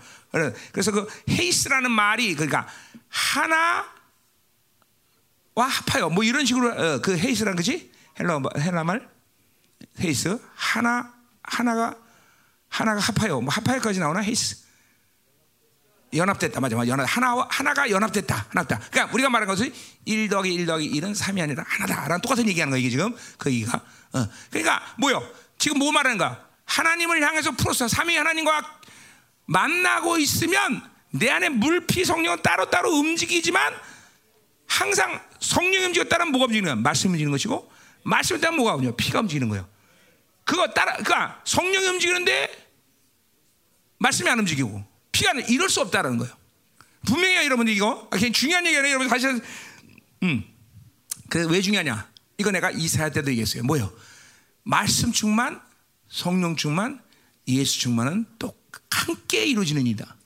그래서 그 헤이스라는 말이 그러니까 하나와 합하여 뭐 이런 식으로 어, 그 헤이스란 거지? 헬라 헬라 말. 헤이스 하나 하나가 하나가 합하여 뭐 합하여까지 나오나 헤이스 연합됐다 맞아 맞아 연합 하나 하나가 연합됐다 하나다. 그러니까 우리가 말한 것은 일 더하기 일 더하기 일은 삼이 아니라 하나다라는 똑같은 얘기하는 거야 이게 지금 그 얘기가. 어. 그러니까 뭐요? 지금 뭐 말하는 거야? 하나님을 향해서 프로스 삼위 하나님과 만나고 있으면 내 안에 물, 피, 성령은 따로 따로 움직이지만 항상 성령이 움직여 따른 뭐가 움직이는 거야? 말씀이 움직이는 것이고 말씀에 따라 뭐가 오냐? 피가 움직이는 거예요. 그거 따라, 그러니까 성령이 움직이는데 말씀이 안 움직이고 피가 이럴 수 없다라는 거예요. 분명해요, 여러분들 이거. 아, 굉장히 중요한 얘기예요, 여러분. 다시, 음, 그래서 왜 중요하냐? 이거 내가 이사야 때도 얘기했어요. 뭐요? 말씀 충만, 성령 충만, 예수 충만은 또 함께 이루어지는 일이다.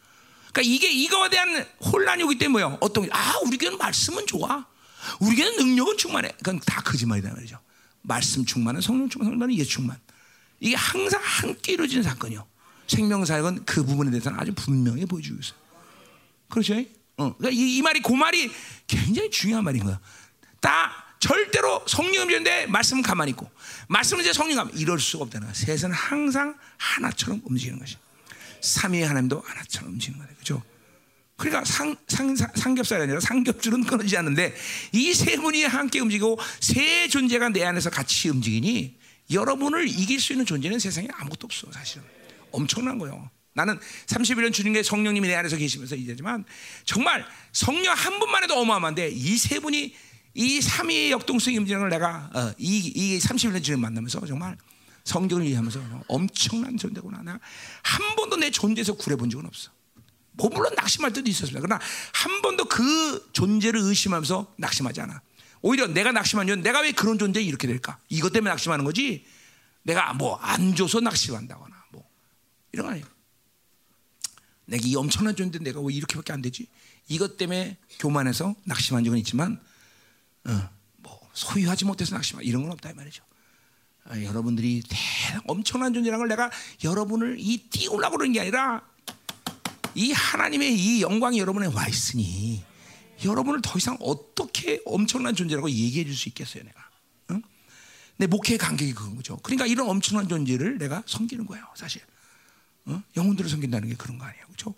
그러니까 이게 이거에 대한 혼란이 오기 때문에 뭐요? 어떤 아, 우리 교회는 말씀은 좋아. 우리 교회는 능력은 충만해. 그건 다 거짓말이다 말이죠. 말씀 충만은 성령 충만, 성령 충만은 예수 충만. 이게 항상 함께 이루어지는 사건이요. 생명사역은 그 부분에 대해서는 아주 분명히 보여주고 있어요. 그렇죠? 어. 그러니까 이, 이 말이 그 말이 굉장히 중요한 말인 거야. 다 절대로 성령은 되는데 말씀은 가만히 있고 말씀은 이제 성령 가만히 이럴 수가 없다는 거야. 셋은 항상 하나처럼 움직이는 것이. 삼위의 하나님도 하나처럼 움직이는 거예요. 그렇죠? 그러니까 상, 상, 삼겹살이 아니라 삼겹줄은 끊어지지 않는데 이 세 분이 함께 움직이고 세 존재가 내 안에서 같이 움직이니 여러분을 이길 수 있는 존재는 세상에 아무것도 없어. 사실은 엄청난 거예요. 나는 삼십일 년 주님의 성령님이 내 안에서 계시면서 얘기하지만 정말 성령 한 분만 해도 어마어마한데 이 세 분이 이 삼위의 역동성이 움직이는 걸 내가 어, 이, 이 삼십일 년 주님 만나면서 정말 성경을 이해하면서 엄청난 존재구나. 내가 한 번도 내 존재에서 굴해본 적은 없어. 뭐 물론 낙심할 때도 있었습니다. 그러나 한 번도 그 존재를 의심하면서 낙심하지 않아. 오히려 내가 낙심하면 내가 왜 그런 존재 이렇게 될까? 이것 때문에 낙심하는 거지. 내가 뭐 안 줘서 낙심한다거나 뭐 이런 거 아니에요. 내가 이 엄청난 존재인데 내가 왜 이렇게밖에 안 되지? 이것 때문에 교만해서 낙심한 적은 있지만 어, 뭐 소유하지 못해서 낙심한 이런 건 없다 이 말이죠. 아, 여러분들이 대단한 엄청난 존재라는 걸 내가 여러분을 이 띄우려고 그러는 게 아니라 이 하나님의 이 영광이 여러분에 와 있으니 여러분을 더 이상 어떻게 엄청난 존재라고 얘기해 줄 수 있겠어요 내가. 응? 내 목회의 간격이 그런 거죠. 그러니까 이런 엄청난 존재를 내가 섬기는 거예요 사실. 어? 영혼들을 섬긴다는 게 그런 거 아니에요, 그렇죠?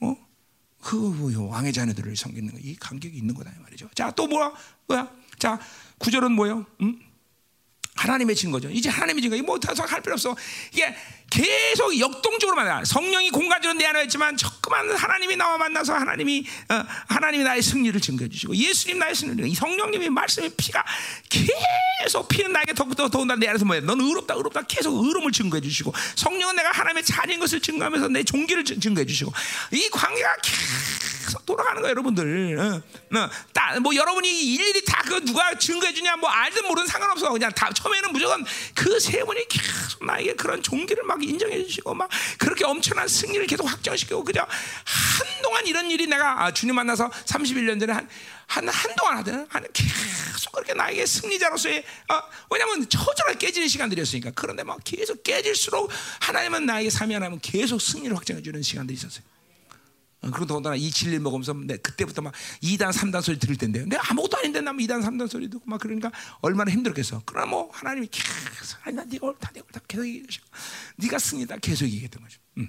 어? 그 왕의 자녀들을 섬기는 거, 이 간격이 있는 거다 이 말이죠. 자, 또 뭐야? 뭐야? 자, 구절은 뭐예요? 음? 하나님의 증거죠. 이제 하나님의 증거. 뭐 더 할 필요 없어. 이게 계속 역동적으로 만나. 성령이 공간적으로 내 안에 있지만 조그만 하나님이 나와 만나서 하나님이 어, 하나님이 나의 승리를 증거해 주시고 예수님 나의 승리를. 이 성령님의 말씀의 피가 계속 피는 나에게 더욱더 더운다. 내 안에서 뭐야? 넌 의롭다 의롭다 계속 의로움을 증거해 주시고 성령은 내가 하나님의 자녀인 것을 증거하면서 내 종기를 증거해 주시고 이 관계가 계속 돌아가는 거예요, 여러분들. 어, 어. 다, 뭐 여러분이 일일이 다 그 누가 증거해 주냐 뭐 알든 모르든 상관없어. 그냥 다 처음에는 무조건 그 세 분이 계속 나에게 그런 종기를 막 인정해 주시고 막 그렇게 엄청난 승리를 계속 확정시키고 그저 한동안 이런 일이 내가 아, 주님 만나서 삼십일 년 전에 한, 한, 한동안 하더니 계속 그렇게 나에게 승리자로서의 어, 왜냐하면 처절하게 깨지는 시간들이었으니까. 그런데 막 계속 깨질수록 하나님은 나에게 사면하면 계속 승리를 확정해 주는 시간들이 있었어요. 어, 그리고 더군다나 이 진리 먹으면서 내 그때부터 막 이 단 삼 단 소리 들을 텐데 내가 아무것도 아닌데 나면 이 단 삼 단 소리 듣고 막 그러니까 얼마나 힘들겠어. 그러나 뭐 하나님이 계속 아니 나 네가 옳다 네가 옳다 계속 얘기하시고 네가 승리다 계속 얘기했던 거죠. 음.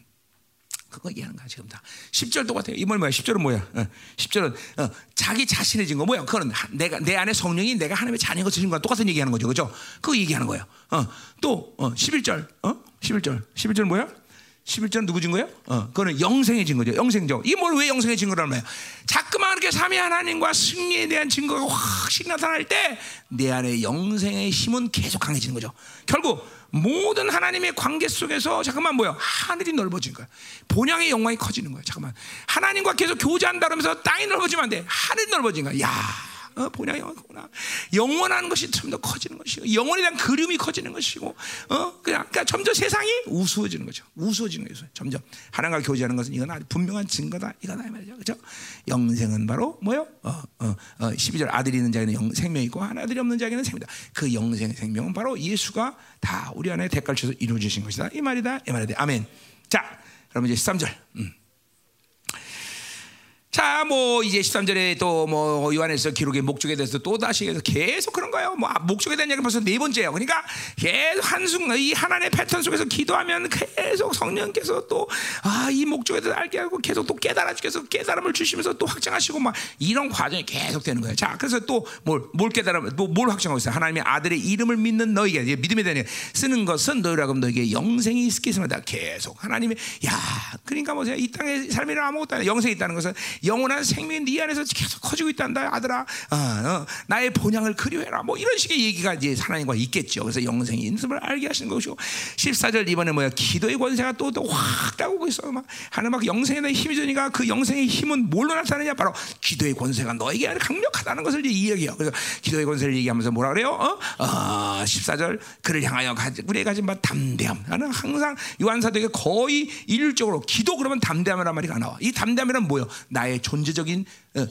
그거 얘기하는 거야 지금 다. 십 절 똑같아요. 이 말 뭐야? 십 절은 뭐야? 어, 십 절은 어, 자기 자신의 증거 뭐야? 그건 하, 내가 내 안에 성령이 내가 하나님의 자녀인 것을 증거하는 똑같은 얘기하는 거죠, 그죠? 그거 얘기하는 거예요. 어, 또 어, 십일 절, 어? 십일 절, 십일 절 뭐야? 십일 절은 누구 증거예요? 어, 그거는 영생의 증거죠. 영생적. 이게 뭘 왜 영생의 증거라는 거예요? 자꾸만 이렇게 삼위 하나님과 승리에 대한 증거가 확실히 나타날 때 내 안에 영생의 힘은 계속 강해지는 거죠. 결국 모든 하나님의 관계 속에서 잠깐만 뭐예요? 하늘이 넓어지는 거야. 본향의 영광이 커지는 거야. 잠깐만 하나님과 계속 교제한다 그러면서 땅이 넓어지면 안 돼. 하늘이 넓어지는 거야. 야. 어, 본향 영원하구나. 영원한 것이 좀 더 커지는 것이고 영원에 대한 그림이 커지는 것이고 어? 그냥, 그러니까 점점 세상이 우스워지는 거죠. 우스워지는 거죠. 점점 하나님과 교제하는 것은 이건 아주 분명한 증거다. 이거다 이 말이죠. 그렇죠? 영생은 바로 뭐요? 어, 어, 어, 십이 절 아들이 있는 자에게는 영, 생명이 있고 아들이 없는 자에게는 생명이다. 그 영생의 생명은 바로 예수가 다 우리 안에 대가를 쳐서 이루어 주신 것이다. 이 말이다. 이 말이다. 아멘. 자, 그럼 이제 십삼 절. 음. 자, 뭐, 이제 십삼 절에 또, 뭐, 요한일서 기록의 목적에 대해서 또 다시 계속 그런 거예요. 뭐, 목적에 대한 이야기 벌써 네 번째예요. 그러니까, 계속 한순간, 이 하나님의 패턴 속에서 기도하면 계속 성령께서 또, 아, 이 목적에 대해서 알게 하고 계속 또 깨달아주셔서 깨달음을 주시면서 또 확장하시고 막 이런 과정이 계속 되는 거예요. 자, 그래서 또 뭘, 뭘 깨달음, 또 뭘 확장하고 있어요. 하나님의 아들의 이름을 믿는 너희에게, 이제 믿음에 대한 쓰는 것은 너희라 그러면 너희에게 영생이 있겠습니다. 계속. 하나님의, 야, 그러니까 뭐, 이 땅의 삶이란 아무것도 아니야. 영생이 있다는 것은 영원한 생명이 네 안에서 계속 커지고 있단다 아들아. 어, 어, 나의 본향을 그리워해라 뭐 이런 식의 얘기가 이제 하나님과 있겠죠. 그래서 영생의 인습을 알게 하시는 것이고 십사 절 이번에 뭐야 기도의 권세가 또 또 확 나오고 있어요. 막 하나님 막 영생에 대한 힘이 되니까 그 영생의 힘은 뭘로 나타나느냐 바로 기도의 권세가 너에게 강력하다는 것을 이제 이야기해요. 그래서 기도의 권세를 얘기하면서 뭐라 그래요? 어? 어, 십사 절 그를 향하여 가지, 우리의 가진 바 담대함. 나는 항상 요한 사도에게 거의 일률적으로 기도 그러면 담대함이란 말이 나와. 이 담대함이란 뭐예요? 나의 존재적인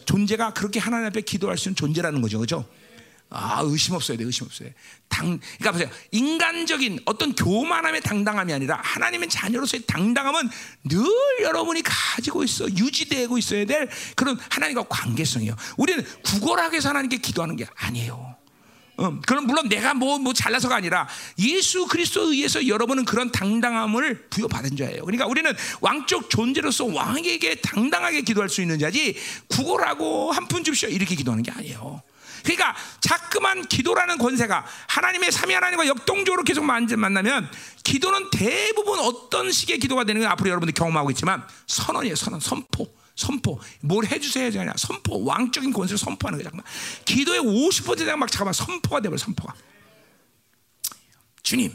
존재가 그렇게 하나님 앞에 기도할 수 있는 존재라는 거죠, 그렇죠? 아 의심 없어야 돼, 의심 없어야 돼. 당, 그러니까 보세요, 인간적인 어떤 교만함의 당당함이 아니라 하나님의 자녀로서의 당당함은 늘 여러분이 가지고 있어 유지되고 있어야 될 그런 하나님과 관계성이에요. 우리는 구걸하게 해서 하나님께 기도하는 게 아니에요. 음, 그럼 물론 내가 뭐, 뭐 잘나서가 아니라 예수 그리스도에 의해서 여러분은 그런 당당함을 부여받은 자예요. 그러니까 우리는 왕적 존재로서 왕에게 당당하게 기도할 수 있는 자지 구걸하고 한 푼 줍시오 이렇게 기도하는 게 아니에요. 그러니까 자꾸만 기도라는 권세가 하나님의 삼위 하나님과 역동적으로 계속 만나면 기도는 대부분 어떤 식의 기도가 되는 건 앞으로 여러분들 경험하고 있지만 선언이에요. 선언, 선포. 선포. 뭘 해주세요 해야 되냐. 선포. 왕적인 권세를 선포하는 거야. 잠깐만. 기도의 오십 퍼센트가 막 잠깐만 선포가 돼버려. 선포가. 주님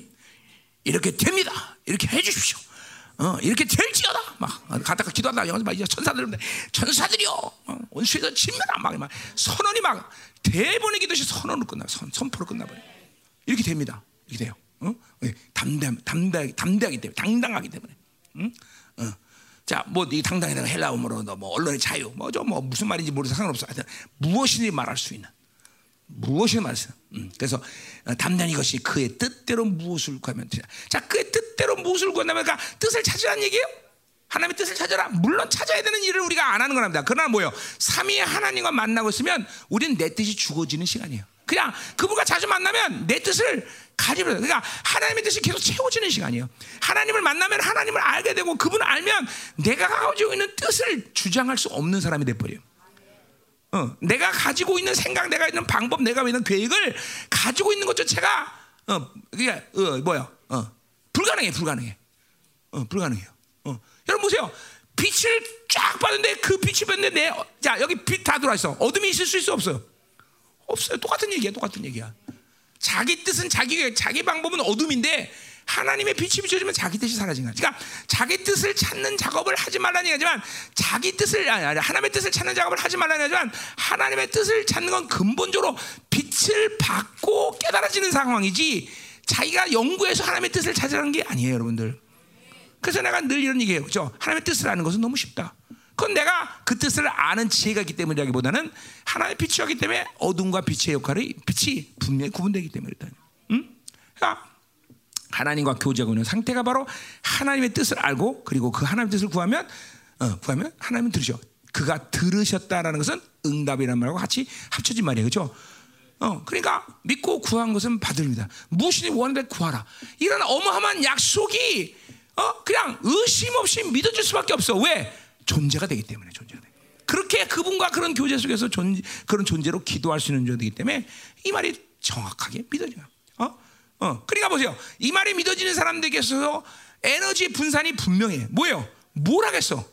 이렇게 됩니다. 이렇게 해주십시오. 어, 이렇게 될지어다. 막 가다가 기도하다 영원히 막 이제 천사들 천사들이요. 어, 원수에서 침멸아. 막, 막 선언이 막 대본의 기도시 선언으로 끝나. 선 선포로 끝나버려. 이렇게 됩니다. 이렇게 돼요. 어? 담대 담대 담대하기 때문에 당당하기 때문에. 응? 어. 자, 뭐 이 당당이든 헬라음으로 뭐 언론의 자유, 뭐죠, 뭐 무슨 말인지 모르겠어, 상관없어. 하여튼 무엇이든지 말할 수 있는, 무엇이든 말할 수 있는. 음, 그래서 담대한 이것이 그의 뜻대로 무엇을 구하면 되냐. 자, 그의 뜻대로 무엇을 구한다면, 그러니까 뜻을 찾으라는 얘기예요. 하나님의 뜻을 찾아라. 물론 찾아야 되는 일을 우리가 안 하는 거랍니다. 그러나 뭐요? 삼위의 하나님과 만나고 있으면 우리는 내 뜻이 죽어지는 시간이에요. 그냥 그분과 자주 만나면 내 뜻을 가지고, 그러니까 하나님의 뜻이 계속 채워지는 시간이에요. 하나님을 만나면 하나님을 알게 되고, 그분을 알면 내가 가지고 있는 뜻을 주장할 수 없는 사람이 돼버려요. 어, 내가 가지고 있는 생각, 내가 있는 방법, 내가 있는 계획을 가지고 있는 것 자체가 어, 그게 어, 뭐야? 어, 불가능해, 불가능해, 어, 불가능해요. 어. 여러분 보세요. 빛을 쫙 봤는데 그 빛이 봤는데 내, 자, 여기 빛 다 들어와 있어. 어둠이 있을 수 있어, 없어요? 없어요. 똑같은 얘기야, 똑같은 얘기야. 자기 뜻은 자기, 자기 방법은 어둠인데 하나님의 빛이 비춰지면 자기 뜻이 사라진다. 그러니까 자기 뜻을 찾는 작업을 하지 말라는 얘기지만, 자기 뜻을 아니, 아니, 하나님의 뜻을 찾는 작업을 하지 말라는 얘기지만, 하나님의 뜻을 찾는 건 근본적으로 빛을 받고 깨달아지는 상황이지, 자기가 연구해서 하나님의 뜻을 찾으라는 게 아니에요, 여러분들. 그래서 내가 늘 이런 얘기해요, 그렇죠? 하나님의 뜻을 아는 것은 너무 쉽다. 그건 내가 그 뜻을 아는 지혜가 있기 때문이라기보다는 하나님의 빛이었기 때문에 어둠과 빛의 역할이, 빛이 분명히 구분되기 때문에 그렇다. 응? 그러니까 하나님과 교제하고 있는 상태가 바로 하나님의 뜻을 알고, 그리고 그 하나님의 뜻을 구하면 어, 구하면 하나님은 들으셔. 그가 들으셨다라는 것은 응답이라는 말과 같이 합쳐진 말이에요, 그렇죠? 어, 그러니까 믿고 구한 것은 받습니다. 무엇이든 원하되 구하라. 이런 어마어마한 약속이 어, 그냥 의심 없이 믿어줄 수밖에 없어. 왜? 존재가 되기 때문에, 존재가 돼. 그렇게 그분과 그런 교제 속에서 존재, 그런 존재로 기도할 수 있는 존재이기 때문에 이 말이 정확하게 믿어져요. 어? 어. 그러니까 보세요. 이 말이 믿어지는 사람들에게서 에너지 분산이 분명해. 뭐예요? 뭘 하겠어?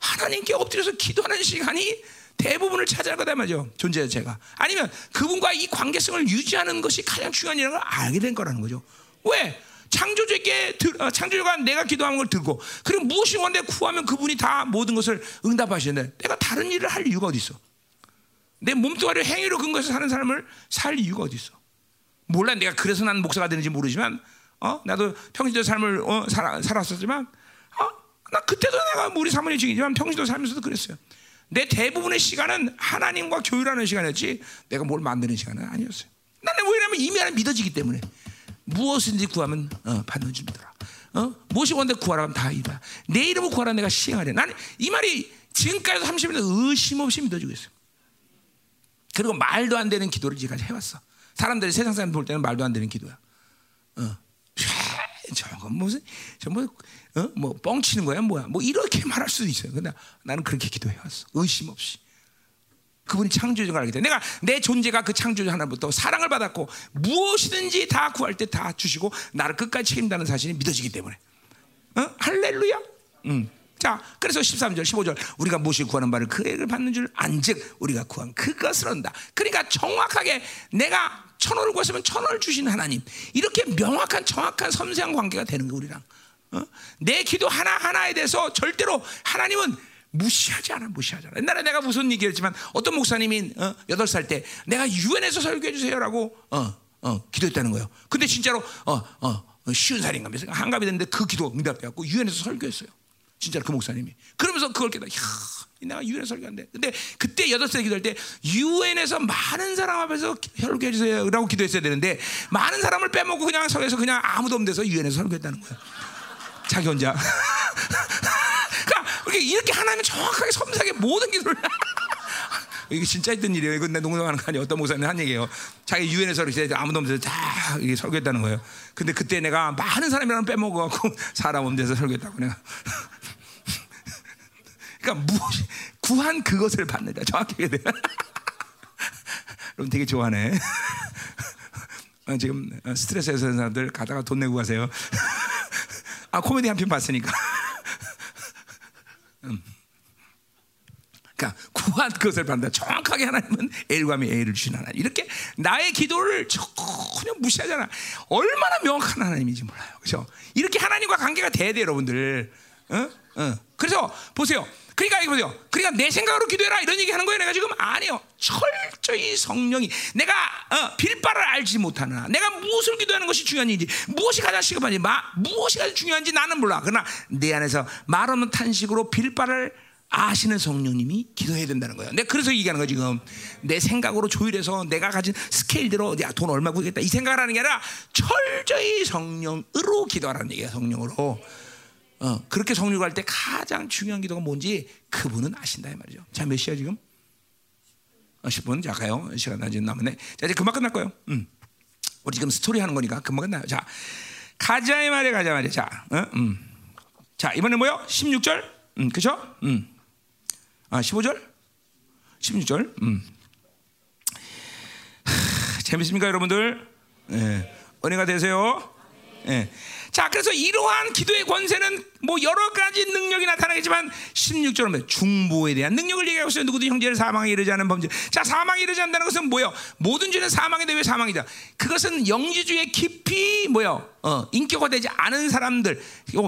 하나님께 엎드려서 기도하는 시간이 대부분을 차지할 거다 말이죠. 존재 자체가. 아니면 그분과 이 관계성을 유지하는 것이 가장 중요한 일을 알게 된 거라는 거죠. 왜? 창조주에게, 창조주가 내가 기도하는 걸 듣고, 그리고 무엇이 원한데 구하면 그분이 다 모든 것을 응답하시는데, 내가 다른 일을 할 이유가 어디 있어? 내 몸뚱아리 행위로 근거해서 사는 사람을 살 이유가 어디 있어? 몰라. 내가 그래서 난 목사가 되는지 모르지만, 어, 나도 평신도 삶을 어, 살아, 살았었지만, 어, 나 그때도 내가 우리 사모님 중이지만 평신도 살면서도 그랬어요. 내 대부분의 시간은 하나님과 교유라는 시간이었지, 내가 뭘 만드는 시간은 아니었어요. 나는 왜냐면 이미 하나 믿어지기 때문에. 무엇인지 구하면 어, 받는 줄 믿어라. 어? 무엇이 원한데 구하라 하면 다 이봐. 내 이름으로 구하라 내가 시행하리라. 나는 이 말이 지금까지도 삼십 년 의심 없이 믿어주고 있어요. 그리고 말도 안 되는 기도를 지금까지 해왔어. 사람들이, 세상 사람 볼 때는 말도 안 되는 기도야. 어, 저건 무슨, 저 뭐, 어? 뭐 뻥치는 거야 뭐야? 뭐 이렇게 말할 수도 있어요. 근데 나는 그렇게 기도해왔어. 의심 없이. 그분이 창조주인 걸 알기 때문에, 내가 내 존재가 그 창조주 하나부터 사랑을 받았고 무엇이든지 다 구할 때 다 주시고 나를 끝까지 책임다는 사실이 믿어지기 때문에. 어? 할렐루야. 음. 자, 그래서 십삼 절 십오 절 우리가 무엇을 구하는 바를 그에게 받는 줄 안즉 우리가 구한 그것을 얻는다. 그러니까 정확하게 내가 천 원을 구했으면 천 원을 주신 하나님, 이렇게 명확한 정확한 섬세한 관계가 되는 거 우리랑. 어? 내 기도 하나하나에 대해서 절대로 하나님은 무시하지 않아, 무시하지 않아. 옛날에 내가 무슨 얘기를 했지만, 어떤 목사님이 어, 여덟 살 때 내가 유엔에서 설교해 주세요라고 어, 어, 기도했다는 거예요. 근데 진짜로 어, 어, 쉬운 살인감에서 한갑이 됐는데 그 기도 응답돼갖고 유엔에서 설교했어요. 진짜로 그 목사님이. 그러면서 그걸 깨달아. 이야, 내가 유엔에서 설교한대. 근데 그때 여덟 살 기도할 때 유엔에서 많은 사람 앞에서 설교해 주세요라고 기도했어야 되는데, 많은 사람을 빼먹고 그냥 서에서 그냥 아무도 없는 데서 유엔에서 설교했다는 거예요. 자기 혼자. 이렇게 하나님은 정확하게 섬세하게 모든 기도를 이게 진짜 있던 일이에요. 이건 내 농담하는 거 아니에요. 어떤 목사님 한 얘기예요. 자기 유엔에서 아무도 없는 데서 다 이게 설교했다는 거예요. 근데 그때 내가 많은 사람이랑 빼먹어갖고 사람 없는 데서 설교했다고 내가. 그러니까 무엇이 구한 그것을 받는다. 정확하게 돼요. 여러분 되게 좋아하네. 지금 스트레스에서 사는 사람들 가다가 돈 내고 가세요. 아, 코미디 한 편 봤으니까. 음. 그러니까 구한 그것을 받는다. 정확하게 하나님은 L과의 A를 주신 하나님. 이렇게 나의 기도를 전혀 무시하잖아. 얼마나 명확한 하나님인지 몰라요, 그렇죠? 이렇게 하나님과 관계가 돼야 돼요, 여러분들. 응? 응. 그래서 보세요. 그러니까 이거 보세요. 그러니까 내 생각으로 기도해라 이런 얘기하는 거예요, 내가 지금? 아니요. 철저히 이 성령이 내가 어, 빌바를 알지 못하나, 내가 무엇을 기도하는 것이 중요한지, 무엇이 가장 시급한지, 마, 무엇이 가장 중요한지 나는 몰라. 그러나 내 안에서 말 없는 탄식으로 빌바를 아시는 성령님이 기도해야 된다는 거예요. 내가 그래서 얘기하는 거야. 지금 내 생각으로 조율해서 내가 가진 스케일대로 야, 돈 얼마 구겠다 이 생각을 하는 게 아니라 철저히 성령으로 기도하라는 얘기야. 성령으로. 어, 그렇게 성령으로 할 때 가장 중요한 기도가 뭔지 그분은 아신다 이 말이죠. 자, 몇 시야 지금? 어, 십 분. 자, 가요. 시간 아직 남았네. 자, 이제 금방 끝날 거예요. 음. 우리 지금 스토리 하는 거니까 금방 끝나요. 자, 가자 이 말이야. 가자 말이야. 자, 어? 음. 자, 이번에 뭐요? 십육 절. 음, 그죠? 음. 아, 십오 절? 십육 절? 음. 하, 재밌습니까, 여러분들? 예. 은혜가 되세요. 예. 자, 그래서 이러한 기도의 권세는 뭐 여러 가지 능력이 나타나겠지만 십육 절은 중보에 대한 능력을 얘기하고 있어요. 누구든 형제를 사망에 이르지 않은 범죄. 자, 사망에 이르지 않는다는 것은 뭐예요? 모든 죄는 사망에 대해 사망이다. 그것은 영지주의에 깊이 뭐예요? 어, 인격화되지 않은 사람들,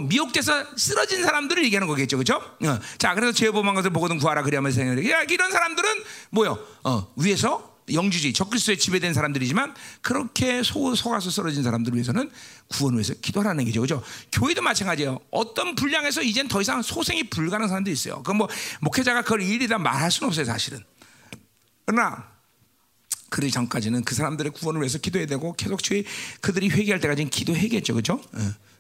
미혹돼서 쓰러진 사람들을 얘기하는 거겠죠, 그렇죠? 어. 자, 그래서 죄 범한 것을 보거든 구하라 그리하면 생명이. 이런 사람들은 뭐예요? 어, 위에서. 영주주의, 적그리스도에 지배된 사람들이지만 그렇게 소, 속아서 쓰러진 사람들을 위해서는 구원을 위해서 기도하라는 얘기죠, 그죠? 교회도 마찬가지예요. 어떤 분량에서 이젠 더 이상 소생이 불가능한 사람들이 있어요. 그럼 뭐 목회자가 그걸 일일이 다 말할 수는 없어요, 사실은. 그러나 그러기 전까지는 그 사람들의 구원을 위해서 기도해야 되고 계속 그들이 회개할 때까지는 기도해야겠죠, 그죠?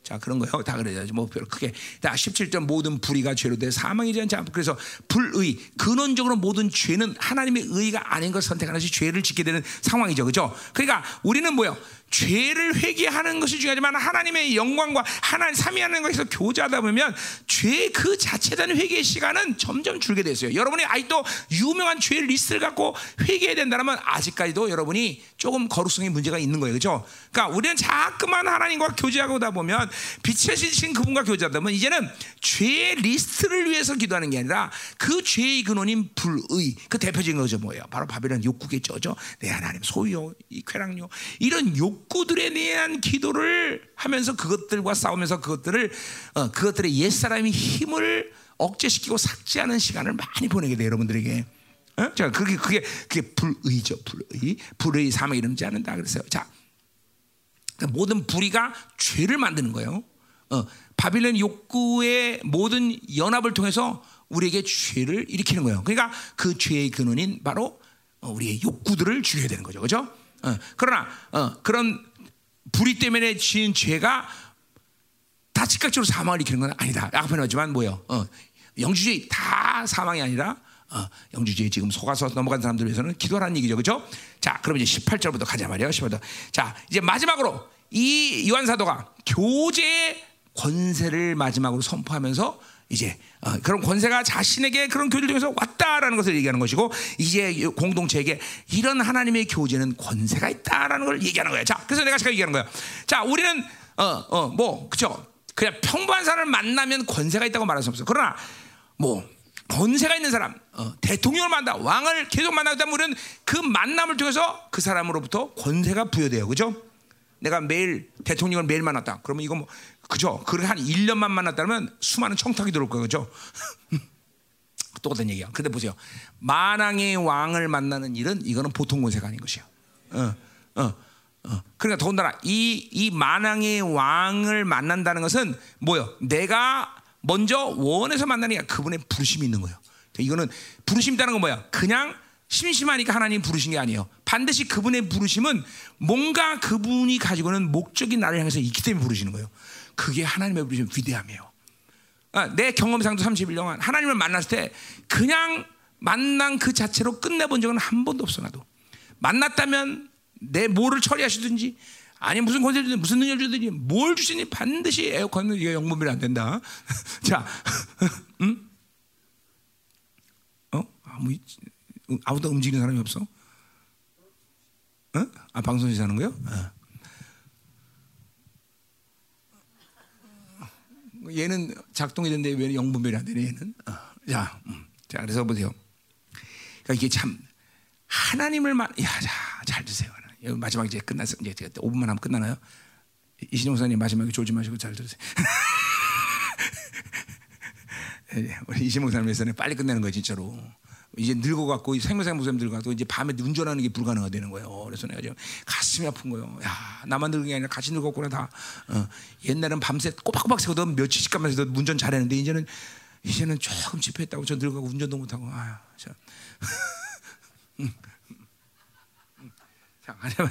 자, 그런 거요. 다 그래야지. 뭐, 별 크게. 다 십칠 절 모든 불의가 죄로 돼 사망이지 않지. 그래서 불의. 근원적으로 모든 죄는 하나님의 의의가 아닌 걸 선택하는 것이 죄를 짓게 되는 상황이죠. 그죠? 그러니까 우리는 뭐요? 죄를 회개하는 것이 중요하지만 하나님의 영광과 하나님 삼위하는 것에서 교제하다 보면 죄 그 자체에 대한 회개의 시간은 점점 줄게 됐어요. 여러분이 아직도 유명한 죄 리스트를 갖고 회개해야 된다면 아직까지도 여러분이 조금 거룩성에 문제가 있는 거예요. 그렇죠? 그러니까 우리는 자꾸만 하나님과 교제하다 보면 빛의 신신 그분과 교제하다 보면 이제는 죄 리스트를 위해서 기도하는 게 아니라 그 죄의 근원인 불의, 그 대표적인 거죠. 뭐예요? 바로 바벨론 욕구겠죠. 그렇죠? 내 하나님 소유요, 이 쾌락요, 이런 욕 욕구들에 대한 기도를 하면서 그것들과 싸우면서 그것들을 어, 그것들의 옛사람이 힘을 억제시키고 삭제하는 시간을 많이 보내게 돼요, 여러분들에게. 어? 자, 그게 그게 그게 불의죠, 불의. 불의 사망에 이름지 않는다 그랬어요. 자, 그러니까 모든 불의가 죄를 만드는 거예요. 어, 바빌론 욕구의 모든 연합을 통해서 우리에게 죄를 일으키는 거예요. 그러니까 그 죄의 근원인 바로 우리의 욕구들을 죽여야 되는 거죠, 그렇죠? 어, 그러나 어, 그런 불의 때문에 지은 죄가 다 즉각적으로 사망을 일으키는 건 아니다. 앞에 나왔지만 뭐예요? 어, 영주주의 다 사망이 아니라 어, 영주주의에 지금 속아서 넘어간 사람들 위해서는 기도하라는 얘기죠, 그렇죠? 자, 그럼 이제 십팔 절부터 가자 말이에요. 십팔 절. 자, 이제 마지막으로 이 요한 사도가 교제의 권세를 마지막으로 선포하면서 이제 어, 그런 권세가 자신에게 그런 교제를 통해서 왔다라는 것을 얘기하는 것이고, 이제 공동체에게 이런 하나님의 교제는 권세가 있다라는 걸 얘기하는 거예요. 자, 그래서 내가 제가 얘기하는 거예요. 자, 우리는 어, 어, 뭐 그렇죠? 그냥 평범한 사람을 만나면 권세가 있다고 말할 수 없어요. 그러나 뭐 권세가 있는 사람, 어, 대통령을 만나, 왕을 계속 만나고 있다면 우리는 그 만남을 통해서 그 사람으로부터 권세가 부여돼요, 그렇죠? 내가 매일 대통령을 매일 만났다. 그러면 이거 뭐 그죠? 그걸 한 일 년만 만났다면 수많은 청탁이 들어올 거예요, 그죠? 똑같은 얘기야. 근데 보세요, 만왕의 왕을 만나는 일은 이거는 보통 권세가 아닌 것이야. 어, 어, 어. 그러니까 더군다나 이, 이 만왕의 왕을 만난다는 것은 뭐요? 내가 먼저 원에서 만나니까 그분의 부르심이 있는 거예요. 이거는 부르심 있다는 건 뭐야? 그냥 심심하니까 하나님 부르신 게 아니에요. 반드시 그분의 부르심은 뭔가 그분이 가지고 있는 목적이 나를 향해서 있기 때문에 부르시는 거예요. 그게 하나님의 부르심 위대함이에요. 아, 내 경험상도 삼십일 년간 하나님을 만났을 때 그냥 만난 그 자체로 끝내본 적은 한 번도 없어. 나도 만났다면 내 뭐를 처리하시든지, 아니 무슨 권세를 주든지, 무슨 능력을 주든지, 뭘 주시니 반드시 에어컨은 이게 영문이 안 된다. 자, 음? 어? 아무 아무도 움직이는 사람이 없어. 어? 아, 방송에서 하는 거요? 어. 얘는 작동이 되는데 왜 영분별이 안 되네, 얘는. 어. 자, 음. 자, 그래서 보세요. 그러니까 이게 참 하나님을 만, 야, 자, 잘 드세요. 마지막 이제 끝났어. 이제 제가 오 분만 하면 끝나나요? 이신용 사님 마지막에 조지 마시고 잘 들으세요. 우리 이신용 사님 위해서는 빨리 끝내는 거예요, 진짜로. 이제 늙어갖고 생명상 무슨 늙어갖고 이제 밤에 운전하는 게 불가능하다는 거예요. 그래서 내가 지금 가슴이 아픈 거예요. 야, 나만 늙은 게 아니라 같이 늙었구나 다. 어, 옛날엔 밤새 꼬박꼬박 새거든 며칠씩 가면서 운전 잘했는데 이제는 이제는 조금 집회했다고 저 늙어갖고 운전도 못하고 아야. 자, 자, 아니야.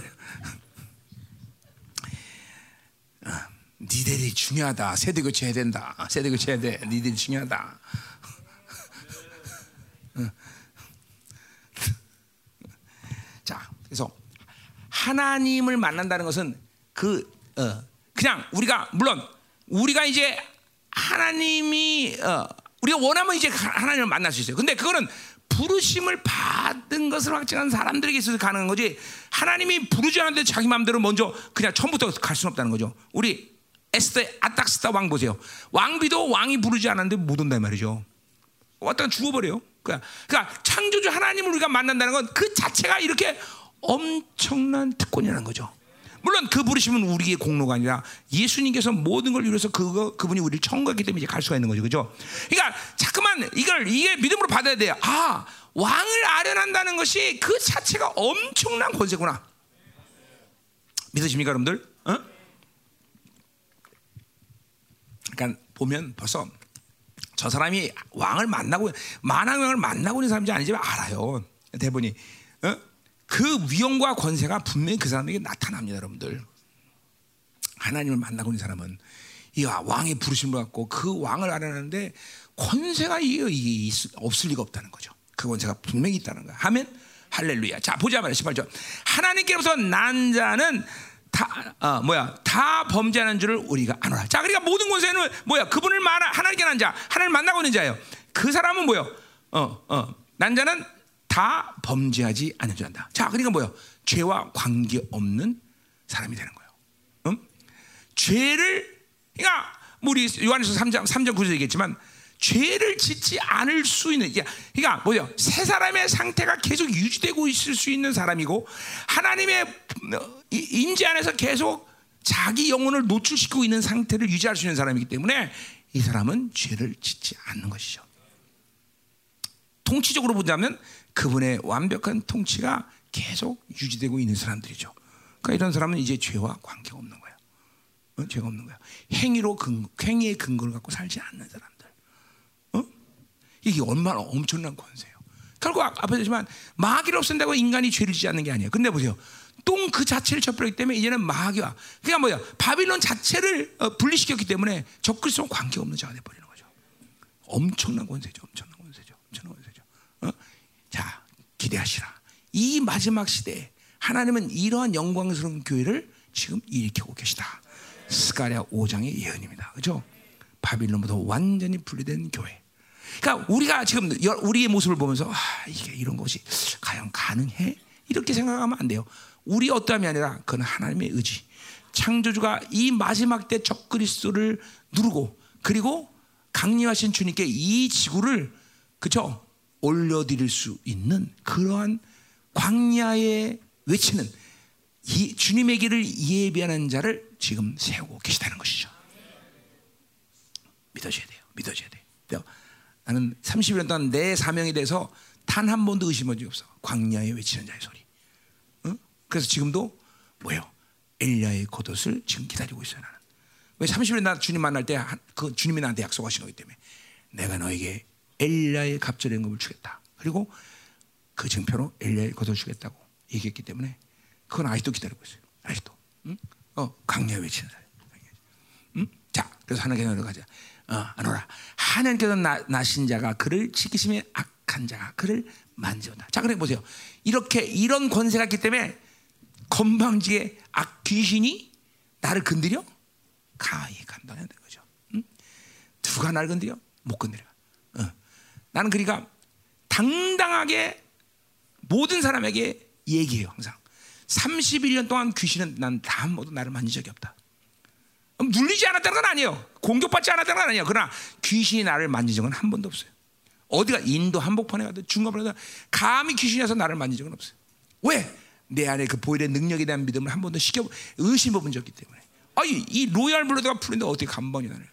니들이 중요하다. 세대 교체해야 된다. 세대 교체해야 돼. 니들이 중요하다. 자, 그래서 하나님을 만난다는 것은 그 어, 그냥 우리가 물론 우리가 이제 하나님이 어, 우리가 원하면 이제 하나님을 만날 수 있어요. 근데 그거는 부르심을 받은 것을 확증한 사람들에게 있어서 가능한 거지. 하나님이 부르지 않았는데 자기 마음대로 먼저 그냥 처음부터 갈 수는 없다는 거죠. 우리 에스더의 아닥스다 왕 보세요. 왕비도 왕이 부르지 않았는데 못 온단 말이죠. 왔다가 죽어버려요. 그러니까, 그러니까 창조주 하나님을 우리가 만난다는 건 그 자체가 이렇게 엄청난 특권이라는 거죠. 물론 그 부르심은 우리의 공로가 아니라 예수님께서 모든 걸 이루어서 그거, 그분이 우리를 청구했기 때문에 이제 갈 수가 있는 거죠. 그죠? 그러니까 자꾸만 이걸, 이게 믿음으로 받아야 돼요. 아, 왕을 아련한다는 것이 그 자체가 엄청난 권세구나. 믿으십니까, 여러분들? 어? 그러니까 보면 벌써 저 사람이 왕을 만나고, 만왕왕을 만나고 있는 사람인지 아닌지 알아요. 대본이. 어? 그 위엄과 권세가 분명히 그 사람에게 나타납니다, 여러분들. 하나님을 만나고 있는 사람은 이 왕의 부르심을 갖고 그 왕을 알아내는데 권세가 이게 없을 리가 없다는 거죠. 그 권세가 분명히 있다는 거야. 아멘, 할렐루야. 자, 보자 말이야. 십팔 절. 하나님께로부터 난 자는 다 어, 뭐야 다 범죄하는 줄을 우리가 아노라. 자, 그러니까 모든 권세는 뭐야 그분을 만나 하나님께 난 자, 하나님을 만나고 있는 자예요. 그 사람은 뭐야 어 어 난 자는 다 범죄하지 않는 줄 안다. 자, 그러니까 뭐요? 죄와 관계없는 사람이 되는 거예요. 응? 죄를, 그러니까 뭐 우리 요한일서 삼 장 구절에 얘기했지만 죄를 짓지 않을 수 있는, 그러니까 뭐요? 세 사람의 상태가 계속 유지되고 있을 수 있는 사람이고 하나님의 임재 안에서 계속 자기 영혼을 노출시키고 있는 상태를 유지할 수 있는 사람이기 때문에 이 사람은 죄를 짓지 않는 것이죠. 통치적으로 보자면 그분의 완벽한 통치가 계속 유지되고 있는 사람들이죠. 그러니까 이런 사람은 이제 죄와 관계가 없는 거예요. 어? 죄가 없는 거예요. 행위로 근거, 행위의 근거를 갖고 살지 않는 사람들. 어? 이게 얼마나 엄청난 권세예요. 결국 앞에 보지만 마귀를 없앤다고 인간이 죄를 짓지 않는 게 아니에요. 근데 보세요. 똥 그 자체를 쳐버렸기 때문에 이제는 마귀와 그러니까 뭐야 바빌론 자체를 어, 분리시켰기 때문에 적그리스도와 관계없는 자가 돼버리는 거죠. 엄청난 권세죠. 엄청난 권세죠. 엄청난 권세죠. 어? 자, 기대하시라. 이 마지막 시대에 하나님은 이러한 영광스러운 교회를 지금 일으키고 계시다. 스가랴 오 장의 예언입니다. 그죠? 바빌론부터 완전히 분리된 교회. 그러니까 우리가 지금 우리의 모습을 보면서 아, 이게 이런 것이 과연 가능해? 이렇게 생각하면 안 돼요. 우리 어떠함이 아니라 그건 하나님의 의지. 창조주가 이 마지막 때 적그리스도를 누르고 그리고 강림하신 주님께 이 지구를 그죠? 올려드릴 수 있는 그러한 광야에 외치는 이 주님의 길을 예비하는 자를 지금 세우고 계시다는 것이죠. 믿어줘야 돼요. 믿어줘야 돼요. 나는 삼십 년 동안 내 사명에 대해서 단 한 번도 의심한 적이 없어. 광야에 외치는 자의 소리. 응? 그래서 지금도 뭐예요? 엘리야의 겉옷을 지금 기다리고 있어요. 나는. 왜 삼십 년 동안 주님 만날 때 그 주님이 나한테 약속하신 거기 때문에 내가 너에게 엘리야의 갑절의 응급을 주겠다. 그리고 그 증표로 엘리야의 겉을 주겠다고 얘기했기 때문에 그건 아직도 기다리고 있어요. 아직도. 응? 어, 강렬 외치는 사람. 응? 자, 그래서 하나님께서 가자. 어, 아노라. 하나님께서 나, 나신 자가 그를 지키심에 악한 자가 그를 만져온다. 자, 그래 보세요. 이렇게 이런 권세가 있기 때문에 건방지게 악 귀신이 나를 건드려? 가히 감당해야 되는 거죠. 응? 누가 날 건드려? 못 건드려. 나는 그러니까 당당하게 모든 사람에게 얘기해요. 항상 삼십일 년 동안 귀신은 난 단 번도 나를 만진 적이 없다. 물리지 않았다는 건 아니에요. 공격받지 않았다는 건 아니에요. 그러나 귀신이 나를 만진 적은 한 번도 없어요. 어디가 인도 한복판에 가든 중간에 가든 감히 귀신이 와서 나를 만진 적은 없어요. 왜? 내 안에 그 보일의 능력에 대한 믿음을 한 번도 시켜 의심해 본 적이 있기 때문에. 아니 이 로얄 블러드가 풀린데 어떻게 감방이 나냐.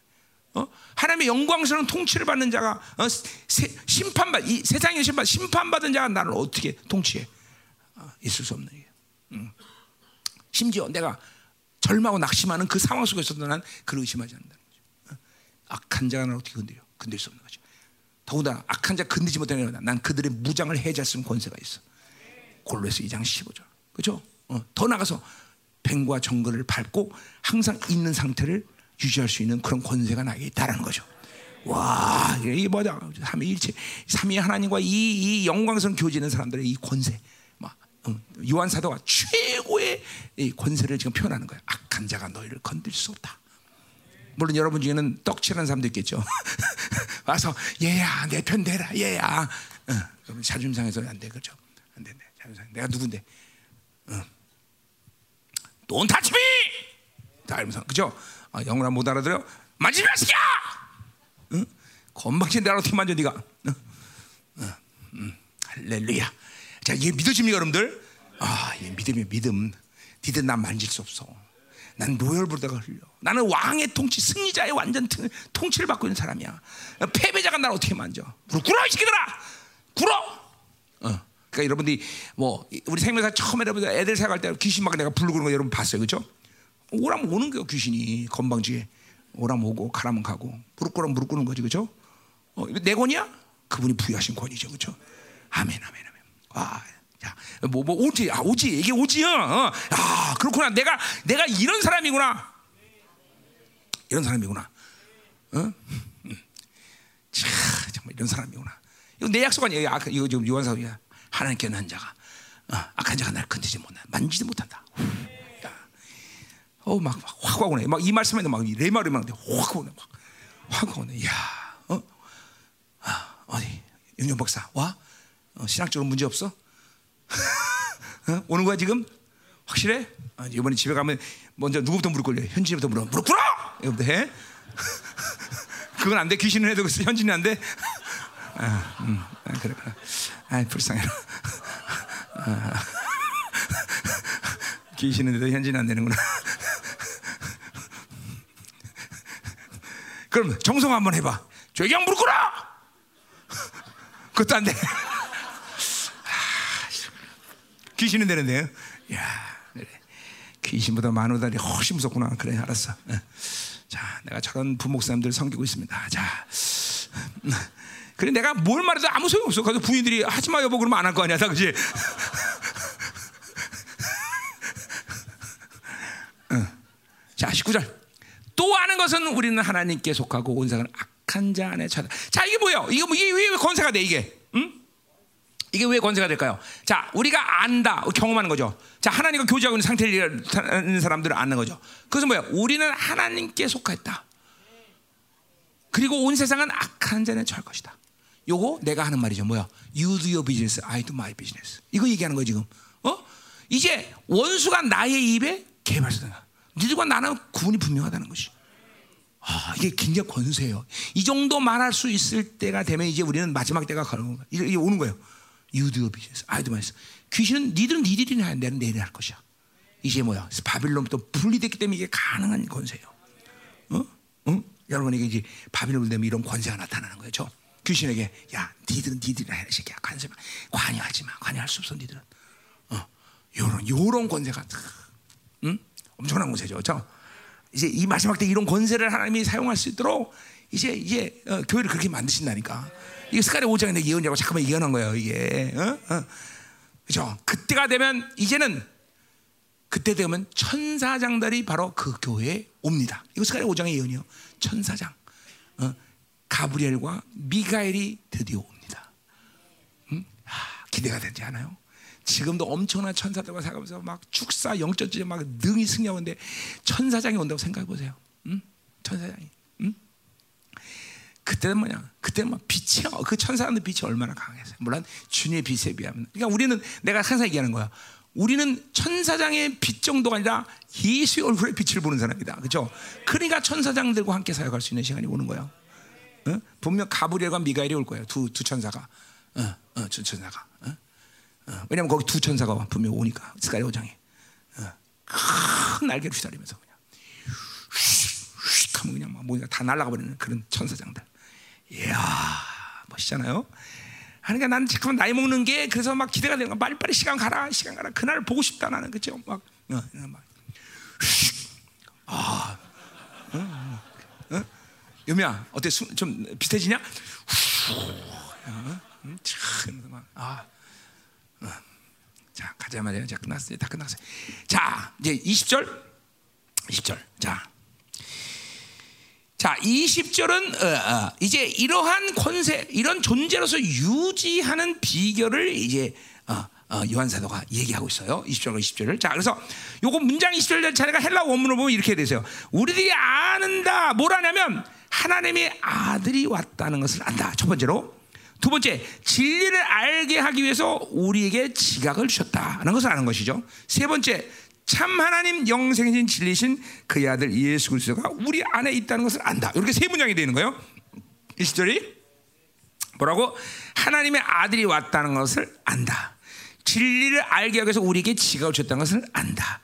어? 하나님의 영광스러운 통치를 받는 자가 어? 심판받, 이 세상의 심판, 심판받은 자가 나를 어떻게 통치해? 어, 있을 수 없는 얘기예요. 음. 심지어 내가 절망하고 낙심하는 그 상황 속에서도 난 그걸 의심하지 않는다는 거죠. 어? 악한 자가 나를 어떻게 건드려? 건들 수 없는 거죠. 더군다나 악한 자 건드리지 못하는 난 그들의 무장을 해제할 권세가 있어. 골로새서 이 장 십오 절. 그렇죠? 어, 더 나가서 뱀과 정글을 밟고 항상 있는 상태를 유지할 수 있는 그런 권세가 나에게 있다라는 거죠. 와, 이게 뭐냐? 삼위일체, 삼위 하나님과 이, 이 영광스러운 교제는 사람들의 이 권세. 막 음, 요한 사도가 최고의 이 권세를 지금 표현하는 거야. 악한 자가 너희를 건들 수 없다. 물론 여러분 중에는 떡칠하는 사람도 있겠죠. 와서 얘야 내 편 대라 얘야. 어, 자존심 상해서 안 돼, 그렇죠? 안 돼, 자존심. 내가 누군데? 어. Don't touch me! 다 알면서, 그죠? 아, 영어를 못 알아들어요? 만지지 마, 새끼야! 응? 건방진 나를 어떻게 만져, 네가? 응? 응. 응. 할렐루야. 자, 이게 믿어집니까, 여러분들? 아, 이게 믿음이야, 믿음. 니들 난 만질 수 없어. 난 노열부르다가 흘려. 나는 왕의 통치, 승리자의 완전 통치를 받고 있는 사람이야. 패배자가 나를 어떻게 만져? 굴어, 이 새끼들아! 굴어! 어. 그러니까 여러분들이 뭐 우리 생명사 처음에 여러분들 애들 생각할 때 귀신 막 내가 부르고 그런 거 여러분 봤어요, 그렇죠? 오라면 오는 거예요, 귀신이 건방지게. 오라면 오고 가라면 가고 무릎 꿇으면 무릎 꿇는 거지, 그렇죠? 어, 내 권이야? 그분이 부여하신 권이죠, 그렇죠? 아멘, 아멘, 아멘. 와, 야, 뭐, 뭐 오지, 아 오지, 이게 오지요. 어. 아, 그렇구나. 내가 내가 이런 사람이구나. 이런 사람이구나. 어? 음. 자, 정말 이런 사람이구나. 이거 내 약속 아니야? 아, 이거 지금 요한 사도야. 하나님께는 한 자가 어, 악한 자가 날 건드리지 못한다, 만지지 못한다. 어 막 확 오네. 막 이 말씀에도 막 레마를 말하는데 확 오네, 막 확 오네. 이야, 어, 아, 어디 윤영 박사 와? 어, 신학적으로 문제 없어? 어? 오는 거야 지금? 확실해? 아, 이번에 집에 가면 먼저 누구부터 물을 걸려? 현진이부터 물어. 물어, 물어. 이거부터 해. 그건 안 돼. 귀신은 해도 현진이 안 돼. 아, 음, 아, 그래, 그래. 아이, 불쌍해라. 아, 귀신인데도 현진이 안 되는구나. 그럼 정성 한번 해봐. 죄경 무릎 꿇어! 그것도 안 돼. 아, 귀신은 되는데. 야, 그래. 귀신보다 만우다리 훨씬 무섭구나. 그래, 알았어. 자, 내가 저런 부목사님들 섬기고 있습니다. 자. 그래 내가 뭘 말해도 아무 소용 없어. 그래서 부인들이 하지 마 여보 그러면 안 할 거 아니야, 다 그지? 응. 자, 십구 절. 또 아는 것은 우리는 하나님께 속하고 온 세상은 악한 자 안에 처하다. 자, 이게 뭐예요? 이거 뭐 이게 왜 권세가 돼 이게? 응? 이게 왜 권세가 될까요? 자, 우리가 안다, 경험하는 거죠. 자, 하나님과 교제하고 있는 상태를 하는 사람들을 아는 거죠. 그것은 뭐예요? 우리는 하나님께 속했다. 그리고 온 세상은 악한 자에 처할 것이다. 요거 내가 하는 말이죠. 뭐야? You do your business, I do my business. 이거 얘기하는 거야 지금. 어? 이제 원수가 나의 입에 개발사다. 너희들과 나는 구분이 분명하다는 것이. 아, 이게 굉장히 권세예요. 이 정도 말할 수 있을 때가 되면 이제 우리는 마지막 때가 가는 거야. 이게 오는 거예요. You do your business, I do my business. 귀신은 니들은 니들이 해야 돼, 내일이 할 것이야. 이제 뭐야? 바빌론부터 분리됐기 때문에 이게 가능한 권세예요. 어? 응? 여러분에게 이제 바빌론을 내면 이런 권세가 나타나는 거예요. 귀신에게 야, 니들은 니들이나 해라 새끼야. 관세 관여하지 마. 관여할 수 없어 니들은. 어, 요런 요런 권세가, 응? 엄청난 권세죠. 저 이제 이 마지막 때 이런 권세를 하나님이 사용할 수 있도록 이제 이제 어, 교회를 그렇게 만드신다니까. 이게 스가랴 오 장에 내가 예언자고 잠깐만 예언한 거예요. 이게, 어? 어. 그죠? 그때가 되면 이제는 그때 되면 천사장들이 바로 그 교회에 옵니다. 이거 스가랴 오 장의 예언이요. 천사장. 어? 가브리엘과 미가엘이 드디어 옵니다. 응? 아, 기대가 되지 않아요? 지금도 엄청난 천사들과 살아가면서 막 축사 영적지에 막 능히 승리하는데 천사장이 온다고 생각해 보세요. 응? 천사장이. 응? 그때는 뭐냐? 그때는 막 빛이, 그 천사장의 빛이 얼마나 강했어요. 물론 주님의 빛에 비하면. 그러니까 우리는 내가 항상 얘기하는 거야. 우리는 천사장의 빛 정도가 아니라 예수의 얼굴의 빛을 보는 사람이다. 그렇죠? 그러니까 천사장들과 함께 사역할 수 있는 시간이 오는 거야. 어? 분명 가브리엘과 미가엘이 올 거예요. 두, 두 천사가, 어, 어, 두 천사가. 어? 어, 왜냐하면 거기 두 천사가 분명 오니까 스가랴 오 장에 어, 큰 날개를 휘다리면서 그냥 하면 그냥 막 모니까 다 날아가 버리는 그런 천사장들. 이야, 멋있잖아요. 그러니까 난 잠깐만 나이 먹는 게 그래서 막 기대가 되는 거야. 빨리빨리 시간 가라, 시간 가라. 그날 보고 싶다 나는, 그죠? 막, 어, 막, 아, 어, 어, 여미야, 어때? 수, 좀 비슷해지냐? 어, 음, 참, 막, 아, 어. 자, 가자 말이야. 자, 끝났어요. 다 끝났어요. 자, 이제 이십 절, 이십 절. 자. 자, 이십 절은 어, 어, 이제 이러한 권세, 이런 존재로서 유지하는 비결을 이제 어, 어, 요한 사도가 얘기하고 있어요. 이십 절과 이십 절을. 자, 그래서 요거 문장 이십 절 자체가 헬라 원문을 보면 이렇게 되세요. 우리들이 아는다. 뭘 아냐면 하나님의 아들이 왔다는 것을 안다. 첫 번째로. 두 번째, 진리를 알게 하기 위해서 우리에게 지각을 주셨다는 것을 아는 것이죠. 세 번째, 참 하나님 영생이신 진리신 그의 아들 예수 그리스도가 우리 안에 있다는 것을 안다. 이렇게 세 문장이 되는 거예요. 일 절이 뭐라고? 하나님의 아들이 왔다는 것을 안다. 진리를 알게 하기 위해서 우리에게 지각을 주셨다는 것을 안다.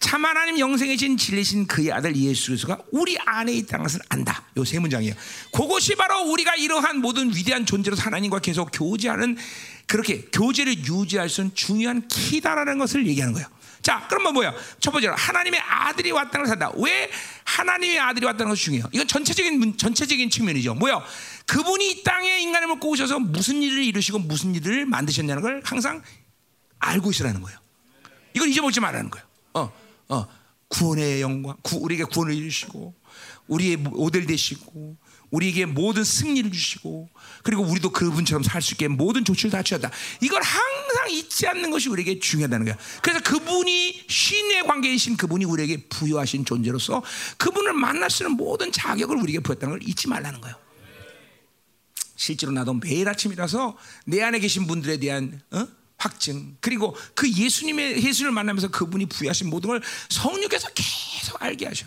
참 하나님 영생이신 진리신 그의 아들 예수 그리스도가 우리 안에 있다는 것을 안다. 요 세 문장이에요. 그것이 바로 우리가 이러한 모든 위대한 존재로서 하나님과 계속 교제하는, 그렇게 교제를 유지할 수 있는 중요한 키다라는 것을 얘기하는 거예요. 자, 그러면 뭐야? 첫 번째로 하나님의 아들이 왔다는 것을 안다. 왜 하나님의 아들이 왔다는 것이 중요해요? 이건 전체적인 전체적인 측면이죠. 뭐야? 그분이 이 땅에 인간을 먹고 오셔서 무슨 일을 이루시고 무슨 일을 만드셨냐는 걸 항상 알고 있으라는 거예요. 이걸 잊어먹지 말라는 거예요. 어, 어, 구원의 영광, 구, 우리에게 구원을 주시고, 우리의 모델 되시고, 우리에게 모든 승리를 주시고, 그리고 우리도 그분처럼 살 수 있게 모든 조치를 다 취한다. 이걸 항상 잊지 않는 것이 우리에게 중요하다는 거야. 그래서 그분이 신의 관계이신 그분이 우리에게 부여하신 존재로서 그분을 만날 수 있는 모든 자격을 우리에게 부여했다는 걸 잊지 말라는 거야. 실제로 나도 매일 아침이라서 내 안에 계신 분들에 대한 어? 확증, 그리고 그 예수님의 예수를 만나면서 그분이 부여하신 모든 걸 성령께서 계속 알게 하셔.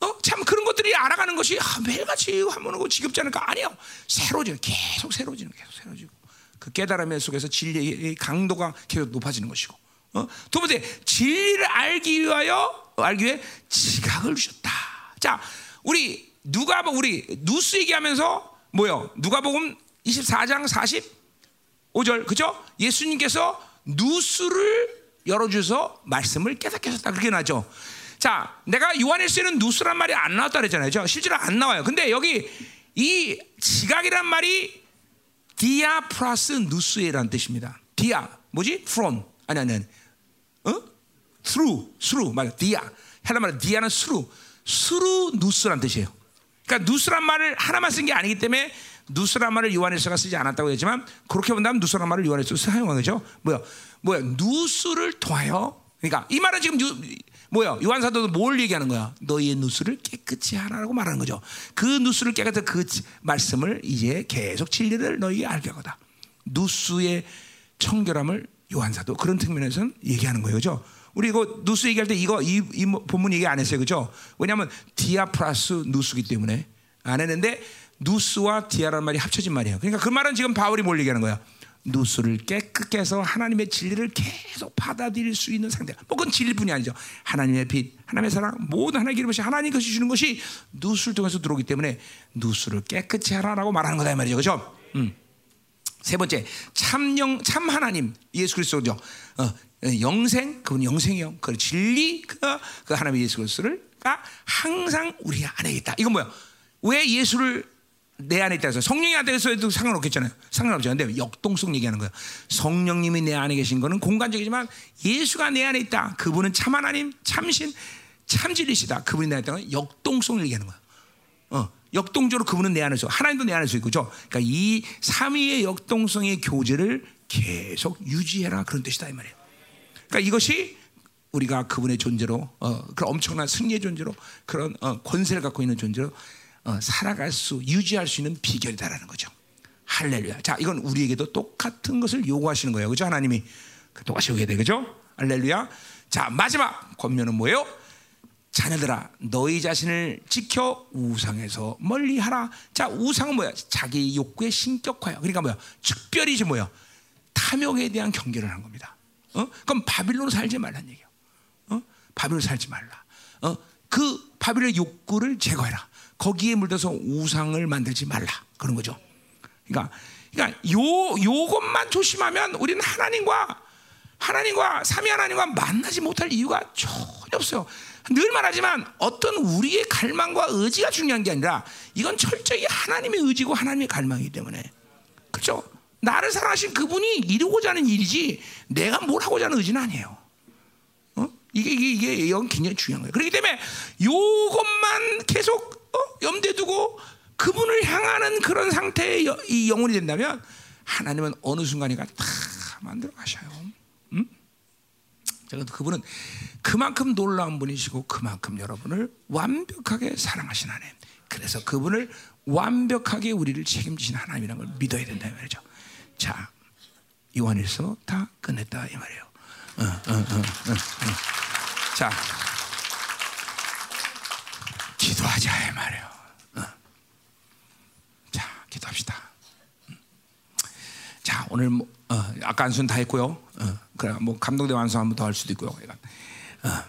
어? 참 그런 것들이 알아가는 것이 아, 매일같이 화면하고 지겹지 않을까? 아니요. 새로워지는, 계속 새로워지는, 계속 새로워지고 그 깨달음의 속에서 진리의 강도가 계속 높아지는 것이고, 어? 두 번째, 진리를 알기 위하여 알기 위해 지각을 주셨다. 자, 우리 누가 우리 누스 얘기하면서 뭐요? 누가복음 이십사 장 사십오 절, 그죠? 예수님께서 누스를 열어주셔서 말씀을 깨닫게 하셨다. 그렇게 나죠. 자, 내가 요한일서에는 누스란 말이 안 나왔다 그랬잖아요. 실제로 안 나와요. 근데 여기 이 지각이란 말이 디아 플러스 누스에라는 뜻입니다. 디아 뭐지? From 아니 아니, 아니. 어? Through, through 맞아. 디아 헬라 말로 디아는 through, through 누스란 뜻이에요. 그러니까 누스란 말을 하나만 쓴 게 아니기 때문에 누스란 말을 요한일서가 쓰지 않았다고 했지만 그렇게 본다면 누스란 말을 요한일서에서 사용한 거죠. 뭐야? 뭐야? 누스를 통하여. 그러니까 이 말은 지금 누, 뭐야? 요한 사도도 뭘 얘기하는 거야? 너희의 누수를 깨끗이 하라고 말하는 거죠. 그 누수를 깨끗한 그 말씀을 이제 계속 진리를 너희 알게 하거다. 누수의 청결함을 요한 사도 그런 측면에서는 얘기하는 거예요, 그죠? 우리 이거 누수 얘기할 때 이거 이, 이 본문 얘기 안 했어요, 그죠? 왜냐하면 디아 플러스 누수기 때문에 안 했는데 누수와 디아라는 말이 합쳐진 말이에요. 그러니까 그 말은 지금 바울이 뭘 얘기하는 거야? 누수를 깨끗게 해서 하나님의 진리를 계속 받아들일 수 있는 상태. 뭐 그건 진리뿐이 아니죠. 하나님의 빛, 하나님의 사랑, 모든 하나님의 기름이 하나님 것이 주는 것이 누수를 통해서 들어오기 때문에 누수를 깨끗이 하라라고 말하는 거다 이 말이죠, 그렇죠? 음. 세 번째, 참영, 참 하나님 예수 그리스도죠. 어, 영생, 그분 영생이요. 그 진리, 그, 그 하나님의 예수 그리스도가 항상 우리 안에 있다. 이건 뭐야? 왜 예수를 내 안에 있다 해서 성령이 안에 있어도 상관없겠잖아요. 상관없죠. 근데 역동성 얘기하는 거야. 성령님이 내 안에 계신 거는 공간적이지만 예수가 내 안에 있다. 그분은 참 하나님, 참신, 참진리시다. 그분이 내 안에 있다는 역동성을 얘기하는 거야. 어, 역동적으로 그분은 내 안에 있어. 하나님도 내 안에 있어. 그죠? 그러니까 이 삼위의 역동성의 교제를 계속 유지해라. 그런 뜻이다 이 말이에요. 그러니까 이것이 우리가 그분의 존재로 어, 그런 엄청난 승리의 존재로 그런 어, 권세를 갖고 있는 존재로 어, 살아갈 수, 유지할 수 있는 비결이다라는 거죠. 할렐루야. 자, 이건 우리에게도 똑같은 것을 요구하시는 거예요, 그죠? 하나님이 똑같이 요구해야 돼, 그죠? 할렐루야. 자, 마지막 권면은 뭐예요? 자녀들아, 너희 자신을 지켜 우상에서 멀리하라. 자, 우상은 뭐야? 자기 욕구의 신격화야. 그러니까 뭐야? 특별히 이제 뭐야? 탐욕에 대한 경계를 한 겁니다. 어? 그럼 바빌론으로 살지 말란 얘기야. 어? 바빌론으로 살지 말라. 어? 그 파벨의 욕구를 제거해라. 거기에 물들어서 우상을 만들지 말라. 그런 거죠. 그러니까, 그러니까 요, 요것만 조심하면 우리는 하나님과 하나님과 삼위 하나님과 만나지 못할 이유가 전혀 없어요. 늘 말하지만 어떤 우리의 갈망과 의지가 중요한 게 아니라 이건 철저히 하나님의 의지고 하나님의 갈망이기 때문에, 그렇죠? 나를 사랑하신 그분이 이루고자 하는 일이지 내가 뭘 하고자 하는 의지는 아니에요. 어? 이게 이게 이게 영 굉장히 중요한 거예요. 그렇기 때문에 요것만 계속 어? 염두에 두고 그분을 향하는 그런 상태의 여, 이 영혼이 된다면 하나님은 어느 순간이가 다 만들어 가셔요. 음? 그분은 그만큼 놀라운 분이시고 그만큼 여러분을 완벽하게 사랑하신 하나님. 그래서 그분을 완벽하게 우리를 책임지신 하나님이라는 걸 믿어야 된다 이 말이죠. 자, 요한일서 다 끝냈다 이 말이에요. 어, 어, 어, 어, 어. 자, 기도하자 이 말이에요. 어. 자, 기도합시다. 자, 오늘 뭐, 어, 아까 안수는 다 했고요. 어, 그래, 뭐 감동대 완성 한번 더 할 수도 있고요. 그러니까. 어.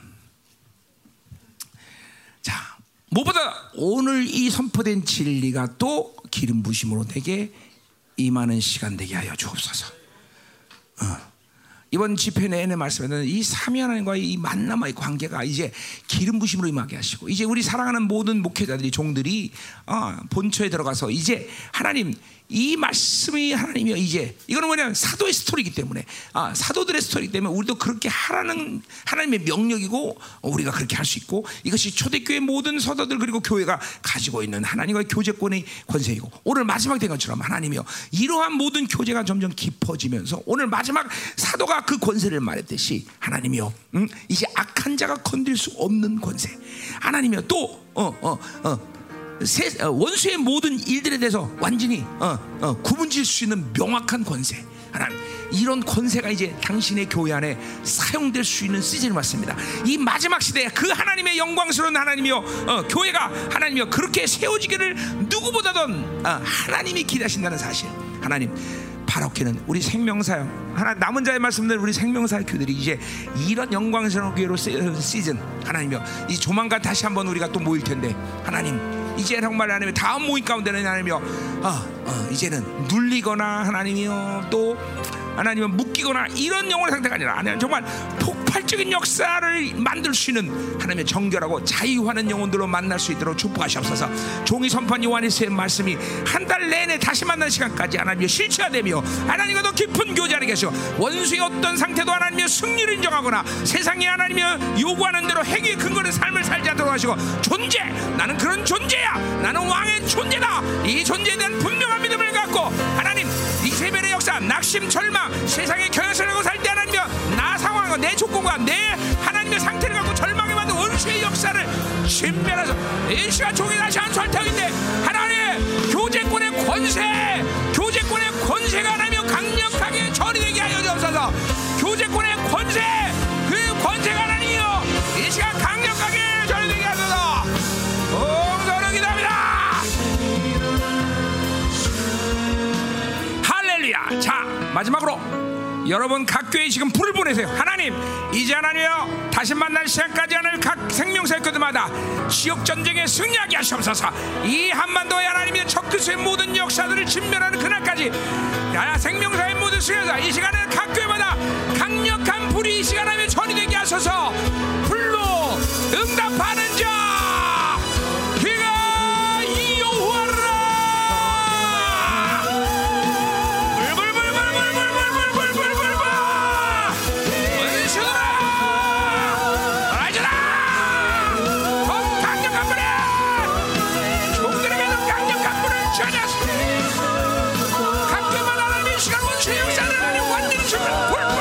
자, 무엇보다 오늘 이 선포된 진리가 또 기름 부심으로 내게 임하는 시간 되게 하여 주옵소서. 어. 이번 집회 내내 말씀에는 이 삼위 하나님과의 이 만남의 관계가 이제 기름 부심으로 임하게 하시고, 이제 우리 사랑하는 모든 목회자들이 종들이 어, 본처에 들어가서 이제 하나님 이 말씀이 하나님이여, 이제 이거는 뭐냐면 사도의 스토리이기 때문에, 아, 사도들의 스토리이기 때문에 우리도 그렇게 하라는 하나님의 명령이고 우리가 그렇게 할 수 있고, 이것이 초대교회 모든 서도들 그리고 교회가 가지고 있는 하나님과의 교제권의 권세이고, 오늘 마지막 된 것처럼 하나님이여 이러한 모든 교제가 점점 깊어지면서 오늘 마지막 사도가 그 권세를 말했듯이 하나님이여, 음? 이제 악한 자가 건들 수 없는 권세, 하나님이여 또 어 어, 어. 세, 원수의 모든 일들에 대해서 완전히 어, 어, 구분질 수 있는 명확한 권세, 하나님 이런 권세가 이제 당신의 교회 안에 사용될 수 있는 시즌이 왔습니다. 이 마지막 시대에 그 하나님의 영광스러운 하나님이여, 어, 교회가 하나님이여 그렇게 세워지기를 누구보다든 어, 하나님이 기대하신다는 사실, 하나님 바로케는 우리 생명사역, 하나 남은 자의 말씀들 우리 생명사역 교들이 이제 이런 영광스러운 교회로 시즌, 하나님이여 이 조만간 다시 한번 우리가 또 모일 텐데 하나님 이제 정말 하나님의 다음 모임 가운데는 하나님이여 어, 어, 이제는 눌리거나 하나님이여 또 하나님은 묶이거나 이런 영혼의 상태가 아니라 하나님 정말 폭발적인 역사를 만들 수 있는 하나님의 정결하고 자유하는 영혼들로 만날 수 있도록 축복하시옵소서. 종이 선포한 요한일서의 말씀이 한 달 내내 다시 만나는 시간까지 하나님의 실체화되며 하나님과 더 깊은 교제 안에 계시고, 원수의 어떤 상태도 하나님의 승리를 인정하거나 세상이 하나님의 요구하는 대로 행위에 근거된 삶을 살지 않도록 하시고, 존재 나는 그런 존재야, 나는 왕의 존재다, 이 존재에 대한 분명한 믿음을 갖고 하나님 이 세별의 역사 낙심 절망 세상의 경향성이라고 살 때 하나님이여 나 상황과 내 조건과 내 하나님의 상태를 갖고 절망에 받는 원수의 역사를 신멸하소. 이 시간 종이 다시 안수할 터인데 하나님의 교제권의 권세, 교제권의 권세가 하나님이여 강력하게 전이되게 하여 주옵소서. 교제권의 권세, 그 권세가 하나님이여 이 시간 강력하게 전이되게 하소서. 공손을 기도합니다. 할렐루야. 자, 마지막으로 여러분 각 교회에 지금 불을 보내세요. 하나님 이제 하나님이여 다시 만날 시간까지 하나님 각 생명사역교들마다 지역전쟁에 승리하게 하시옵소서. 이 한반도의 하나님이여 적그리스도의 모든 역사들을 진멸하는 그날까지 생명사의 모든 수련사 이 시간에 각 교회마다 강력한 불이 이 시간 하며 전이 되게 하소서. 불로 응답하는 자 What?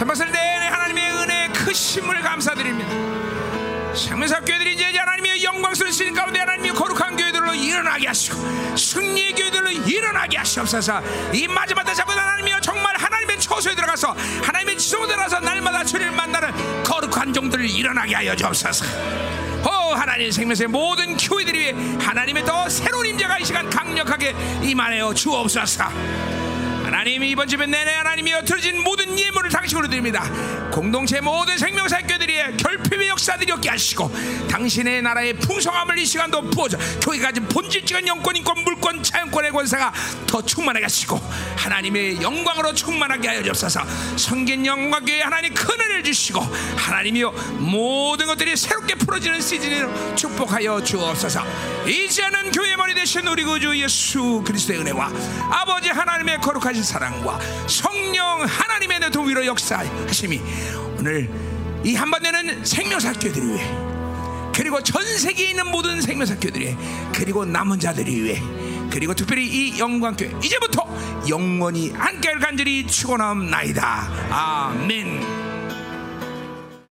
삼박사일 내내 하나님의 은혜의 크심을 감사드립니다. 생명사 교회들이 이제 하나님의 영광스러운 시인 가운데 하나님의 거룩한 교회들로 일어나게 하시고 승리의 교회들로 일어나게 하시옵소서. 이 마지막 때 잡은 하나님이여, 정말 하나님의 처소에 들어가서 하나님의 지성으로 들어가서 날마다 주를 만나는 거룩한 종들을 일어나게 하여 주옵소서. 오 하나님, 생명의 모든 교회들 위해 하나님의 더 새로운 임재가 이 시간 강력하게 임하여 주옵소서. 하나님, 이번 주에 내내 하나님이여 드려진 모든 예물을 당신으로 드립니다. 공동체 모든 생명사의 교회들의 결핍의 역사들이 없게 하시고 당신의 나라의 풍성함을 이 시간도 부어줘 교회가 가진 본질적인 영권인권 물권 자연권의 권세가 더 충만하게 하시고 하나님의 영광으로 충만하게 하여 주옵소서. 성긴 영광 교회에 하나님 큰 은혜를 주시고 하나님이여 모든 것들이 새롭게 풀어지는 시즌을 축복하여 주옵소서. 이제는 교회의 머리 되신 우리 구주 예수 그리스도의 은혜와 아버지 하나님의 거룩하신 사랑과 성령 하나님의 내통 위로 역사하심이 오늘 이 한반도는 생명사 교회들 위해, 그리고 전 세계에 있는 모든 생명사 교회들 위해, 그리고 남은 자들이 위해, 그리고 특별히 이 영광교회 이제부터 영원히 함께 간절히 추고나옵나이다. 아멘.